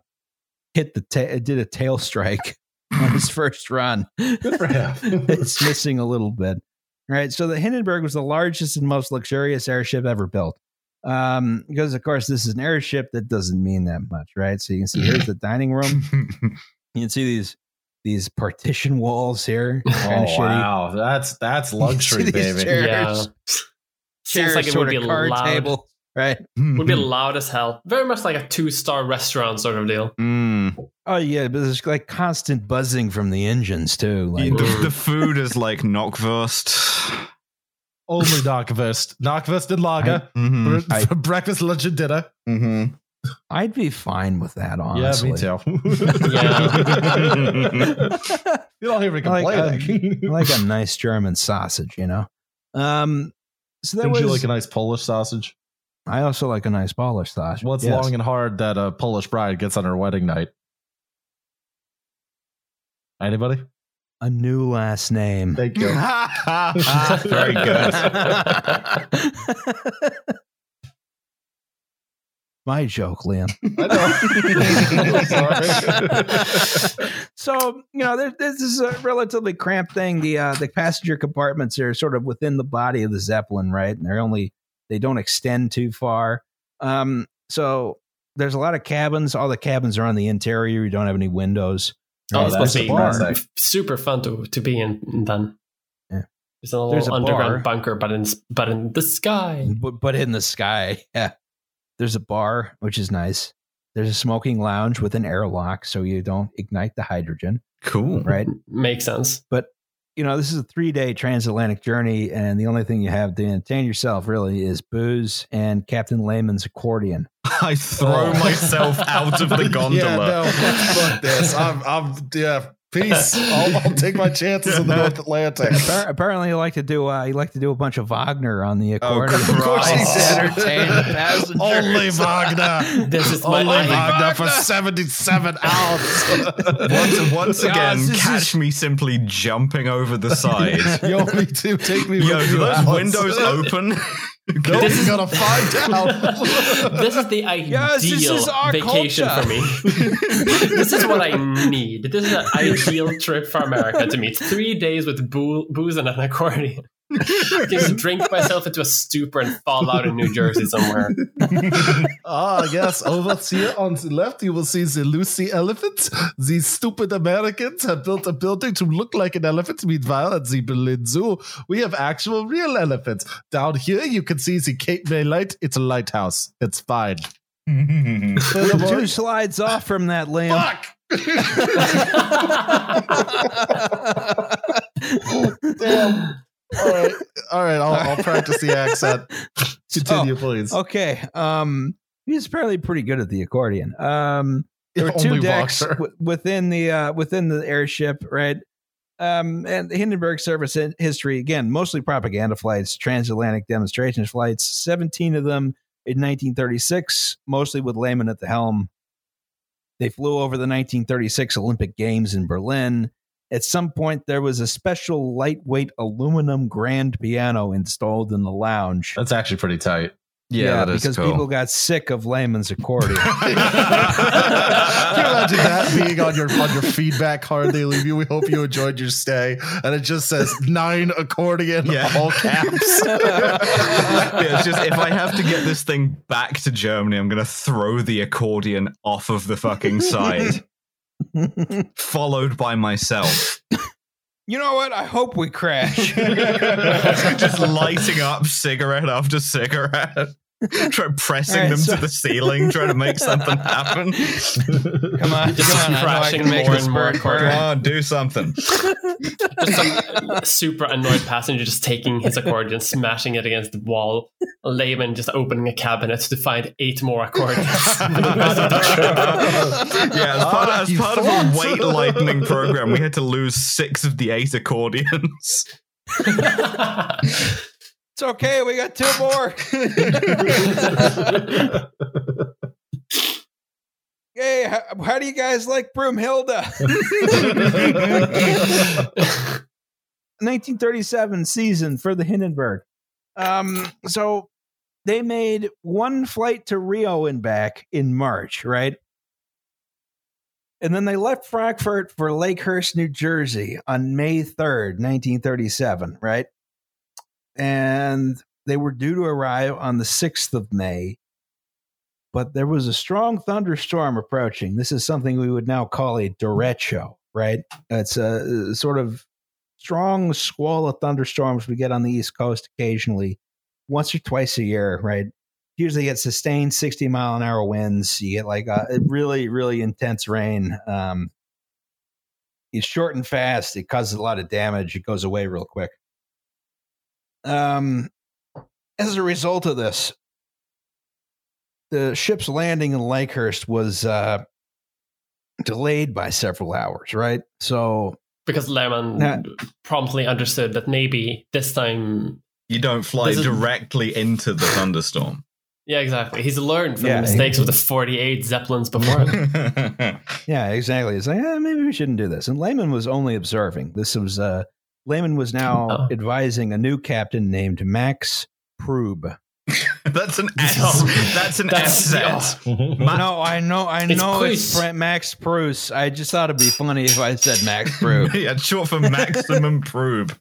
hit the ta- did a tail strike on his first run. Good for him. It's missing a little bit. Right, so the Hindenburg was the largest and most luxurious airship ever built. Um, because, of course, this is an airship that doesn't mean that much, right? So you can see here's the dining room. You can see these these partition walls here. Oh, wow. That's, that's luxury, baby. Chairs, yeah. Chairs, Seems like it would be loud. Table, right? Would be loud as hell. Very much like a two-star restaurant sort of deal. Mm. Oh, yeah, but there's like constant buzzing from the engines, too. Like the, the food is like knockwurst. Only knockwurst. Knockwurst and lager. I, mm-hmm, for, I, for breakfast, lunch, and dinner. Mm-hmm. I'd be fine with that, honestly. Yeah, me too. Yeah. You don't hear me complaining. Like, like a nice German sausage, you know? Um, so that Didn't was, you like a nice Polish sausage? I also like a nice Polish sausage. What's yes. long and hard that a Polish bride gets on her wedding night? Anybody? A new last name. Thank you. Very good. My joke, Liam. I know. So, you know, there, this is a relatively cramped thing. The uh, the passenger compartments are sort of within the body of the Zeppelin, right? And they're only they don't extend too far. Um, so there's a lot of cabins. All the cabins are on the interior. You don't have any windows. Oh, it's supposed to be super fun to, to be in, in then. Yeah. It's a little There's a underground bar. bunker, but in but in the sky. But, but in the sky, yeah. There's a bar, which is nice. There's a smoking lounge with an airlock, so you don't ignite the hydrogen. Cool. Right? Makes sense. But, you know, this is a three-day transatlantic journey, and the only thing you have to entertain yourself, really, is booze and Captain Lehmann's accordion. I throw oh. myself out of the gondola. Yeah, no, fuck this. I'm, I'm, yeah, peace. I'll, I'll take my chances in the North Atlantic. Apparently, you like to do, uh, you like to do a bunch of Wagner on the accordion. Oh, of course, he's entertained the passengers. Only Wagner. This is my only Wagner for seventy-seven hours. once, once again, oh, catch is... me simply jumping over the side. Yo, me too. Take me. Yo, do those windows open? Okay. This is gonna find out. This is the ideal yes, this is our vacation culture. For me. This is what I need. This is an ideal trip for America to me. It's three days with boo- booze and an accordion. Just drink myself into a stupor and fall out in New Jersey somewhere. Ah, yes. Over here on the left, you will see the Lucy elephant. These stupid Americans have built a building to look like an elephant. Meanwhile, at the Berlin Zoo, we have actual real elephants. Down here, you can see the Cape May Light. It's a lighthouse. It's fine. Two slides off from that, Liam. Fuck! Damn. All right, all right. I'll, I'll practice the accent. Continue, so, please. Okay. Um, he's apparently pretty good at the accordion. Um, there were two decks w- within the uh, within the airship, right? Um, and the Hindenburg service in history again, mostly propaganda flights, transatlantic demonstration flights. Seventeen of them in nineteen thirty-six, mostly with Lehmann at the helm. They flew over the nineteen thirty-six Olympic Games in Berlin. At some point, there was a special lightweight aluminum grand piano installed in the lounge. That's actually pretty tight. Yeah, yeah that because is cool. People got sick of Lehmann's accordion. Can you imagine that being on your on your feedback card they leave you? We hope you enjoyed your stay, and it just says nine accordion, yeah. all caps. Yeah, it's just if I have to get this thing back to Germany, I'm gonna throw the accordion off of the fucking side, followed by myself. You know what? I hope we crash. Just lighting up cigarette after cigarette. Try pressing right, them so- to the ceiling, trying to make something happen. Come on, just come on, crashing more and more. Come on, do something. Just a super annoyed passenger just taking his accordion, smashing it against the wall. Lehmann just opening a cabinet to find eight more accordions. Yeah, as part, ah, as part of a weight lightening program, we had to lose six of the eight accordions. It's okay, we got two more. Hey, how, how do you guys like Broomhilda? nineteen thirty-seven season for the Hindenburg. Um, so they made one flight to Rio and back in March, right? And then they left Frankfurt for Lakehurst, New Jersey on May third, nineteen thirty-seven, right? And they were due to arrive on the sixth of May, but there was a strong thunderstorm approaching. This is something we would now call a derecho, right? It's a, a sort of strong squall of thunderstorms we get on the East Coast occasionally, once or twice a year, right? Usually get sustained sixty mile an hour winds. You get like a really, really intense rain. Um, it's short and fast. It causes a lot of damage. It goes away real quick. Um, as a result of this, the ship's landing in Lakehurst was uh, delayed by several hours, right? So because Lehmann now, promptly understood that maybe this time you don't fly directly into the thunderstorm. Yeah, exactly. He's learned from yeah, the mistakes of the forty-eight Zeppelins before. Yeah, exactly. It's like, eh, maybe we shouldn't do this. And Lehmann was only observing. This was uh Lehmann was now oh. advising a new captain named Max Pruss. That's an S. That's an S. No, I know, I it's know Pruss. It's Max Pruss. I just thought it'd be funny if I said Max Pruss. Yeah, short for maximum prove.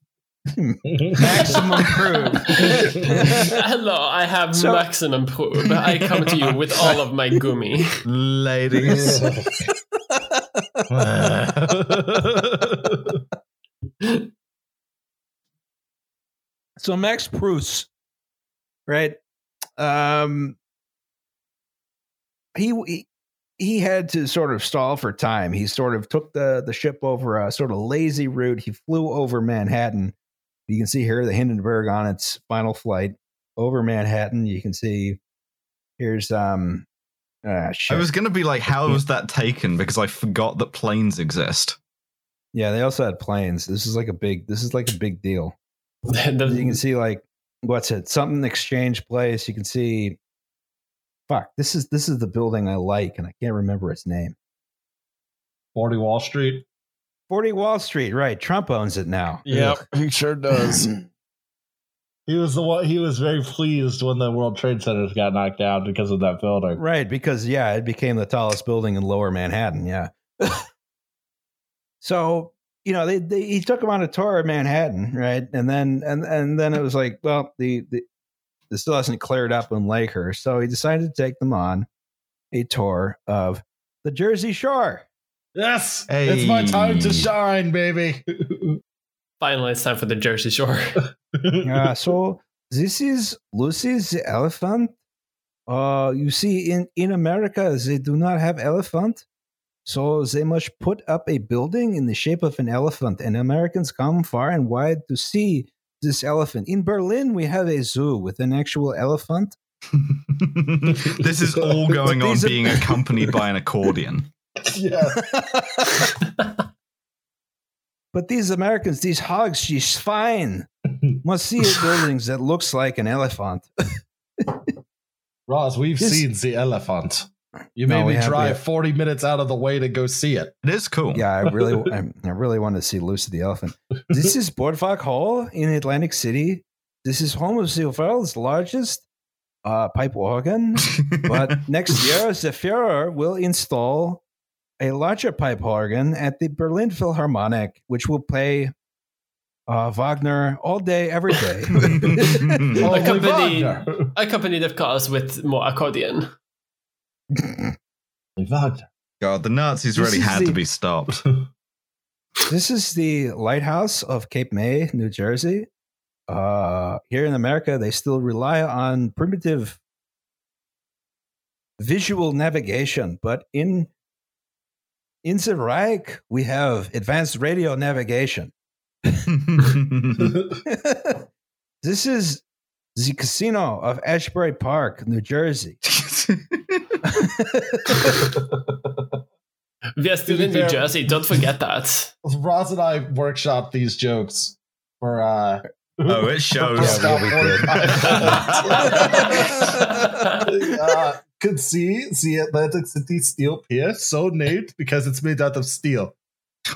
Maximum prove. Hello, I have so, maximum prove. I come to you with all of my gummy, ladies. So Max Pruss, right? Um, he, he he had to sort of stall for time. He sort of took the, the ship over a sort of lazy route. He flew over Manhattan. You can see here the Hindenburg on its final flight over Manhattan. You can see here's um. Uh, I was going to be like, how was that taken? Because I forgot that planes exist. Yeah, they also had planes. This is like a big. This is like a big deal. The, you can see like what's it? Something exchange place. You can see. Fuck. This is this is the building I like, and I can't remember its name. Forty Wall Street. Forty Wall Street. Right. Trump owns it now. Yep, he sure does. He was the one. He was very pleased when the World Trade Centers got knocked down because of that building. Right. Because yeah, it became the tallest building in Lower Manhattan. Yeah. So, you know, they, they he took him on a tour of Manhattan, right? And then and, and then it was like, well, the, the it still hasn't cleared up in Lakehurst. So he decided to take them on a tour of the Jersey Shore. Yes! Hey. It's my time to shine, baby. Finally, it's time for the Jersey Shore. uh, so this is Lucy's elephant. Uh, you see, in, in America, they do not have elephant. So they must put up a building in the shape of an elephant, and Americans come far and wide to see this elephant. In Berlin, we have a zoo with an actual elephant. This is all going on being accompanied by an accordion. Yeah. But these Americans, these hogs, she's fine, must see a building that looks like an elephant. Ross, we've this- seen the elephant. You made no, me drive to, forty minutes out of the way to go see it. It is cool. Yeah, I really, I, I really want to see Lucy the elephant. This is Boardwalk Hall in Atlantic City. This is home of the world's largest uh, pipe organ, but next year the Führer will install a larger pipe organ at the Berlin Philharmonic, which will play uh, Wagner all day, every day. accompanied, accompanied, of course, with more accordion. Wagner. God, the Nazis really had the, to be stopped. This is the lighthouse of Cape May, New Jersey. Uh, here in America, they still rely on primitive visual navigation, but in in the Reich, we have advanced radio navigation. This is the casino of Ashbury Park, New Jersey. We are still in New Jersey. Don't forget that. Roz and I workshopped these jokes for. Uh, oh, it shows. Yeah, we did. uh, could see the Atlantic City Steel Pier, so named because it's made out of steel.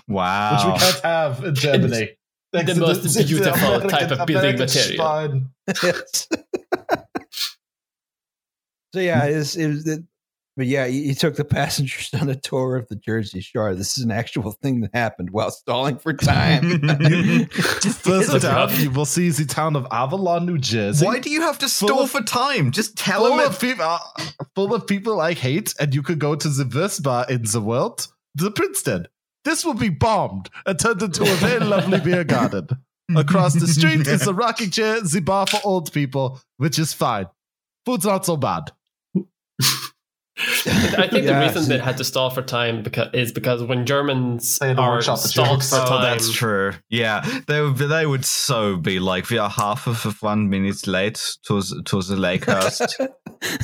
Wow. Which we can't have in Germany. It's the most it's beautiful it's type of building material. Yes. So yeah, it's, it was. It, But yeah, he took the passengers on a tour of the Jersey Shore. This is an actual thing that happened while stalling for time. First up, you will see the town of Avalon, New Jersey. Why do you have to stall for time? Just tell them. Full, uh, full of people I hate, and you could go to the worst bar in the world, the Princeton. This will be bombed and turned into a very lovely beer garden. Across the street is a rocking chair, the bar for old people, which is fine. Food's not so bad. I think yeah, the reason they had to stall for time because is because when Germans are stalled for time, oh, that's true. Yeah, they would be, they would so be like we are half of one minute late to to the Lakehurst.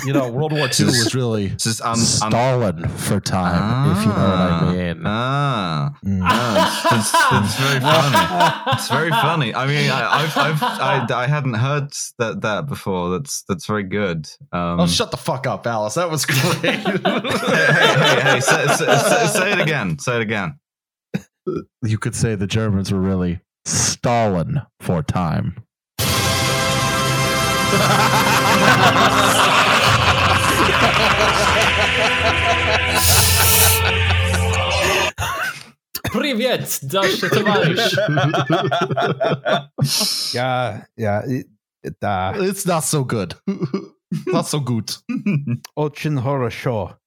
You know, World War Two was really this is un, stalling un, for time, ah, if you know what I mean. Ah, mm. ah it's, it's, it's very funny. It's very funny. I mean, I I've, I've, I I hadn't heard that that before. That's that's very good. Um, oh, shut the fuck up, Alice. That was great. hey, hey, hey, hey say, say, say, say it again. Say it again. You could say the Germans were really stalling for time. Привет, дальше товарищ. Yeah, yeah. It, it, uh... It's not so good. Not so good. Очень хорошо.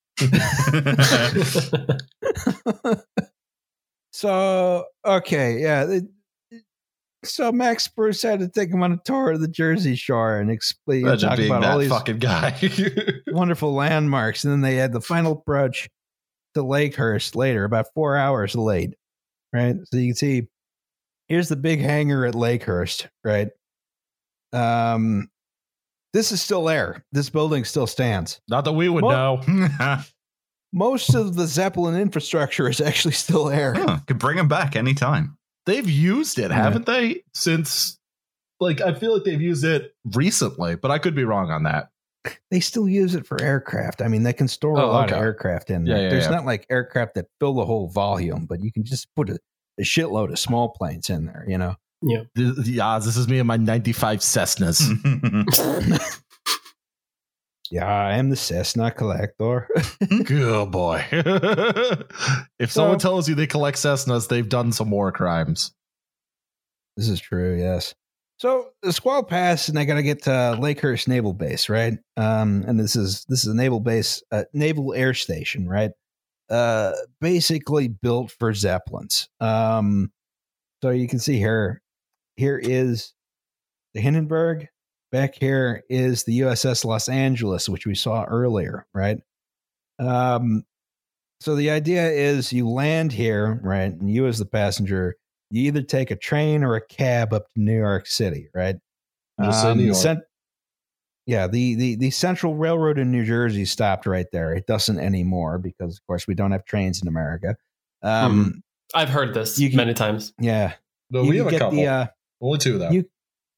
So, okay, yeah. So Max Pruss had to take him on a tour of the Jersey Shore and explain and talk about all these fucking guy. Wonderful landmarks. And then they had the final approach to Lakehurst later, about four hours late, right? So you can see, here's the big hangar at Lakehurst, right? Um... This is still there. This building still stands. Not that we would Mo- know. Most of the Zeppelin infrastructure is actually still there. Huh, could bring them back anytime. They've used it, haven't yeah. they? Since, like, I feel like they've used it recently, but I could be wrong on that. They still use it for aircraft. I mean, they can store oh, a lot okay. of aircraft in there. Yeah, yeah, There's yeah. not like aircraft that fill the whole volume, but you can just put a, a shitload of small planes in there, you know? Yeah, yeah. This is me and my ninety-five Cessnas. Yeah, I am the Cessna collector. Good boy. If so, someone tells you they collect Cessnas, they've done some war crimes. This is true. Yes. So the squall pass, and they got to get to Lakehurst Naval Base, right? Um, and this is this is a naval base, uh, naval air station, right? Uh, basically built for Zeppelins. Um, so you can see here. Here is the Hindenburg. Back here is the U S S Los Angeles, which we saw earlier, right? Um, so the idea is you land here, right? And you as the passenger, you either take a train or a cab up to New York City, right? Um, New York. Cent- yeah, the, the, the Central Railroad in New Jersey stopped right there. It doesn't anymore because, of course, we don't have trains in America. Um, hmm. I've heard this can, many times. Yeah. No, we have a couple. The, uh, Only two, though. You,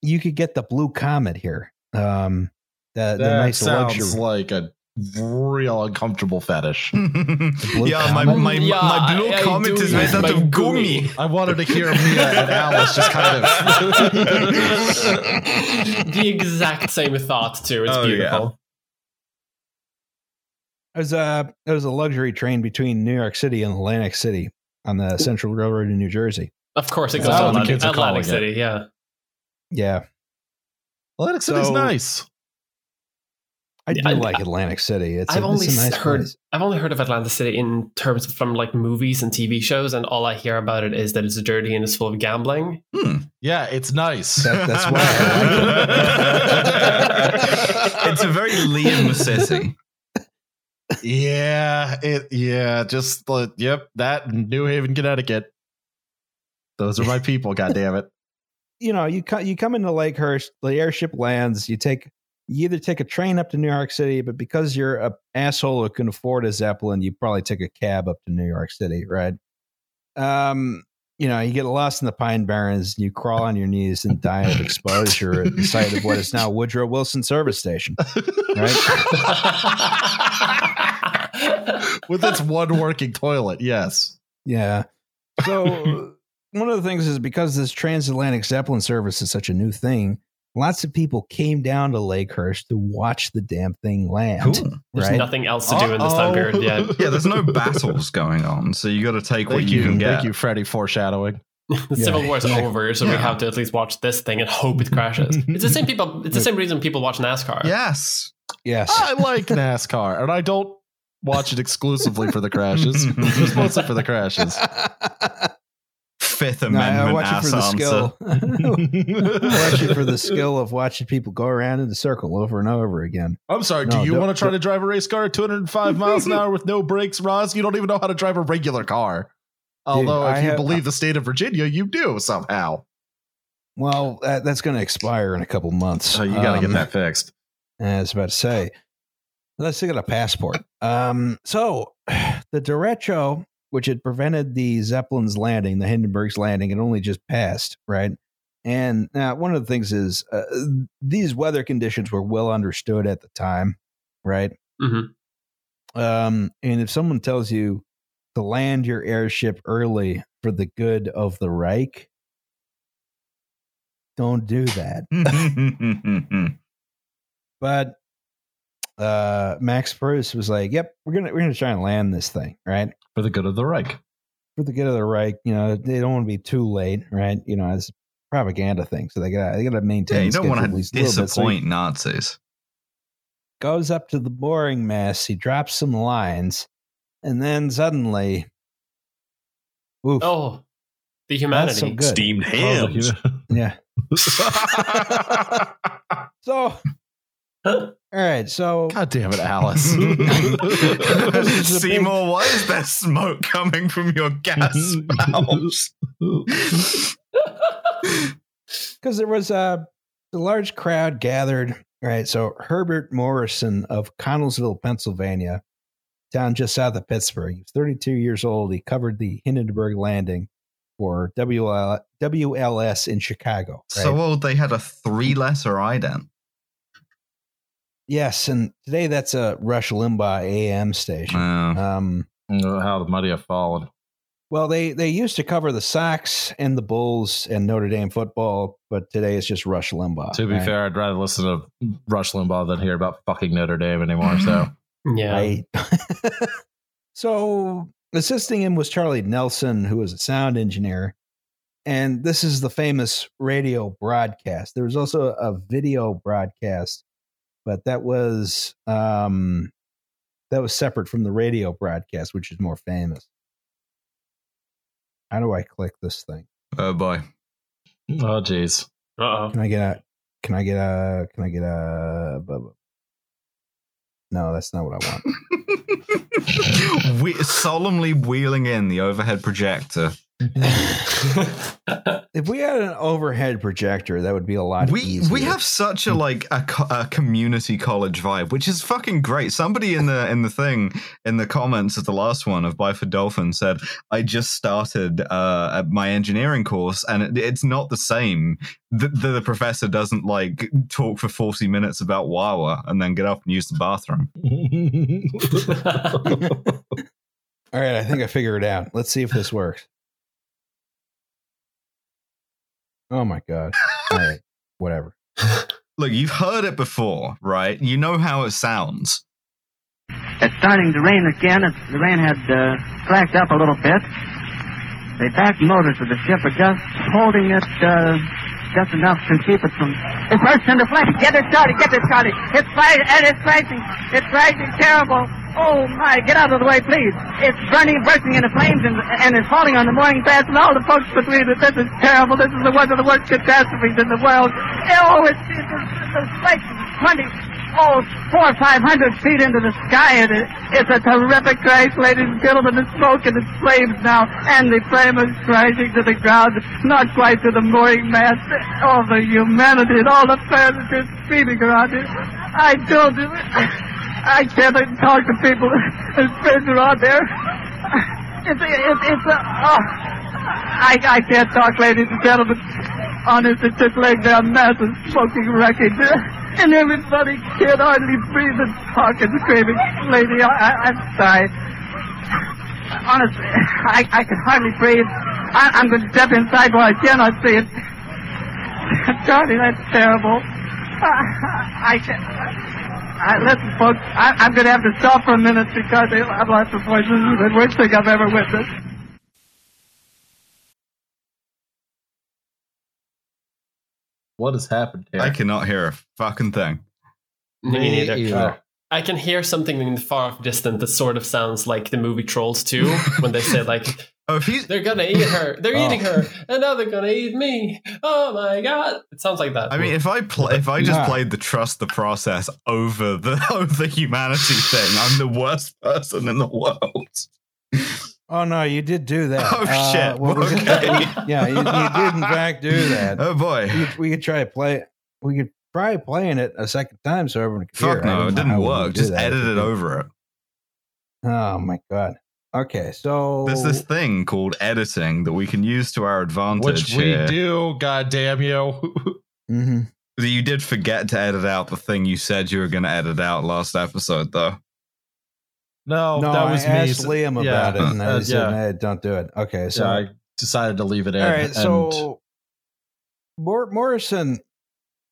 you could get the Blue Comet here. Um, the, that the nice sounds luxury. like a real uncomfortable fetish. yeah, my, my, yeah, my blue I, comment I is made out of gummy. I wanted to hear Mia and Alice just kind of... the exact same thought, too. It's oh, beautiful. Yeah. There's a, there was a luxury train between New York City and Atlantic City on the Central Railroad in New Jersey. Of course it goes on the kids Atlantic City, it. yeah. Yeah. Atlantic so, City's nice. I do I, like Atlantic City. It's I've a, only it's a nice heard place. I've only heard of Atlantic City in terms of from like movies and T V shows, and all I hear about it is that it's dirty and it's full of gambling. Hmm. Yeah, it's nice. That, that's why I like it. It's a very Liam City. Yeah, it yeah, just uh, yep, that and New Haven, Connecticut. Those are my people, goddammit. You know, you come you come into Lakehurst, the airship lands, you take you either take a train up to New York City, but because you're an asshole who can afford a Zeppelin, you probably take a cab up to New York City, right? Um, you know, you get lost in the Pine Barrens and you crawl on your knees and die of exposure at the site of what is now Woodrow Wilson Service Station. Right? With its one working toilet, yes. Yeah. So one of the things is because this transatlantic Zeppelin service is such a new thing, lots of people came down to Lakehurst to watch the damn thing land. Cool. There's right? nothing else to do Uh-oh. in this time period. Yeah, yeah. There's no battles going on, so you got to take thank what you, you can get. Thank you, Freddy, foreshadowing. The yeah. Civil War's yeah. over, so yeah. we have to at least watch this thing and hope it crashes. It's the same people. It's the same reason people watch NASCAR. Yes, yes. I like NASCAR, and I don't watch it exclusively for the crashes. It's mostly for the crashes. Fifth Amendment. No, I watch ass it for the skill. I watch it for the skill of watching people go around in a circle over and over again. I'm sorry. No, do you want to try to drive a race car at two hundred five miles an hour with no brakes, Roz? You don't even know how to drive a regular car. Although, dude, if I you have, believe the state of Virginia, you do somehow. Well, that, that's going to expire in a couple months. So you got to um, get that fixed. I was about to say, let's look at a passport. Um, so the derecho, which had prevented the Zeppelin's landing, the Hindenburg's landing, and only just passed, right? And now one of the things is uh, these weather conditions were well understood at the time, right? Mm-hmm. Um, and if someone tells you to land your airship early for the good of the Reich, don't do that. But uh, Max Pruss was like, "Yep, we're gonna we're gonna try and land this thing, right?" For the good of the Reich. For the good of the Reich, you know, they don't want to be too late, right? You know, it's a propaganda thing, so they got they got to maintain. Yeah, you don't want to disappoint bit, so Nazis. Goes up to the mooring mast, he drops some lines, and then suddenly, oof! Oh, the humanity, steamed hams. Oh, yeah. So. Huh? All right, so God damn it, Alice. Seymour, why is there smoke coming from your gas valves? Because there was a, a large crowd gathered. All right, so Herbert Morrison of Connellsville, Pennsylvania, down just south of Pittsburgh. He was thirty-two years old. He covered the Hindenburg landing for W L S in Chicago. Right? So old they had a three-letter ident. Yes, and today that's a Rush Limbaugh A M station. Wow. Um, how the mighty have fallen. Well, they, they used to cover the Sox and the Bulls and Notre Dame football, but today it's just Rush Limbaugh. To be right? fair, I'd rather listen to Rush Limbaugh than hear about fucking Notre Dame anymore. So yeah. Right. So assisting him was Charlie Nelson, who was a sound engineer. And this is the famous radio broadcast. There was also a video broadcast. But that was um, that was separate from the radio broadcast, which is more famous. How do I click this thing? Oh boy! Oh geez! Uh-oh. Can I get a? Can I get a? Can I get a? No, that's not what I want. We're solemnly wheeling in the overhead projector If we had an overhead projector, that would be a lot we, easier. We have such a like a, a community college vibe, which is fucking great. Somebody in the in the thing in the comments of the last one of Buy for Dolphin said, "I just started uh, my engineering course, and it, it's not the same. The, the, the professor doesn't like talk for forty minutes about Wawa and then get up and use the bathroom." All right, I think I figured it out. Let's see if this works. Oh my God. All right. Whatever. Look, you've heard it before, right? You know how it sounds. It's starting to rain again. It's, the rain had uh, cracked up a little bit. The back motors of the ship are just holding it uh, just enough to keep it from... It bursts into flames. Get it started. Get it started. It's rising. And it's rising. It's rising terrible. Oh, my. Get out of the way, please. It's burning, bursting into flames, and, and it's falling on the morning baths, and all the folks between us. This is terrible. This is the one of the worst catastrophes in the world. Oh, it's a spike twenty, oh, four or five hundred feet into the sky, and it, it's a terrific crash, ladies and gentlemen. The smoke and the flames now, and the flame is crashing to the ground, not quite to the mooring mast. All the humanity and all the furniture speeding around it. I don't do it. I can't even talk to people. There's friends are out there. It's a, it's, it's a, oh, I, I can't talk, ladies and gentlemen. Honestly, it's just laying down masses, smoking wreckage. And everybody can't hardly breathe and talk and screaming. Lady, I, I, I'm sorry. Honestly, I, I can hardly breathe. I, I'm going to step inside while I cannot see it. Charlie, that's terrible. I, I can't... I, listen, folks, I, I'm going to have to stop for a minute because I've lost the voice. This is the worst thing I've ever witnessed. What has happened here? I cannot hear a fucking thing. Me neither. Yeah. I can hear something in the far distance that sort of sounds like the movie Trolls two when they say, like, oh, he's... they're gonna eat her. They're oh. eating her, and now they're gonna eat me. Oh my God! It sounds like that. I mean, if I play, if I just yeah. played the trust the process over the over the humanity thing, I'm the worst person in the world. Oh no, you did do that. Oh uh, shit! What was okay. it? Yeah, you, you did in fact do that. Oh boy, we, we could try to play. We could try playing it a second time so everyone could Fuck hear. Fuck no, it didn't work. Just edit it over it. Oh my God. Okay, so there's this thing called editing that we can use to our advantage, which we here. do. God damn you! Mm-hmm. You did forget to edit out the thing you said you were going to edit out last episode, though. No, no, that was I me. asked Liam yeah. about it, and uh, he said, yeah. hey, "Don't do it." Okay, so yeah, I decided to leave it in. All right, and... so Mor- Morrison,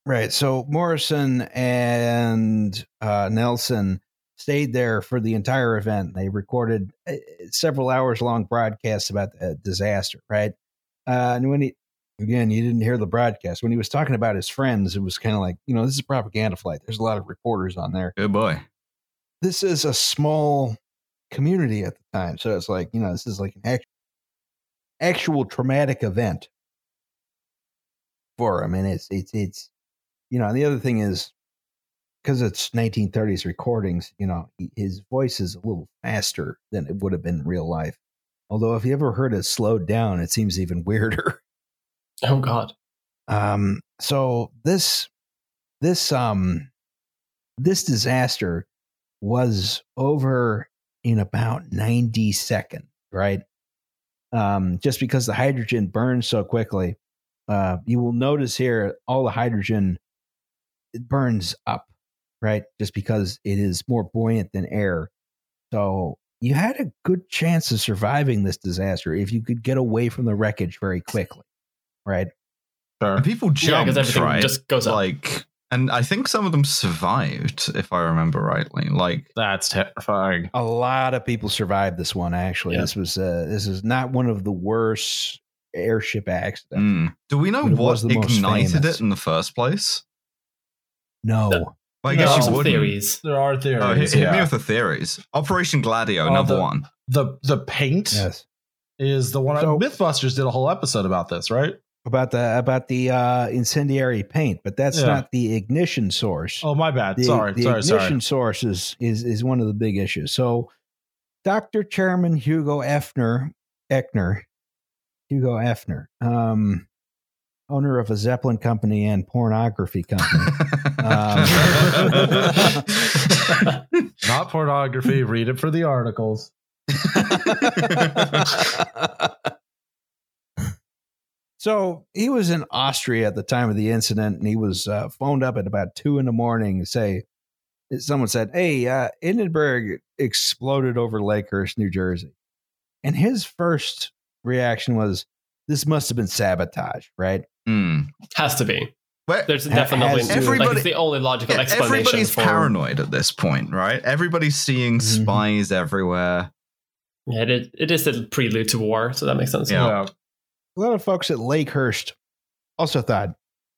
right? So Morrison and uh, Nelson stayed there for the entire event. They recorded several hours long broadcasts about the disaster, right? Uh, and when he, again, you didn't hear the broadcast. When he was talking about his friends, it was kind of like, you know, this is a propaganda flight. There's a lot of reporters on there. Good boy. This is a small community at the time. So it's like, you know, this is like an actual, actual traumatic event for him. And it's, it's, it's, you know, and the other thing is, because it's nineteen thirties recordings, you know, his voice is a little faster than it would have been in real life. Although if you ever heard it slowed down, it seems even weirder. Oh God. Um, so this, this, um, this disaster was over in about ninety seconds, right? Um, just because the hydrogen burns so quickly, uh, you will notice here, all the hydrogen, it burns up. Right, just because it is more buoyant than air. So you had a good chance of surviving this disaster if you could get away from the wreckage very quickly, right? Sure. People jumped, yeah, everything right? Just goes like, up. And I think some of them survived, if I remember rightly. Like that's terrifying. A lot of people survived this one. Actually, yeah. this was uh, this is not one of the worst airship accidents. Mm. Do we know what ignited it in the first place? No. no. Well, I there guess are you some wouldn't. theories. There are theories. Oh, hit, hit yeah. me with the theories. Operation Gladio, oh, number the, one. The the paint yes. is the one. So, I, Mythbusters did a whole episode about this, right? About the about the uh, incendiary paint, but that's yeah. not the ignition source. Oh, my bad. The, sorry, the sorry, ignition sorry. source is, is is one of the big issues. So, Doctor Chairman Hugo Eckener, Eckener Hugo Eckener, um, owner of a Zeppelin company and pornography company. um, Not pornography. Read it for the articles. So he was in Austria at the time of the incident, and he was uh, phoned up at about two in the morning to say, someone said, hey, uh, Hindenburg exploded over Lakehurst, New Jersey. And his first reaction was, this must have been sabotage, right? Mm. Has to be. But there's definitely everybody, like, it's the only logical yeah, explanation. Everybody's for, paranoid at this point, right? Everybody's seeing mm-hmm. spies everywhere. Yeah, it is, it is the prelude to war, so that makes sense. Yeah. Yeah. A lot of folks at Lakehurst also thought,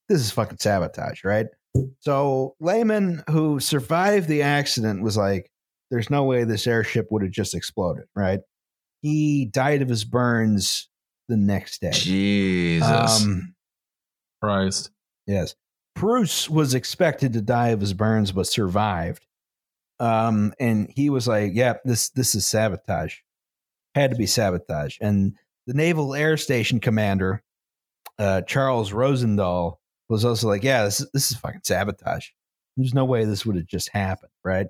this is fucking sabotage, right? So Lehmann, who survived the accident, was like, there's no way this airship would have just exploded, right? He died of his burns the next day. Jesus. Um, Christ. Yes. Pruss was expected to die of his burns, but survived. Um, and he was like, yeah, this, this is sabotage. Had to be sabotage. And the Naval Air Station commander, uh, Charles Rosendahl, was also like, yeah, this, this is fucking sabotage. There's no way this would have just happened, right?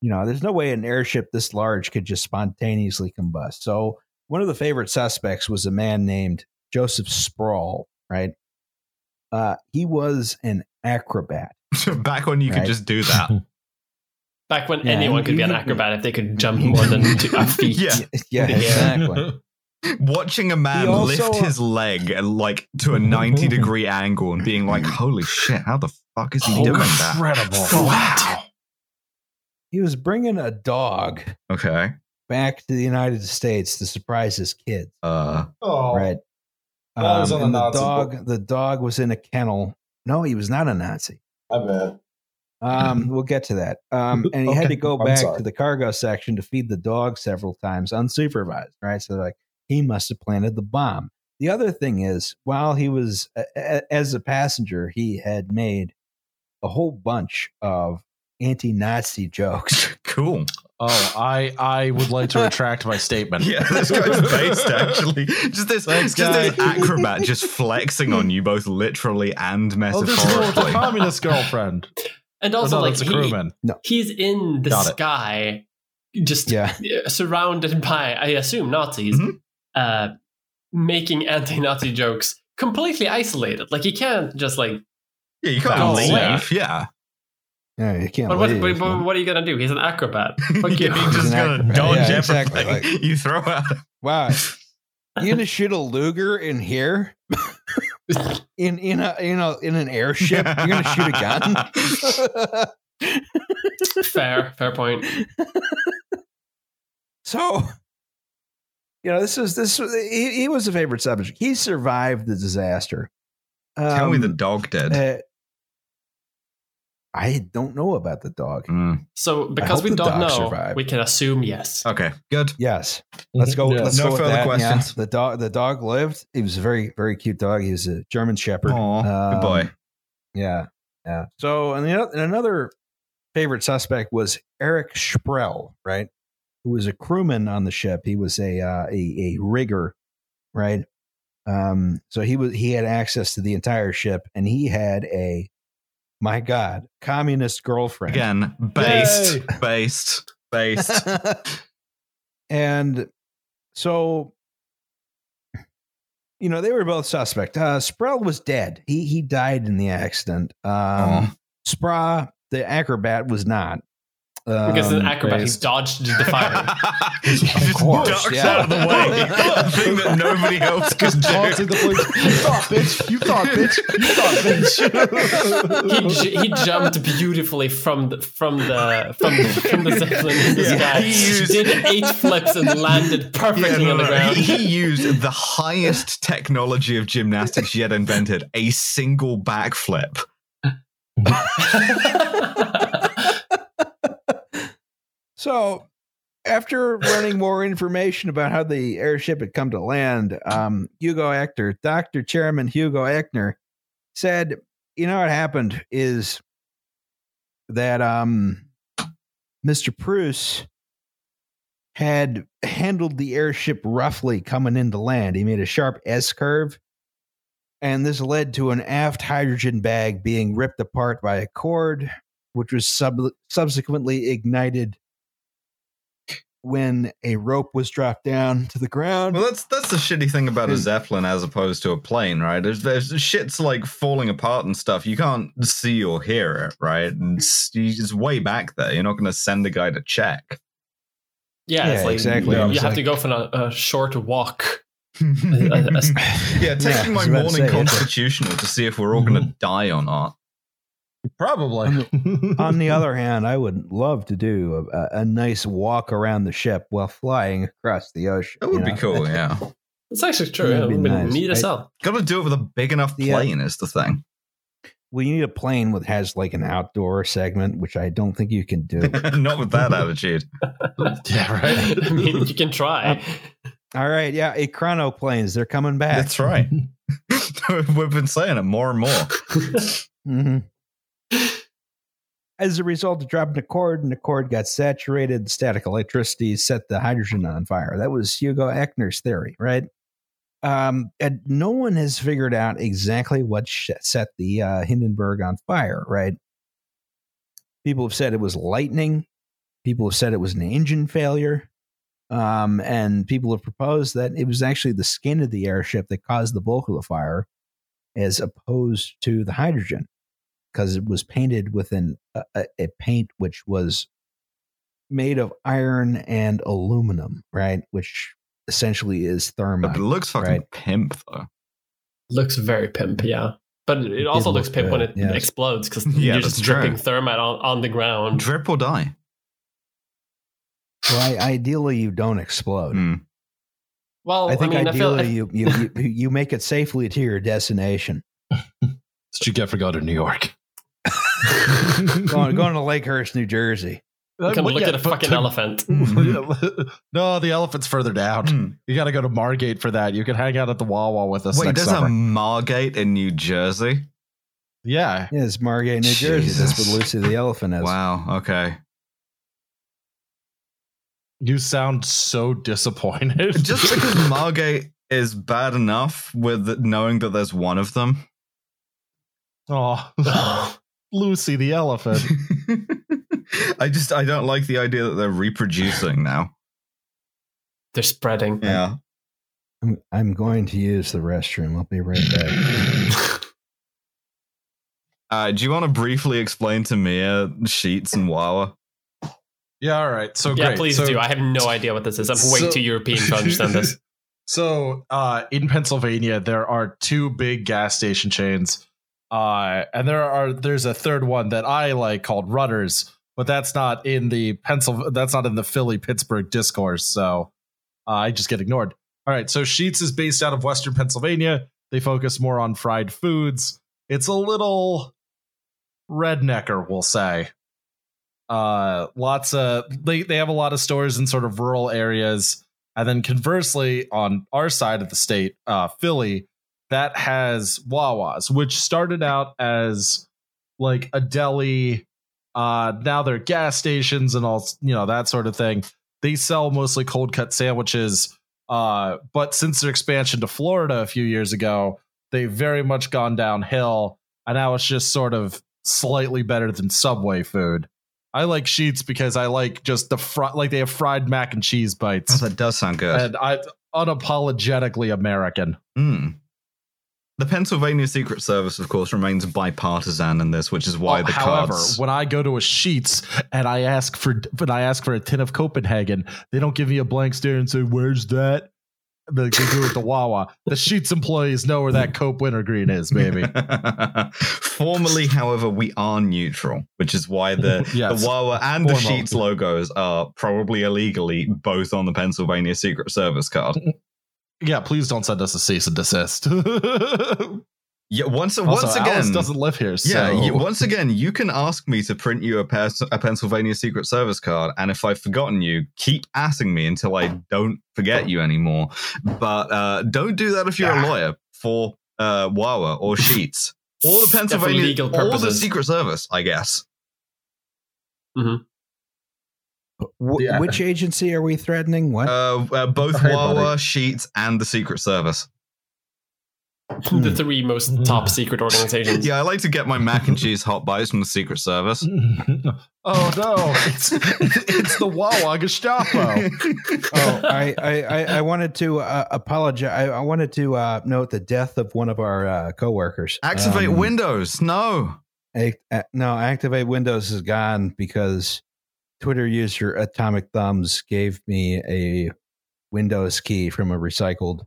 You know, there's no way an airship this large could just spontaneously combust. So one of the favorite suspects was a man named Joseph Sproul, right? Uh, he was an acrobat. Back when you right? could just do that. Back when yeah, anyone could be an acrobat if they could jump more than two feet. Yeah, yeah, exactly. Watching a man also, lift his leg and like to a ninety degree angle and being like, holy shit, how the fuck is he oh, doing that? Incredible. Wow. He was bringing a dog okay. back to the United States to surprise his kids. Uh, right. Um, I was on and the, the dog, book. The dog was in a kennel. No, he was not a Nazi. I bet. Um, we'll get to that. Um, and he okay. had to go back to the cargo section to feed the dog several times unsupervised. Right. So like, he must have planted the bomb. The other thing is, while he was, uh, as a passenger, he had made a whole bunch of anti-Nazi jokes. Cool. Oh, I I would like to retract my statement. Yeah, this guy's based, actually. Just this, just this acrobat just flexing on you both literally and metaphorically. Oh, this girl, the communist girlfriend. And also, no, like, he, no. he's in the Got sky, it. just yeah. surrounded by, I assume, Nazis. Mm-hmm. Uh, making anti-Nazi jokes completely isolated. Like, you can't just like yeah, you can't leave. Yeah, yeah, you can't. But what, leave, but, but what are you gonna do? He's an acrobat. Fuck you. He's just gonna acrobat. dodge yeah, everything. Exactly. Like, you throw out. Wow, you gonna shoot a Luger in here? in in a in a in an airship? You're gonna shoot a gun? fair, fair point. So. You know, this was this. Was, he, he was a favorite subject. He survived the disaster. Um, Tell me the dog did. Uh, I don't know about the dog. Mm. So, because we don't know, survived. we can assume yes. Okay, good. Yes, let's go. Yeah. Let's no go further with that. questions. Yeah. The dog. The dog lived. He was a very, very cute dog. He was a German Shepherd. Aww, um, good boy. Yeah, yeah. So, and, the, and another favorite suspect was Eric Sprell, right? Who was a crewman on the ship. He was a uh, a, a rigger, right? Um, so he was he had access to the entire ship, and he had a my God communist girlfriend again, based, Yay! based, based. And so, you know, they were both suspect. Uh, Sprell was dead. He he died in the accident. Um, oh. Spra, the acrobat, was not. Um, because an acrobat, he's dodged the fire. He just course, ducks yeah. out of the way. The thing that nobody else could do. You thought, bitch. You thought, bitch. You thought, bitch. he, he jumped beautifully from the from the from the, from the Zeppelin in the yeah, sky. He used, did eight flips and landed perfectly yeah, no, on the ground. He, he used the highest technology of gymnastics yet invented: a single backflip. So, after learning more information about how the airship had come to land, um, Hugo Eckener, Doctor Chairman Hugo Eckener, said, you know what happened is that um, Mister Pruss had handled the airship roughly coming into land. He made a sharp S-curve, and this led to an aft hydrogen bag being ripped apart by a cord, which was sub- subsequently ignited when a rope was dropped down to the ground. Well, that's that's the shitty thing about a Zeppelin as opposed to a plane, right? There's, there's shit's like falling apart and stuff. You can't see or hear it, right? And it's, it's way back there. You're not going to send a guy to check. Yeah, yeah, it's like, exactly. You, you have like, to go for a, a short walk. yeah, taking yeah, my morning say, constitutional to see if we're all going to die or not. Probably. On, on the other hand, I would love to do a, a nice walk around the ship while flying across the ocean. That would be know? cool, yeah. That's actually true. It would yeah, nice. meet us up. Got to do it with a big enough plane yeah. is the thing. Well, you need a plane that has like an outdoor segment, which I don't think you can do. Not with that attitude. Yeah, right. I mean, you can try. All right, yeah, a chronoplanes, they're coming back. That's right. We've been saying it more and more. mm-hmm. As a result of dropping the cord, and the cord got saturated, static electricity set the hydrogen on fire. That was Hugo Eckener's theory, right? Um, and no one has figured out exactly what sh- set the uh, Hindenburg on fire, right? People have said it was lightning. People have said it was an engine failure. Um, and people have proposed that it was actually the skin of the airship that caused the bulk of the fire as opposed to the hydrogen, because it was painted with an, a, a paint which was made of iron and aluminum, right? Which essentially is thermite. But it looks fucking right? pimp, though. Looks very pimp, yeah. But it, it also looks look pimp good. when it yeah. explodes, because yeah, you're just dripping true. thermite on, on the ground. Drip or die. Well, I, ideally, you don't explode. Mm. Well, I think I mean, ideally I feel you, you, you, you make it safely to your destination. That's what you get for going to New York. going, going to Lakehurst, New Jersey. Come um, look yeah, at a fucking to, elephant. No, the elephant's further down. Mm. You got to go to Margate for that. You can hang out at the Wawa with us. Wait, next there's summer. a Margate in New Jersey? Yeah. Yeah, it's Margate, New Jesus. Jersey. That's what Lucy the elephant is. Wow, okay. You sound so disappointed. Just because Margate is bad enough with knowing that there's one of them. Oh, Lucy the elephant. I just, I don't like the idea that they're reproducing now. They're spreading. Yeah. I'm, I'm going to use the restroom. I'll be right back. uh, do you want to briefly explain to Mia Sheets and Wawa? Yeah, all right. So yeah, great. please so, do. I have no idea what this is. I'm so, way too European to understand this. So uh, in Pennsylvania, there are two big gas station chains. Uh, and there are there's a third one that I like called Rudders, but that's not in the Pennsylvania. That's not in the Philly Pittsburgh discourse. So uh, I just get ignored. All right. So Sheets is based out of Western Pennsylvania. They focus more on fried foods. It's a little rednecker, we'll say. Uh, lots of they, they have a lot of stores in sort of rural areas. And then conversely, on our side of the state, uh, Philly, that has Wawa's, which started out as like a deli. Uh, now they're gas stations and all, you know, that sort of thing. They sell mostly cold cut sandwiches. Uh, but since their expansion to Florida a few years ago, they've very much gone downhill. And now it's just sort of slightly better than Subway food. I like Sheets because I like just the fr- like they have fried mac and cheese bites. Oh, that does sound good. And I unapologetically American. Mm. The Pennsylvania Secret Service, of course, remains bipartisan in this, which is why oh, the however, cards. However, when I go to a Sheets and I ask for, when I ask for a tin of Copenhagen, they don't give me a blank stare and say, "Where's that?" Like they do with the Wawa. The Sheets employees know where that Cope Wintergreen is, baby. Formally, however, we are neutral, which is why the, yes. the Wawa and Formal. the Sheets logos are probably illegally both on the Pennsylvania Secret Service card. Yeah, please don't send us a cease and desist. yeah, once also, once again, Alice doesn't live here. So. Yeah, you, once again, you can ask me to print you a, pers- a Pennsylvania Secret Service card, and if I've forgotten you, keep asking me until I don't forget you anymore. But uh, don't do that if you're yeah. a lawyer for uh, Wawa or Sheets or the Pennsylvania legal or the Secret Service, I guess. Mm-hmm. W- yeah. Which agency are we threatening? What? Uh, uh, both Wawa, Sheets, and the Secret Service. The three most top secret organizations. Yeah, I like to get my mac and cheese hot bites from the Secret Service. Oh no, it's it's the Wawa Gestapo. Oh, I, I, I wanted to uh, apologize. I, I wanted to uh, note the death of one of our uh, coworkers. Activate um, Windows. No, I, uh, no, Activate Windows is gone because Twitter user Atomic Thumbs gave me a Windows key from a recycled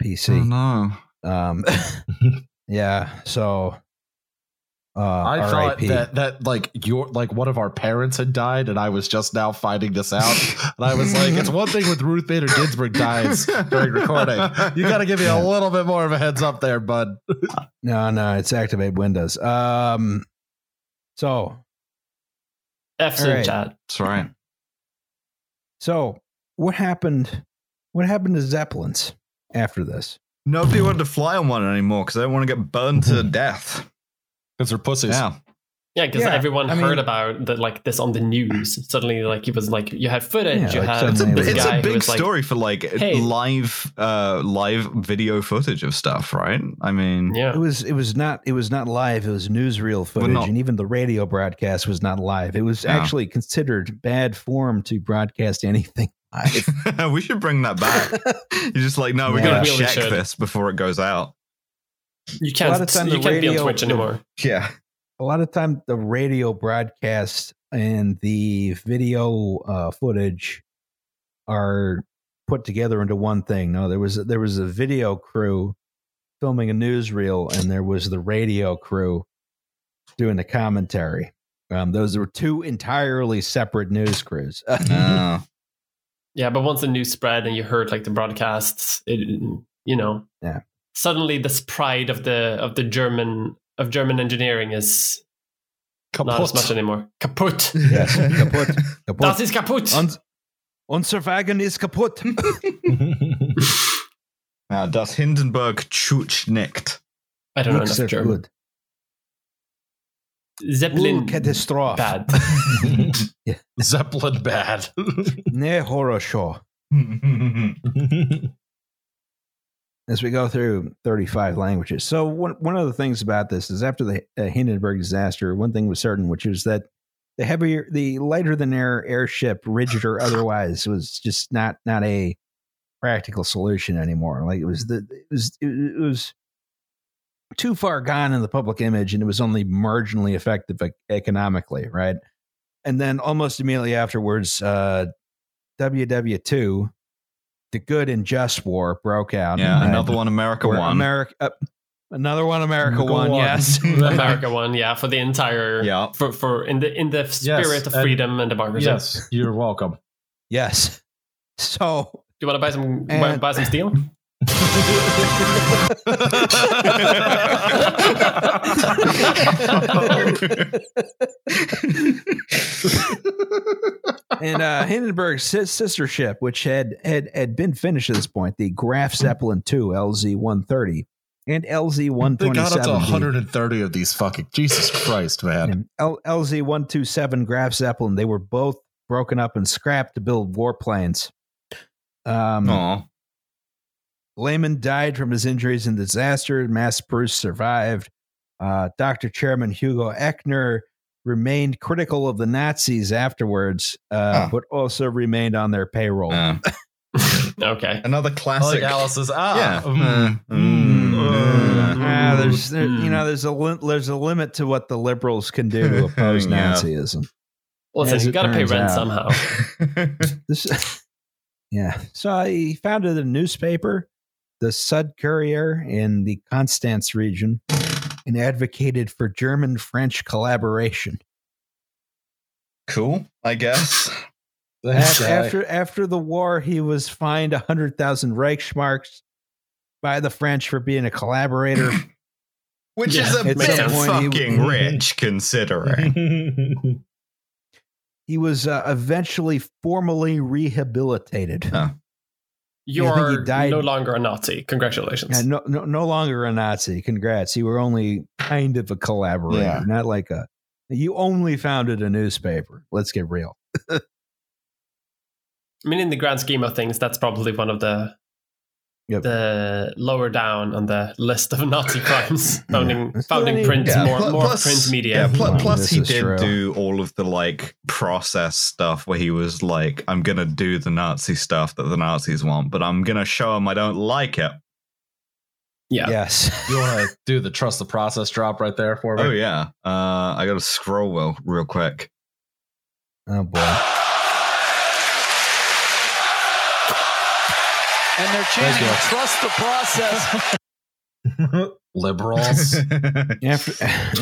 P C. Oh no. Um. Yeah. So. Uh, I R I P thought that that like your like one of our parents had died, and I was just now finding this out. And I was like, it's one thing with Ruth Bader Ginsburg dies during recording. You got to give me a little bit more of a heads up there, bud. No, no, it's Activate Windows. Um. So. F's in chat. That's right. So what happened? What happened to Zeppelins after this? Nobody wanted to fly on one anymore because they don't want to get burned to death. Because they're pussies. Yeah, yeah. Because yeah, everyone I heard mean, about the, like this on the news. Suddenly, like it was like you had footage. Yeah, you had it's, a, it's a big story like, for like hey. live, uh, live video footage of stuff, right? I mean, yeah. it was it was not it was not live. It was newsreel footage, not, and even the radio broadcast was not live. It was yeah. actually considered bad form to broadcast anything. We should bring that back. You're just like, no, we yeah. gotta check really this before it goes out. You can't. A lot of time you can't radio, be on Twitch anymore. Yeah. A lot of time, the radio broadcast and the video uh, footage are put together into one thing. No, there was there was a video crew filming a newsreel, and there was the radio crew doing the commentary. Um, those were two entirely separate news crews. Oh. Yeah, but once the news spread and you heard like the broadcasts, it, you know, yeah. suddenly this pride of the of the German of German engineering is kaput. Not as much anymore. Kaput. Yes, kaput. Kaput. Das ist kaput. Und, unser Wagen ist kaput. Now, das Hindenburg Schutznicht. I don't Looks know enough German. Good. Zeppelin catastrophe. Bad. Yeah. Zeppelin bad. Ne horror show. As we go through thirty-five languages. So one, one of the things about this is after the uh, Hindenburg disaster, one thing was certain, which is that the heavier, the lighter than air airship, rigid or otherwise, was just not not a practical solution anymore. Like it was the it was it was. too far gone in the public image, and it was only marginally effective economically, right? And then almost immediately afterwards, uh, W W two, the good and just war, broke out. Yeah, right? another one America Where won. America, uh, another one America, America won, won, yes. America won, yeah, for the entire, yeah. for, for in the in the spirit yes, of freedom and, and democracy. Yes, you're welcome. Yes. So... Do you want to buy some, and, buy some steel? And uh, Hindenburg's sister ship, which had, had had been finished at this point, the Graf Zeppelin two, L Z one thirty, and L Z one twenty-seven. They got up to one hundred thirty of these fucking... Jesus Christ, man. L- L Z one twenty-seven, Graf Zeppelin, they were both broken up and scrapped to build warplanes. Um, Aww. Lehmann died from his injuries in the disaster. Max Pruss survived. Uh, Doctor Chairman Hugo Eckener remained critical of the Nazis afterwards, uh, oh. but also remained on their payroll. Uh. Okay. Another classic. Like Alice's. Ah. Yeah. Mm. Mm. Mm. Mm. Yeah, there's, there, you know, there's a li- there's a limit to what the liberals can do to oppose yeah. Nazism. Well, listen, you got to pay rent out. somehow. This, yeah. So he founded a newspaper, the Sud Courier, in the Constance region, and advocated for German-French collaboration. Cool, I guess. after, after after the war, he was fined one hundred thousand Reichsmarks by the French for being a collaborator. Which yeah. is a bit fucking he, rich, considering. He was uh, eventually formally rehabilitated. Huh. You're no longer a Nazi. Congratulations. Yeah, no, no, no longer a Nazi. Congrats. You were only kind of a collaborator, yeah. not like a. You only founded a newspaper. Let's get real. I mean, in the grand scheme of things, that's probably one of the yep. the lower down on the list of Nazi crimes. Founding, yeah. founding yeah. print, yeah. more, plus, more print media. Yeah, pl- plus he did true. do all of the like process stuff where he was like, I'm going to do the Nazi stuff that the Nazis want, but I'm going to show them I don't like it. Yeah. Yes. You want to do the trust the process drop right there for me? Oh, yeah. Uh, I got to scroll well, real quick. Oh, boy. And they're chanting trust the process. Liberals. After,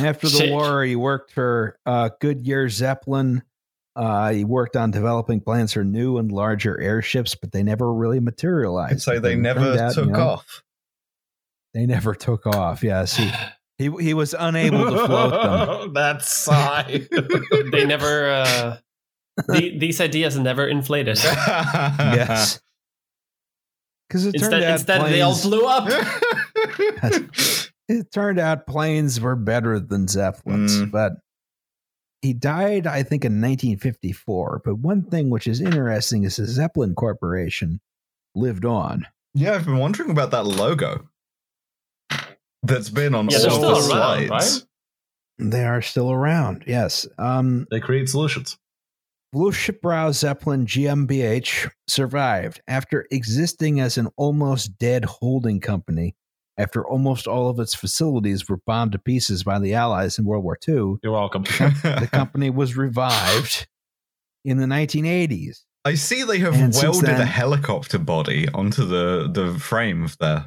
after the Shit. war, he worked for uh, Goodyear Zeppelin. Uh, he worked on developing plans for new and larger airships, but they never really materialized. So they, they never out, took you know, off. They never took off. Yes. He he, he was unable to float them. That's sigh. They never. Uh, the, these ideas never inflated. Yes. Because it instead, turned out instead planes, they all blew up. It turned out planes were better than Zeppelins, mm. but he died, I think, in nineteen fifty-four. But one thing which is interesting is the Zeppelin Corporation lived on. Yeah, I've been wondering about that logo that's been on yeah, all the slides. Around, right? They are still around. Yes, um, they create solutions. Luftschiffbau Zeppelin GmbH survived after existing as an almost dead holding company after almost all of its facilities were bombed to pieces by the Allies in World War Two. You're welcome. The company was revived in the nineteen eighties. I see they have and welded then, a helicopter body onto the, the frame of there.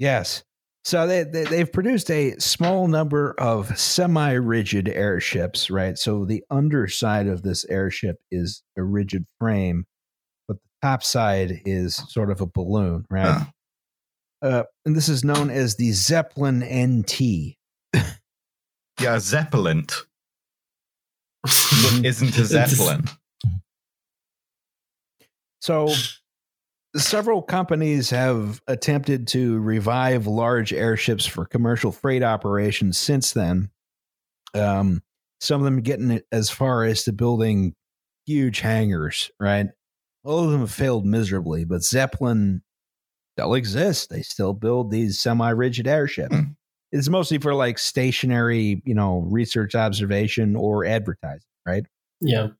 Yes. So they, they, they've produced a small number of semi-rigid airships, right? So the underside of this airship is a rigid frame, but the top side is sort of a balloon, right? Huh. Uh, and this is known as the Zeppelin N T. Yeah, Zeppelin isn't a Zeppelin. So... Several companies have attempted to revive large airships for commercial freight operations since then. Um, some of them getting as far as to building huge hangars, right? All of them have failed miserably, but Zeppelin still exists. They still build these semi-rigid airships. Mm. It's mostly for like stationary, you know, research observation or advertising, right? Yeah.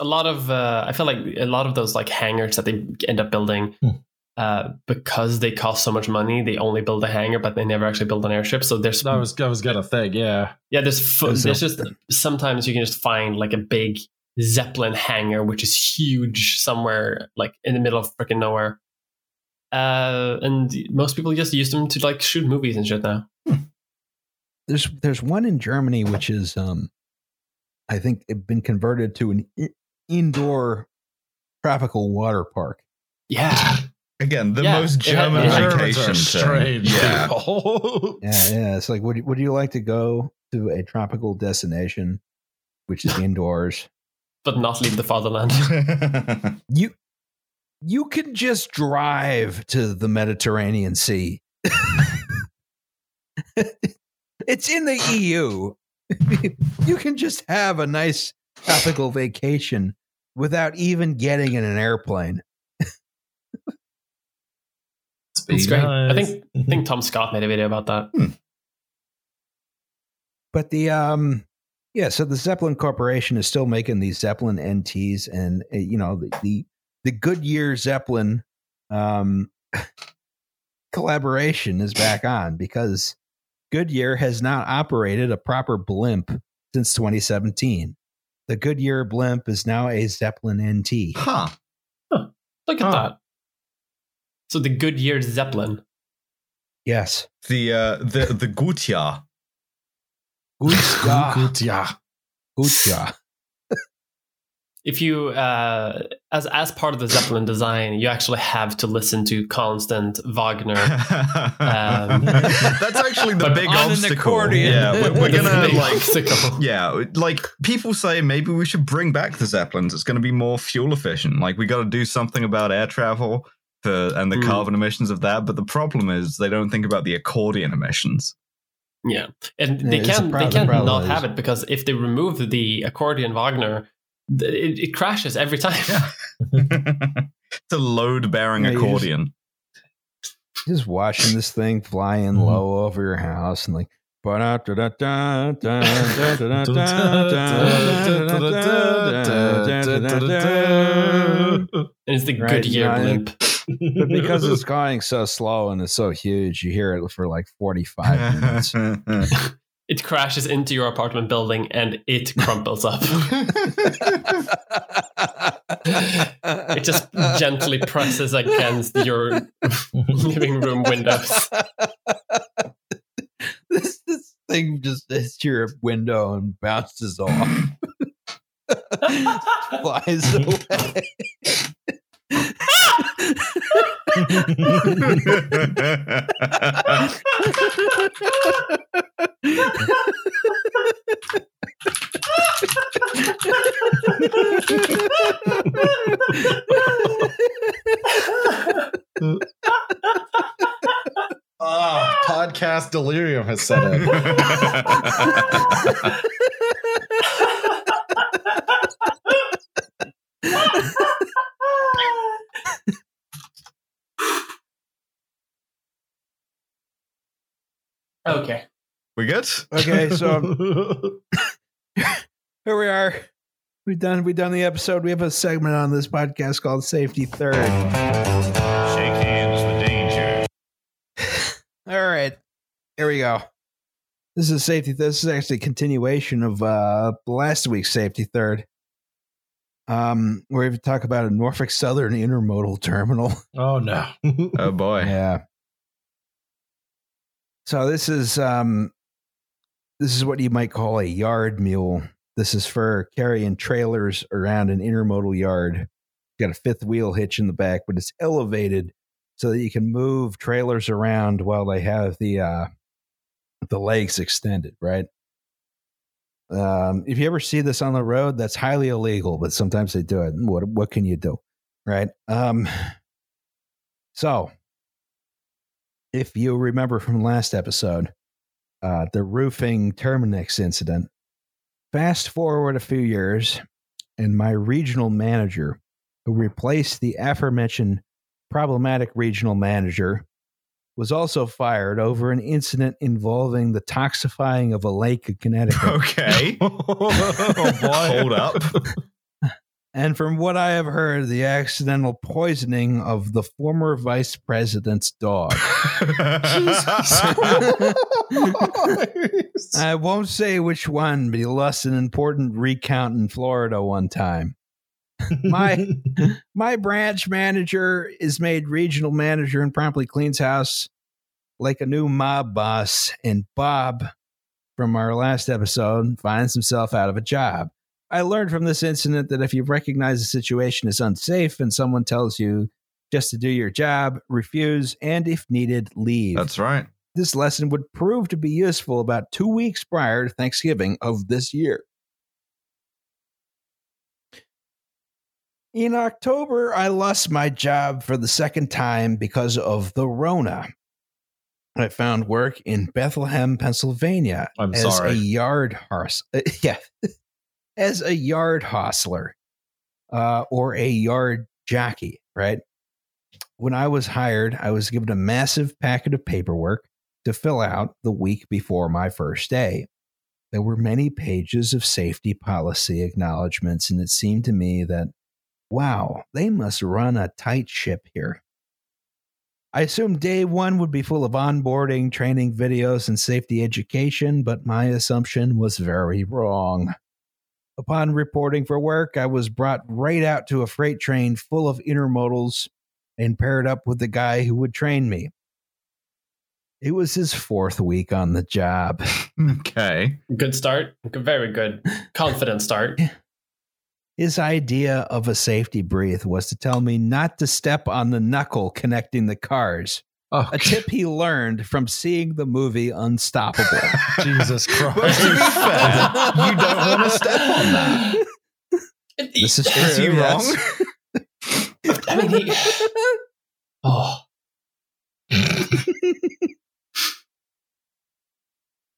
A lot of, uh, I feel like a lot of those like hangars that they end up building, hmm. uh, because they cost so much money, they only build a hangar, but they never actually build an airship. So there's, I was, I was gonna think, yeah, yeah. There's, fo- there's a- just sometimes you can just find like a big Zeppelin hangar, which is huge, somewhere like in the middle of freaking nowhere. Uh, and most people just use them to like shoot movies and shit now. Hmm. There's, there's one in Germany which is, um, I think it's been converted to an I- indoor tropical water park. Yeah. Again, the yeah. most German vacation. Strange. Yeah. yeah. Yeah. It's like, would you, would you like to go to a tropical destination, which is indoors, but not leave the fatherland? you, you can just drive to the Mediterranean Sea. It's in the E U. You can just have a nice tropical vacation without even getting in an airplane. It's great. Nice. I think I think Tom Scott made a video about that. Hmm. But the um yeah, so the Zeppelin Corporation is still making these Zeppelin N Ts, and uh, you know the, the the Goodyear Zeppelin um collaboration is back on because Goodyear has not operated a proper blimp since twenty seventeen. The Goodyear blimp is now a Zeppelin N T. Huh. huh. Look at huh. that. So the Goodyear Zeppelin. Yes. The uh, the the Goodyear. Goodyear. Goodyear. If you uh, as as part of the Zeppelin design, you actually have to listen to constant Wagner. Um, That's actually the big on obstacle. An accordion. Yeah, we're, we're gonna like obstacle. Yeah, like people say maybe we should bring back the Zeppelins. It's going to be more fuel efficient. Like we got to do something about air travel to, and the mm. carbon emissions of that. But the problem is they don't think about the accordion emissions. Yeah, and yeah, they can problem, they can not have it because if they remove the accordion Wagner, it, it crashes every time. Yeah. It's a load-bearing yeah, accordion. Just, just watching this thing flying low over your house and like, it's the Goodyear right, blimp. But because it's going so slow and it's so huge, you hear it for like forty-five minutes. It crashes into your apartment building and it crumples up. It just gently presses against your living room windows. This, this thing just hits your window and bounces off. Flies away. Ah, podcast delirium has set in. Okay. We good? Okay, so here we are. We've done we've done the episode. We have a segment on this podcast called Safety Third. Shake hands with danger. All right. Here we go. This is safety. This is actually a continuation of uh, last week's Safety Third. Um, where we talk about a Norfolk Southern intermodal terminal. Oh no. Oh boy. Yeah. So this is um, this is what you might call a yard mule. This is for carrying trailers around an intermodal yard. Got a fifth wheel hitch in the back, but it's elevated so that you can move trailers around while they have the uh, the legs extended, right? Um, if you ever see this on the road, that's highly illegal, but sometimes they do it. What what can you do, right? Um, so. If you remember from last episode, uh, the roofing Terminix incident, fast forward a few years, and my regional manager, who replaced the aforementioned problematic regional manager, was also fired over an incident involving the toxifying of a lake in Connecticut. Okay. Oh, boy. Hold up. And from what I have heard, the accidental poisoning of the former vice president's dog. I won't say which one, but he lost an important recount in Florida one time. My my branch manager is made regional manager and promptly cleans house like a new mob boss. And Bob, from our last episode, finds himself out of a job. I learned from this incident that if you recognize the situation is unsafe and someone tells you just to do your job, refuse, and if needed, leave. That's right. This lesson would prove to be useful about two weeks prior to Thanksgiving of this year. In October, I lost my job for the second time because of the Rona. I found work in Bethlehem, Pennsylvania. I'm as sorry. a yard horse. Uh, yeah. As a yard hostler uh, or a yard jockey, right? When I was hired, I was given a massive packet of paperwork to fill out the week before my first day. There were many pages of safety policy acknowledgments, and it seemed to me that, wow, they must run a tight ship here. I assumed day one would be full of onboarding, training videos, and safety education, but my assumption was very wrong. Upon reporting for work, I was brought right out to a freight train full of intermodals and paired up with the guy who would train me. It was his fourth week on the job. Okay. Good start. Very good. Confident start. His idea of a safety breathe was to tell me not to step on the knuckle connecting the cars. Oh, a tip he learned from seeing the movie Unstoppable. Jesus Christ. But to be fair, you don't want to step on that. This is true. Is he yes. wrong? I mean, he... Oh.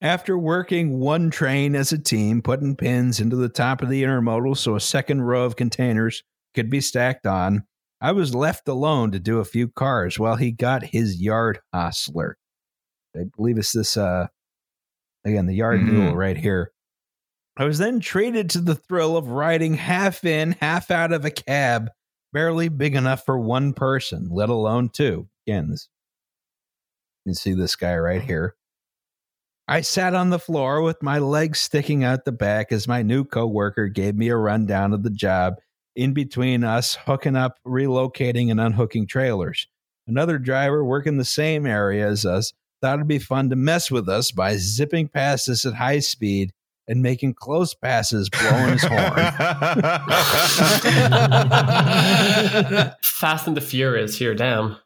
After working one train as a team, putting pins into the top of the intermodal so a second row of containers could be stacked on, I was left alone to do a few cars while he got his yard hostler. I believe it's this, uh, again, the yard mm-hmm. mule right here. I was then treated to the thrill of riding half in, half out of a cab, barely big enough for one person, let alone two. Again, this, you can see this guy right here. I sat on the floor with my legs sticking out the back as my new coworker gave me a rundown of the job in between us hooking up, relocating, and unhooking trailers. Another driver working the same area as us thought it'd be fun to mess with us by zipping past us at high speed and making close passes, blowing his horn. Fast and the Furious here, damn.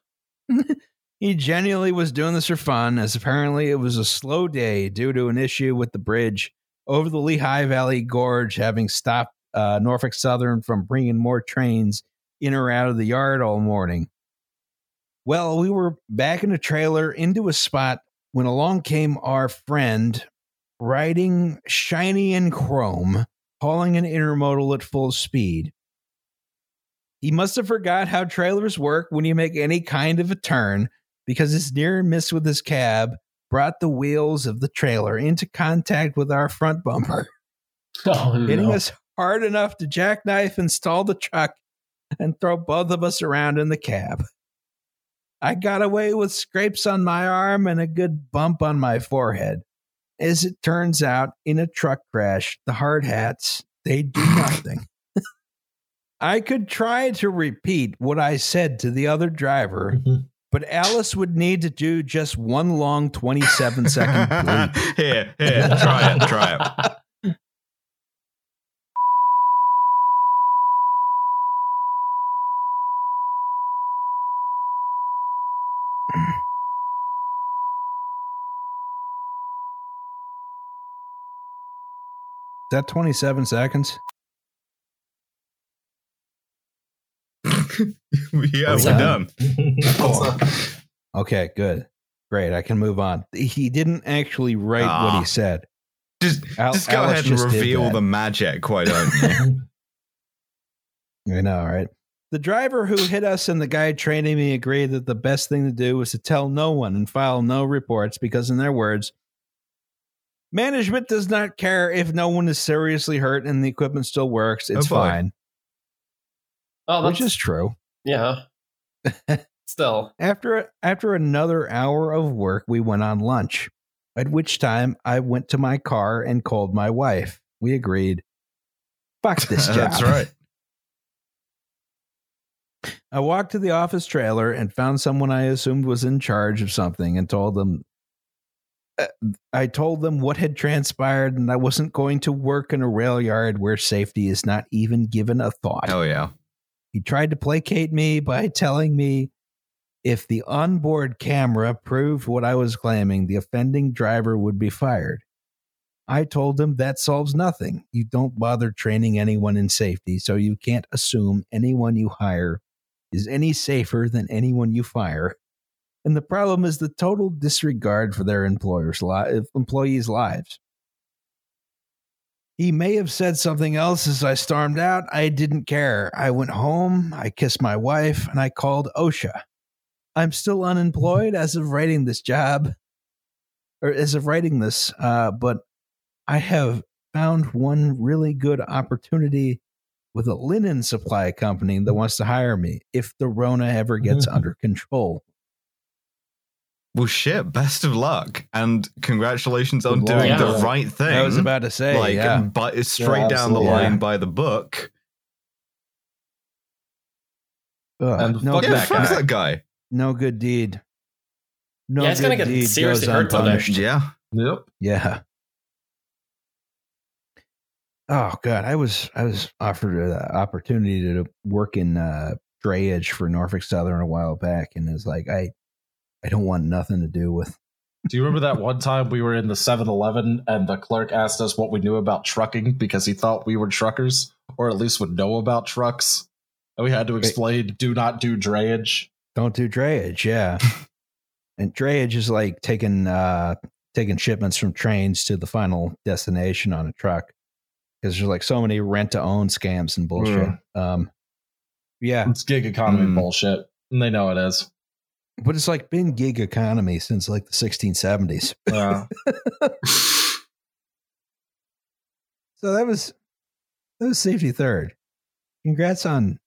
He genuinely was doing this for fun, as apparently it was a slow day due to an issue with the bridge over the Lehigh Valley Gorge, having stopped uh, Norfolk Southern from bringing more trains in or out of the yard all morning. Well, we were back in a trailer into a spot when along came our friend, riding shiny and chrome, hauling an intermodal at full speed. He must have forgot how trailers work when you make any kind of a turn, because his near miss with his cab brought the wheels of the trailer into contact with our front bumper, oh, no. hitting us hard enough to jackknife and stall the truck and throw both of us around in the cab. I got away with scrapes on my arm and a good bump on my forehead. As it turns out, in a truck crash, the hard hats, they do nothing. I could try to repeat what I said to the other driver, mm-hmm. but Alice would need to do just one long twenty-seven second bleep. Here, here, try it, try it. Is that twenty-seven seconds? Yeah, we're done. Cool. Okay, good. Great. I can move on. He didn't actually write ah. what he said. Just, Al- just go Alice ahead and reveal the magic, why don't you? I know, right? The driver who hit us and the guy training me agreed that the best thing to do was to tell no one and file no reports because, in their words, management does not care if no one is seriously hurt and the equipment still works. It's oh, fine. Oh, that's, which is true. Yeah. Still. After after another hour of work, we went on lunch, at which time I went to my car and called my wife. We agreed, fuck this job. That's right. I walked to the office trailer and found someone I assumed was in charge of something and told them I told them what had transpired and I wasn't going to work in a rail yard where safety is not even given a thought. Oh, yeah. He tried to placate me by telling me if the onboard camera proved what I was claiming, the offending driver would be fired. I told him that solves nothing. You don't bother training anyone in safety, so you can't assume anyone you hire is any safer than anyone you fire. And the problem is the total disregard for their employers' li- employees' lives. He may have said something else as I stormed out. I didn't care. I went home, I kissed my wife, and I called OSHA. I'm still unemployed as of writing this job, or as of writing this, uh, but I have found one really good opportunity with a linen supply company that wants to hire me if the Rona ever gets mm-hmm. under control. Well, shit, best of luck and congratulations Good on doing yeah. the right thing. I was about to say, like, yeah. but it's straight yeah, down the line yeah. by the book. Ugh, and no, fuck, yeah, that, fuck guy. that guy. No good deed. No yeah, it's going to get seriously hurt unpunished. Today. Yeah. Yep. Yeah. Oh, God. I was I was offered the opportunity to work in uh, drayage for Norfolk Southern a while back, and it's like, I. I don't want nothing to do with. Do you remember that one time we were in the seven eleven and the clerk asked us what we knew about trucking because he thought we were truckers or at least would know about trucks? And we had to explain, Wait. do not do drayage. Don't do drayage, yeah. And drayage is like taking uh, taking shipments from trains to the final destination on a truck, because there's like so many rent-to-own scams and bullshit. Mm. Um, yeah. It's gig economy mm. bullshit. And they know it is. But it's like been gig economy since like the sixteen seventies. Yeah. So that was that was safety third. Congrats on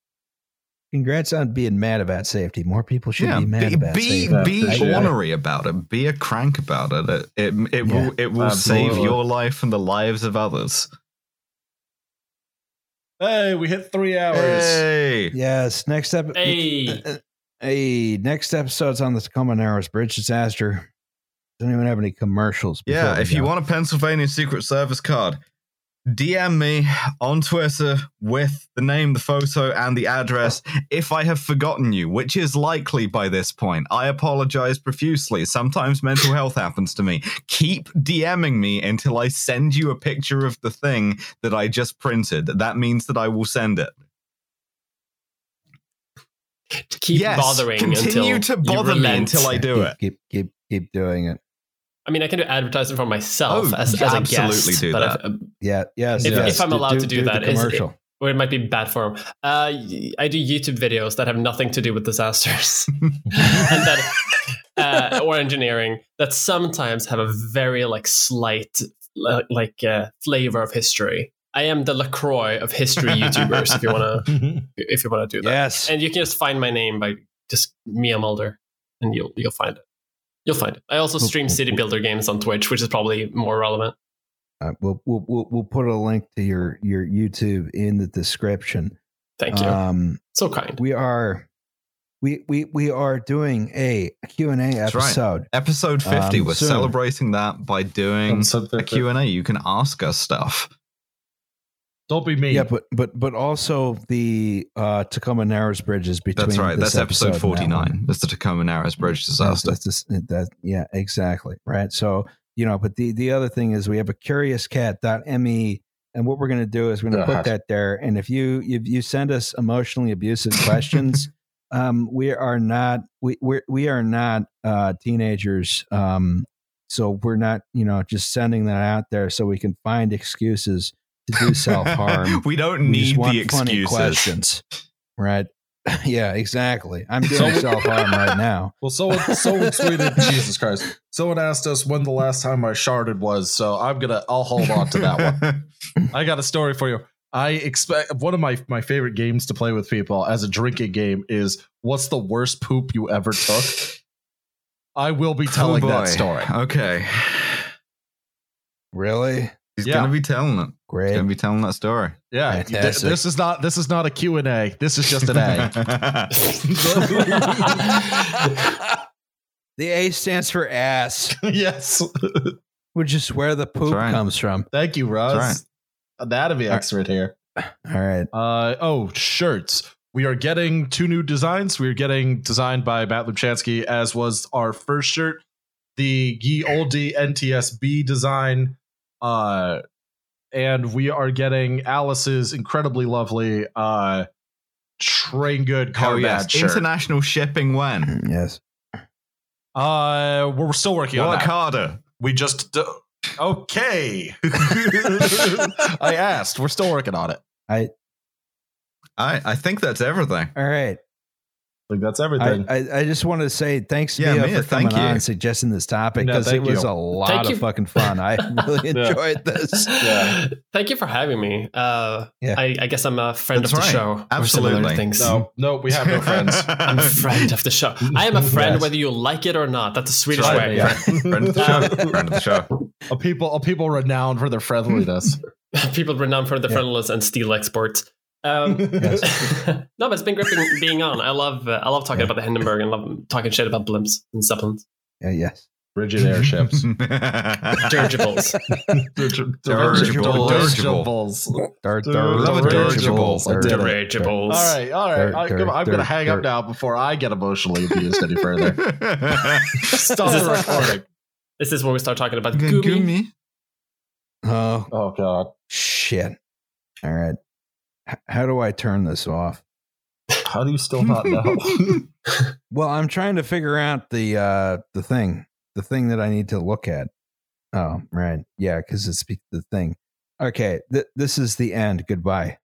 congrats on being mad about safety. More people should yeah, be mad be, about be, safety. Be yeah. ornery about it. Be a crank about it. It it, it yeah, will it will absolutely. save your life and the lives of others. Hey, we hit three hours. Hey. Yes. Next up. Hey. Uh, hey. Next episode's on the Tacoma Narrows Bridge disaster. Don't even have any commercials. Yeah. If you want a Pennsylvania Secret Service card, D M me on Twitter with the name, the photo, and the address. If I have forgotten you, which is likely by this point, I apologize profusely. Sometimes mental health happens to me. Keep DMing me until I send you a picture of the thing that I just printed. That means that I will send it. Keep yes, bothering. Continue until to bother me until I do it. Keep, keep, keep doing it. I mean, I can do advertising for myself oh, as, yeah, as a guest. Absolutely do but that. If, yeah, yes, if, yes. if I'm do, allowed do, to do, do that, commercial. It, or it might be bad form. Uh, I do YouTube videos that have nothing to do with disasters, and that, uh, or engineering, that sometimes have a very like slight like uh, flavor of history. I am the LaCroix of history YouTubers. If you wanna, if you wanna do that, yes. And you can just find my name by just Mia Mulder, and you'll you'll find it. You'll find it. I also stream city builder games on Twitch, which is probably more relevant. Uh, we'll, we'll we'll put a link to your your YouTube in the description. Thank you. Um, so kind. We are we we we are doing a Q and A episode. Right. Episode fifty. Um, We're soon. celebrating that by doing a Q and A. You can ask us stuff. Don't be me. Yeah, but but but also the uh, Tacoma Narrows Bridge is between. That's right. That's episode, episode forty-nine. That's the Tacoma Narrows Bridge disaster. That's, that's just, that, yeah, exactly. Right. So, you know, but the, the other thing is we have a curious cat dot m e, and what we're going to do is we're going to put that there. And if you if you send us emotionally abusive questions, um, we are not we we're, we are not uh, teenagers. Um, so we're not, you know, just sending that out there so we can find excuses to do self-harm. We don't need we the excuses. Questions. Right. Yeah, exactly. I'm doing self-harm right now. Well, someone, someone tweeted, Jesus Christ. Someone asked us when the last time I sharded was, so I'm going to, I'll hold on to that one. I got a story for you. I expect, one of my, my favorite games to play with people as a drinking game is, what's the worst poop you ever took? I will be telling oh that story. Okay. Really? He's yeah. going to be telling it. Great. He's going to be telling that story. Yeah. Th- this is not this is not a Q and A. This is just an A. The A stands for ass. Yes. Which is where the poop right. comes from. Thank you, Russ. Right. That'll be excellent right. here. All right. Uh, oh, shirts. We are getting two new designs. We are getting designed by Matt Lubchansky, as was our first shirt. The Ye Olde N T S B design. Uh, and we are getting Alice's incredibly lovely uh, train good car oh, yes. shirt. International shipping when? Yes. Uh, we're still working Work on that. Work harder. We just... D- okay. I asked. We're still working on it. I, I I think that's everything. All right. I think that's everything. I, I, I just wanted to say thanks, yeah, Mia, Mia, for coming thank on you. and suggesting this topic, because no, it was you. a lot thank of you. fucking fun. I really enjoyed yeah. this. Yeah. Thank you for having me. Uh, yeah. I, I guess I'm a friend that's of the right. show. Absolutely. Things. No, no, we have no friends. I'm a friend of the show. I am a friend yes. whether you like it or not. That's a Swedish right, way. Yeah. Friend of the show. Friend of the show. Are people, are people renowned for their friendliness? People renowned for their yeah. friendliness and steel exports. Um, yes. No, but it's been great being on. I love uh, I love talking yeah. about the Hindenburg and love talking shit about blimps and Zeppelins. Yeah, yes. Rigid airships. Dirigibles. Dirigibles. Dirigibles. Dirigibles. All right, all right. I, on, I'm going to hang up now before I get emotionally abused any further. Stop the recording. This is when we start talking about Gumi. Oh. Oh, God. Shit. All right. How do I turn this off? How do you still not know? Well, I'm trying to figure out the uh, the thing, the thing that I need to look at. Oh, right. Yeah, because it's the thing. Okay, th- this is the end. Goodbye.